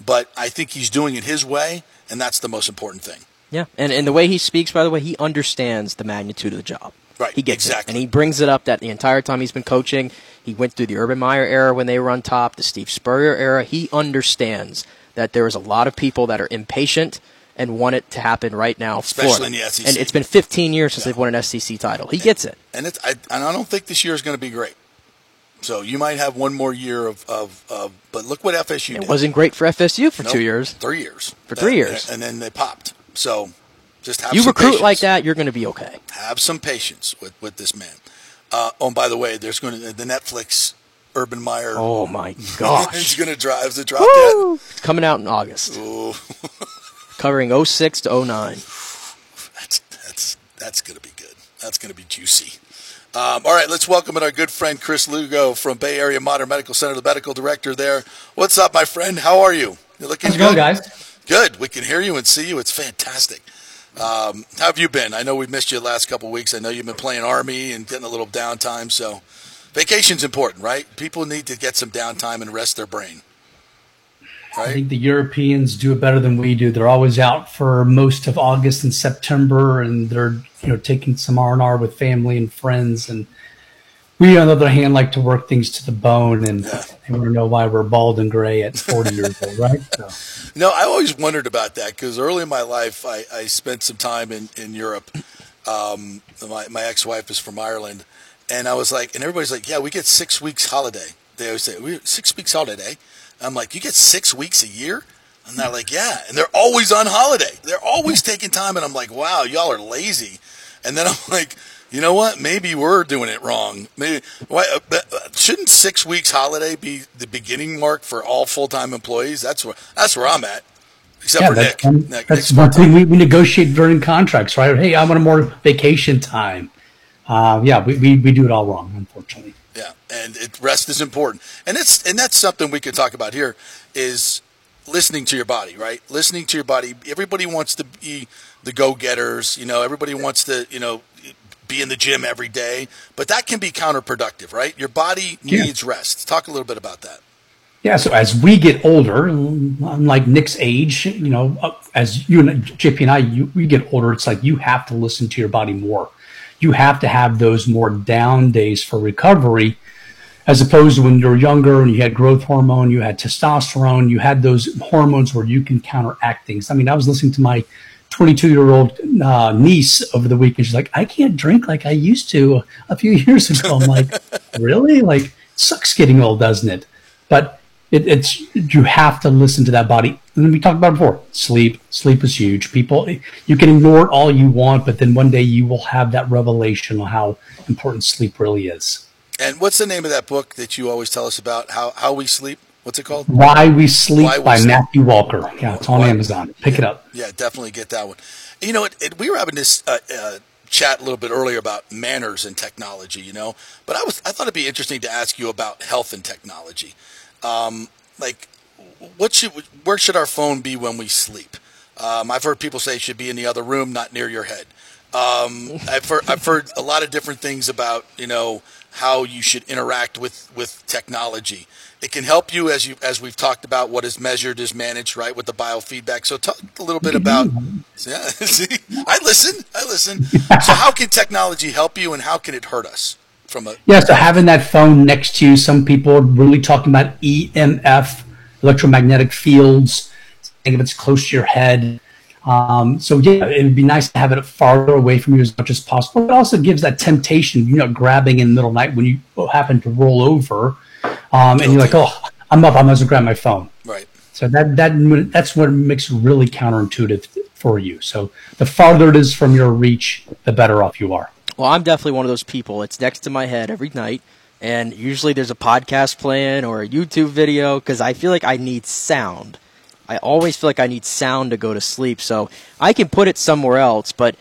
But I think he's doing it his way, and that's the most important thing. Yeah, and, and the way he speaks, by the way, he understands the magnitude of the job. Right, he gets exactly. it, and he brings it up that the entire time he's been coaching. He went through the Urban Meyer era when they were on top, the Steve Spurrier era. He understands that there is a lot of people that are impatient and want it to happen right now. Especially in the S E C. And it's been fifteen years since yeah. they've won an S E C title. He and, gets it. And it's I, and I don't think this year is going to be great. So you might have one more year of, of, of but look what F S U did. It wasn't great for F S U for nope, two years. Three years. For that, three years. And then they popped. So... Just have you some recruit patience. Like that, you're going to be okay. Have some patience with, with this man. Uh, oh, and by the way, there's going to the Netflix Urban Meyer. Oh my gosh, he's going to drive. Is it dropped yet? It's coming out in August. Covering oh six to oh nine. That's that's that's going to be good. That's going to be juicy. Um, all right, let's welcome in our good friend Chris Lugo from Bay Area Modern Medical Center, the medical director there. What's up, my friend? How are you? You're looking How's good, guys. Good. We can hear you and see you. It's fantastic. Um, how have you been? I know we've missed you the last couple of weeks. I know you've been playing Army and getting a little downtime. So vacation's important, right? People need to get some downtime and rest their brain. Right? I think the Europeans do it better than we do. They're always out for most of August and September, and they're you know taking some R and R with family and friends. And we, on the other hand, like to work things to the bone, and yeah. they want to know why we're bald and gray at forty years old, right? So. No, I always wondered about that because early in my life, I, I spent some time in, in Europe. Um, my my ex-wife is from Ireland, and I was like, and everybody's like, yeah, we get six weeks holiday. They always say, we six weeks holiday. I'm like, you get six weeks a year? And they're like, yeah. And they're always on holiday. They're always taking time, and I'm like, wow, y'all are lazy. And then I'm like, you know what? Maybe we're doing it wrong. Maybe why, shouldn't six weeks holiday be the beginning mark for all full-time employees? That's where that's where I'm at, except yeah, for that's Nick. One, Nick. That's Nick's one thing we, we negotiate during contracts, right? Hey, I want a more vacation time. Uh, yeah, we, we we do it all wrong, unfortunately. Yeah, and it, rest is important, and it's and that's something we could talk about here is listening to your body, right? Listening to your body. Everybody wants to be the go-getters, you know. Everybody wants to, you know. Be in the gym every day, but that can be counterproductive, right? Your body needs yeah. rest. Talk a little bit about that. Yeah, so as we get older, unlike Nick's age, you know, as you and J P and I, you, we get older, it's like you have to listen to your body more. You have to have those more down days for recovery as opposed to when you were younger and you had growth hormone, you had testosterone, you had those hormones where you can counteract things. I mean, I was listening to my twenty-two-year-old uh, niece over the weekend. She's like, I can't drink like I used to a few years ago. I'm like, really? Like, sucks getting old, doesn't it? But it, it's you have to listen to that body. And we talked about it before. Sleep. Sleep is huge. People, you can ignore it all you want, but then one day you will have that revelation on how important sleep really is. And what's the name of that book that you always tell us about, how, how we sleep? What's it called? Why We Sleep Why we by sleep. Matthew Walker. Yeah, it's on Why? Amazon. Pick yeah, it up. Yeah, definitely get that one. You know, it, it, we were having this uh, uh, chat a little bit earlier about manners and technology, you know, but I was I thought it'd be interesting to ask you about health and technology. Um, like, what should where should our phone be when we sleep? Um, I've heard people say it should be in the other room, not near your head. Um, I've heard, I've heard a lot of different things about, you know, how you should interact with, with technology. It can help you, as you as we've talked about, what is measured is managed, right, with the biofeedback. So talk a little bit about yeah, – see, I listen. I listen. So how can technology help you and how can it hurt us? From a- Yeah, so having that phone next to you, some people are really talking about E M F, electromagnetic fields, think if it's close to your head. Um, so, yeah, it would be nice to have it farther away from you as much as possible. It also gives that temptation, you know, grabbing in the middle of the night when you happen to roll over. Um, and you're like, oh, I'm up. I might as well grab my phone. Right. So that that that's what makes it really counterintuitive for you. So the farther it is from your reach, the better off you are. Well, I'm definitely one of those people. It's next to my head every night. And usually there's a podcast playing or a YouTube video because I feel like I need sound. I always feel like I need sound to go to sleep. So I can put it somewhere else, but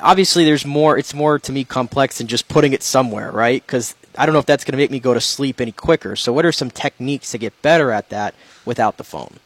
obviously there's more. It's more, to me, complex than just putting it somewhere, right? Because I don't know if that's going to make me go to sleep any quicker. So what are some techniques to get better at that without the phone?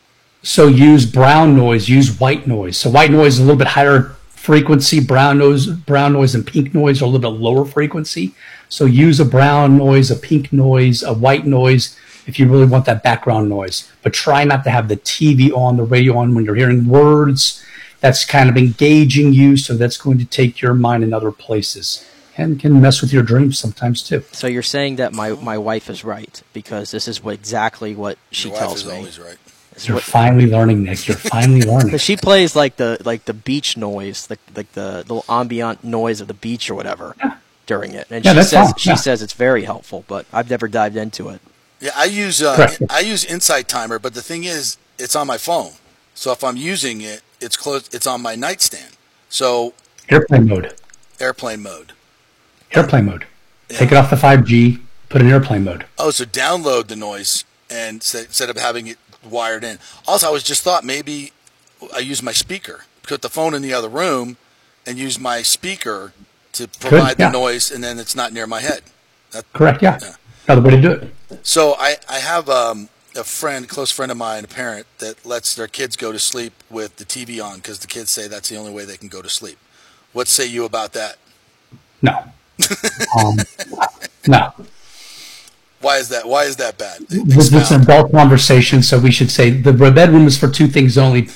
So use brown noise, use white noise. So white noise is a little bit higher frequency. Brown noise, brown noise and pink noise are a little bit lower frequency. So use a brown noise, a pink noise, a white noise if you really want that background noise. But try not to have the T V on, the radio on when you're hearing words. That's kind of engaging you, so that's going to take your mind in other places. And can mess with your dreams sometimes too. So you're saying that my, my wife is right because this is what, exactly what she your tells wife is me. Right. You're what, finally learning, Nick. You're finally learning. She plays like the like the beach noise, like like the little ambient noise of the beach or whatever yeah. during it. And yeah, she says she yeah. says it's very helpful, but I've never dived into it. Yeah, I use uh, I use Insight Timer, but the thing is, it's on my phone. So if I'm using it, it's close. It's on my nightstand. So airplane mode. Airplane mode. Airplane mode. Yeah. Take it off the five G, put it in airplane mode. Oh, so download the noise and set, instead of having it wired in. Also, I was just thought maybe I use my speaker, put the phone in the other room, and use my speaker to provide Good, yeah. the noise, and then it's not near my head. That, Correct, yeah. yeah. Another way to do it. So I, I have um, a friend, a close friend of mine, a parent, that lets their kids go to sleep with the T V on because the kids say that's the only way they can go to sleep. What say you about that? No. um, no. Why is that? Why is that bad? This is an adult conversation, so we should say the bedroom is for two things only: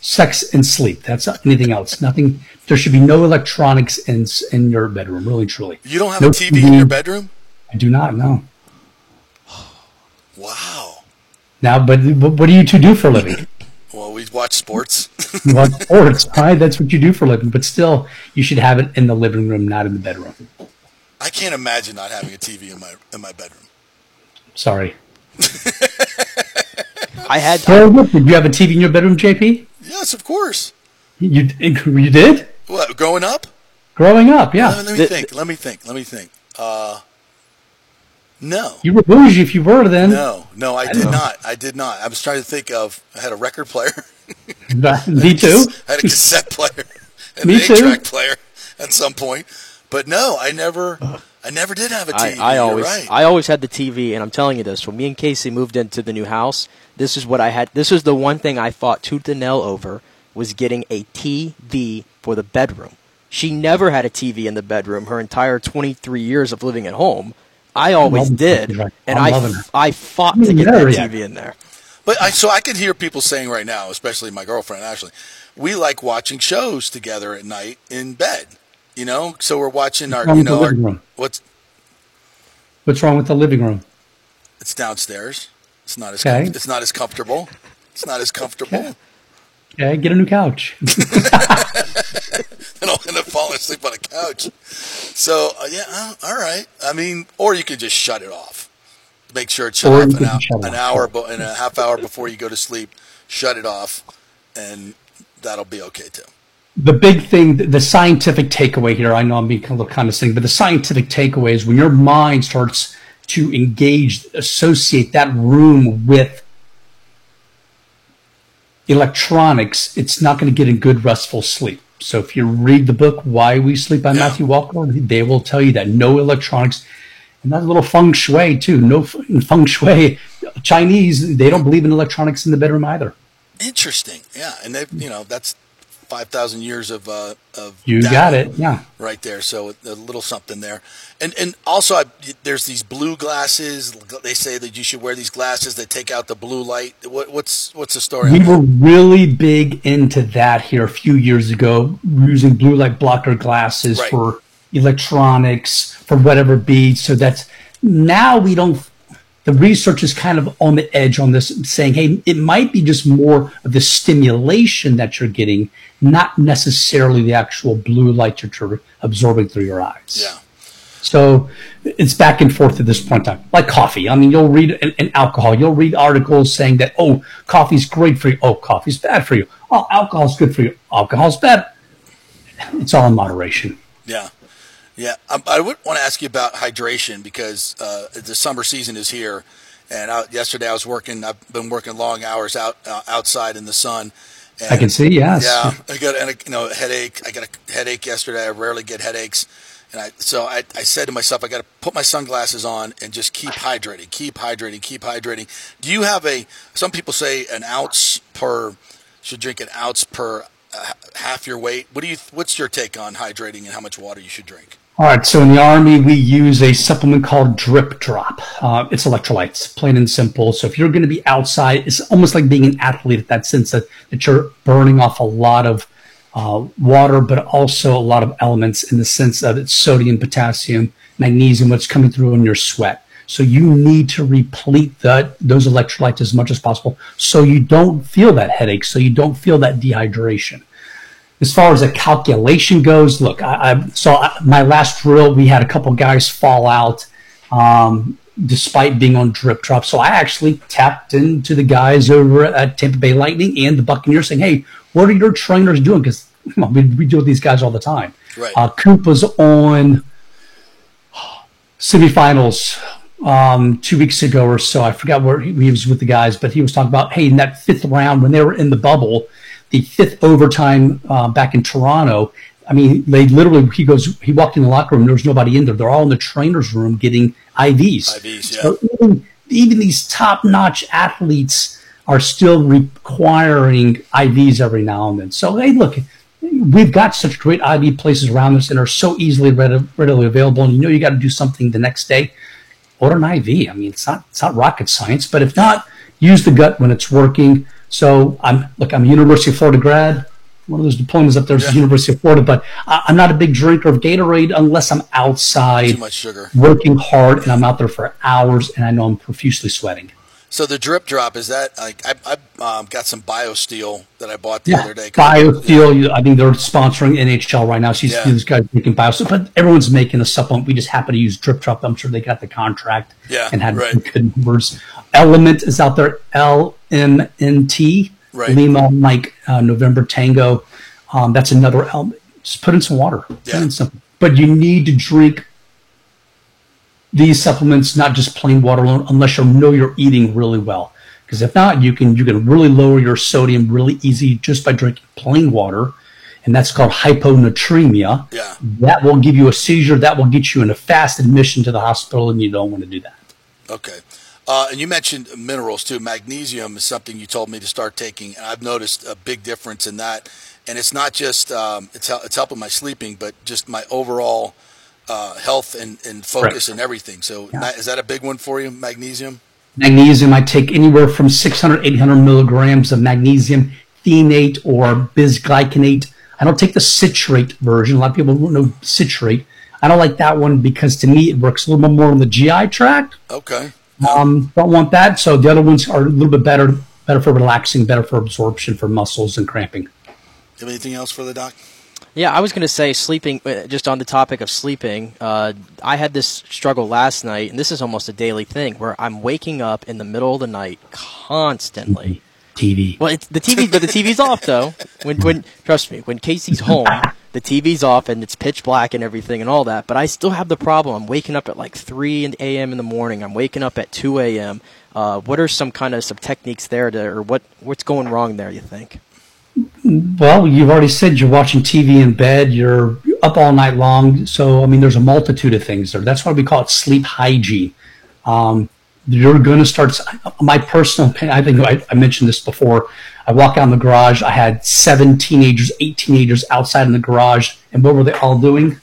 sex and sleep. That's not anything else. Nothing. There should be no electronics in in your bedroom. Really, truly. You don't have no a T V, T V in your bedroom? I do not. No. Wow. Now, but what do you two do for a living? Well, we watch sports. You watch sports, right? That's what you do for a living. But still, you should have it in the living room, not in the bedroom. I can't imagine not having a T V in my in my bedroom. Sorry. I had. So, look, did you have a T V in your bedroom, J P? Yes, of course. You you did? What? Growing up? Growing up, yeah. Let, let me the, think. Let me think. Let me think. Uh, no. You were bougie if you were then. No, no, I, I did know. not. I did not. I was trying to think of. I had a record player. Me too. I had a cassette player. And Me an too. eight-track player at some point, but no, I never. I never did have a T V. I, I always, right. I always had the T V, and I'm telling you this: when me and Casey moved into the new house, this is what I had. This is the one thing I fought tooth and nail over was getting a T V for the bedroom. She never had a T V in the bedroom her entire twenty-three years of living at home. I always I'm did, right. and I, I fought to get that yet. T V in there. But I, so I can hear people saying right now, especially my girlfriend Ashley, we like watching shows together at night in bed. You know, so we're watching our, you know, our, what's What's wrong with the living room? It's downstairs. It's not as okay. com- it's not as comfortable. It's not as comfortable. Okay. Okay, get a new couch. Then I'll end up falling asleep on a couch. So, uh, yeah, uh, all right. I mean, or you could just shut it off. Make sure it's shut or off an, hour, shut an hour bo- and a half hour before you go to sleep. Shut it off, and that'll be okay, too. The big thing, the scientific takeaway here, I know I'm being a little condescending, but the scientific takeaway is when your mind starts to engage, associate that room with electronics, it's not going to get a good restful sleep. So if you read the book Why We Sleep by yeah. Matthew Walker, they will tell you that no electronics, and that little feng shui too. No feng shui. Chinese, they don't believe in electronics in the bedroom either. Interesting. Yeah, and they, you know, that's five thousand years of uh, of you got it. Yeah, right there. So a little something there, and and also I, there's these blue glasses. They say that you should wear these glasses that take out the blue light. What, what's what's the story? We were really big into that here a few years ago, using blue light blocker glasses right. for electronics, for whatever be. So that's now we don't. The research is kind of on the edge on this, saying, hey, it might be just more of the stimulation that you're getting, not necessarily the actual blue light that you're absorbing through your eyes. Yeah. So it's back and forth at this point in time. Like coffee. I mean, you'll read and, and alcohol. You'll read articles saying that, oh, coffee's great for you. Oh, coffee's bad for you. Oh, alcohol's good for you. Alcohol's bad. It's all in moderation. Yeah. Yeah, I, I would want to ask you about hydration because uh, the summer season is here. And I, yesterday I was working. I've been working long hours out uh, outside in the sun. And, I can see. Yes. Yeah, I got a you know a headache. I got a headache yesterday. I rarely get headaches, and I so I, I said to myself, I got to put my sunglasses on and just keep hydrating, keep hydrating, keep hydrating. Do you have a? Some people say an ounce per should drink an ounce per uh, half your weight. What do you? What's your take on hydrating and how much water you should drink? All right, so in the Army, we use a supplement called Drip Drop. Uh, it's electrolytes, plain and simple. So if you're going to be outside, it's almost like being an athlete in that sense that, that you're burning off a lot of uh, water, but also a lot of elements in the sense of it's sodium, potassium, magnesium, what's coming through in your sweat. So you need to replete that those electrolytes as much as possible so you don't feel that headache, so you don't feel that dehydration. As far as a calculation goes, look, I, I saw my last drill, we had a couple guys fall out um, despite being on Drip Drop. So I actually tapped into the guys over at Tampa Bay Lightning and the Buccaneers saying, hey, what are your trainers doing? Because well, we, we deal with these guys all the time. Right. Uh, Coop was on semifinals um, two weeks ago or so. I forgot where he, he was with the guys, but he was talking about, hey, in that fifth round when they were in the bubble, the fifth overtime uh, back in Toronto, I mean, they literally, he goes, he walked in the locker room, there was nobody in there. They're all in the trainer's room getting I Vs. I Vs, yeah. So even, even these top-notch athletes are still requiring I Vs every now and then. So, hey, look, we've got such great I V places around us and are so easily read, readily available, and you know you got to do something the next day. Order an I V. I mean, it's not it's not rocket science, but if not, use the gut when it's working. So I'm look. I'm a University of Florida grad. One of those diplomas up there is yeah. the University of Florida. But I, I'm not a big drinker of Gatorade unless I'm outside, too much sugar, working hard, and I'm out there for hours, and I know I'm profusely sweating. So the Drip Drop is that like I I um, got some BioSteel that I bought the yeah. other day. BioSteel. Yeah. I mean they're sponsoring N H L right now. So you yeah. see this guy drinking BioSteel, but everyone's making a supplement. We just happen to use Drip Drop. I'm sure they got the contract yeah, and had right. good numbers. Element is out there. L. M N T, right. Lima, Mike, uh, November Tango. Um, that's another element. Just put in some water. Yeah. Put in some, but you need to drink these supplements, not just plain water alone, unless you know you're eating really well. Because if not, you can you can really lower your sodium really easy just by drinking plain water, and that's called hyponatremia. Yeah. That will give you a seizure. That will get you in a fast admission to the hospital, and you don't want to do that. Okay. Uh, and you mentioned minerals, too. Magnesium is something you told me to start taking, and I've noticed a big difference in that. And it's not just um, – it's, it's helping my sleeping, but just my overall uh, health and, and focus right. and everything. So yeah. is that a big one for you, magnesium? Magnesium, I take anywhere from six hundred, eight hundred milligrams of magnesium thienate or bisglycinate. I don't take the citrate version. A lot of people don't know citrate. I don't like that one because to me it works a little bit more on the G I tract. Okay. Um, don't want that. So the other ones are a little bit better, better for relaxing, better for absorption, for muscles and cramping. Have anything else for the doc? Yeah, I was going to say sleeping, just on the topic of sleeping, uh, I had this struggle last night, and this is almost a daily thing, where I'm waking up in the middle of the night constantly. T V. Well, it's the T V, but the T V's off, though. When, when, trust me, when Casey's home, the T V's off, and it's pitch black and everything and all that, but I still have the problem. I'm waking up at like three a.m. in the morning. I'm waking up at two a.m. Uh, what are some kind of some techniques there, to, or what what's going wrong there, you think? Well, you've already said you're watching T V in bed, you're up all night long. So, I mean, there's a multitude of things there. That's why we call it sleep hygiene. Um, you're going to start – my personal – I think I, I mentioned this before. I walk out in the garage. I had seven teenagers, eight teenagers outside in the garage. And what were they all doing?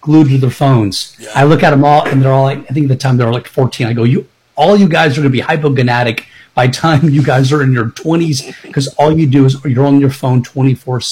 Glued to their phones. Yeah. I look at them all, and they're all like – I think at the time they were like fourteen. I go, "You, all you guys are going to be hypogonatic by the time you guys are in your twenties, because all you do is you're on your phone twenty-four seven.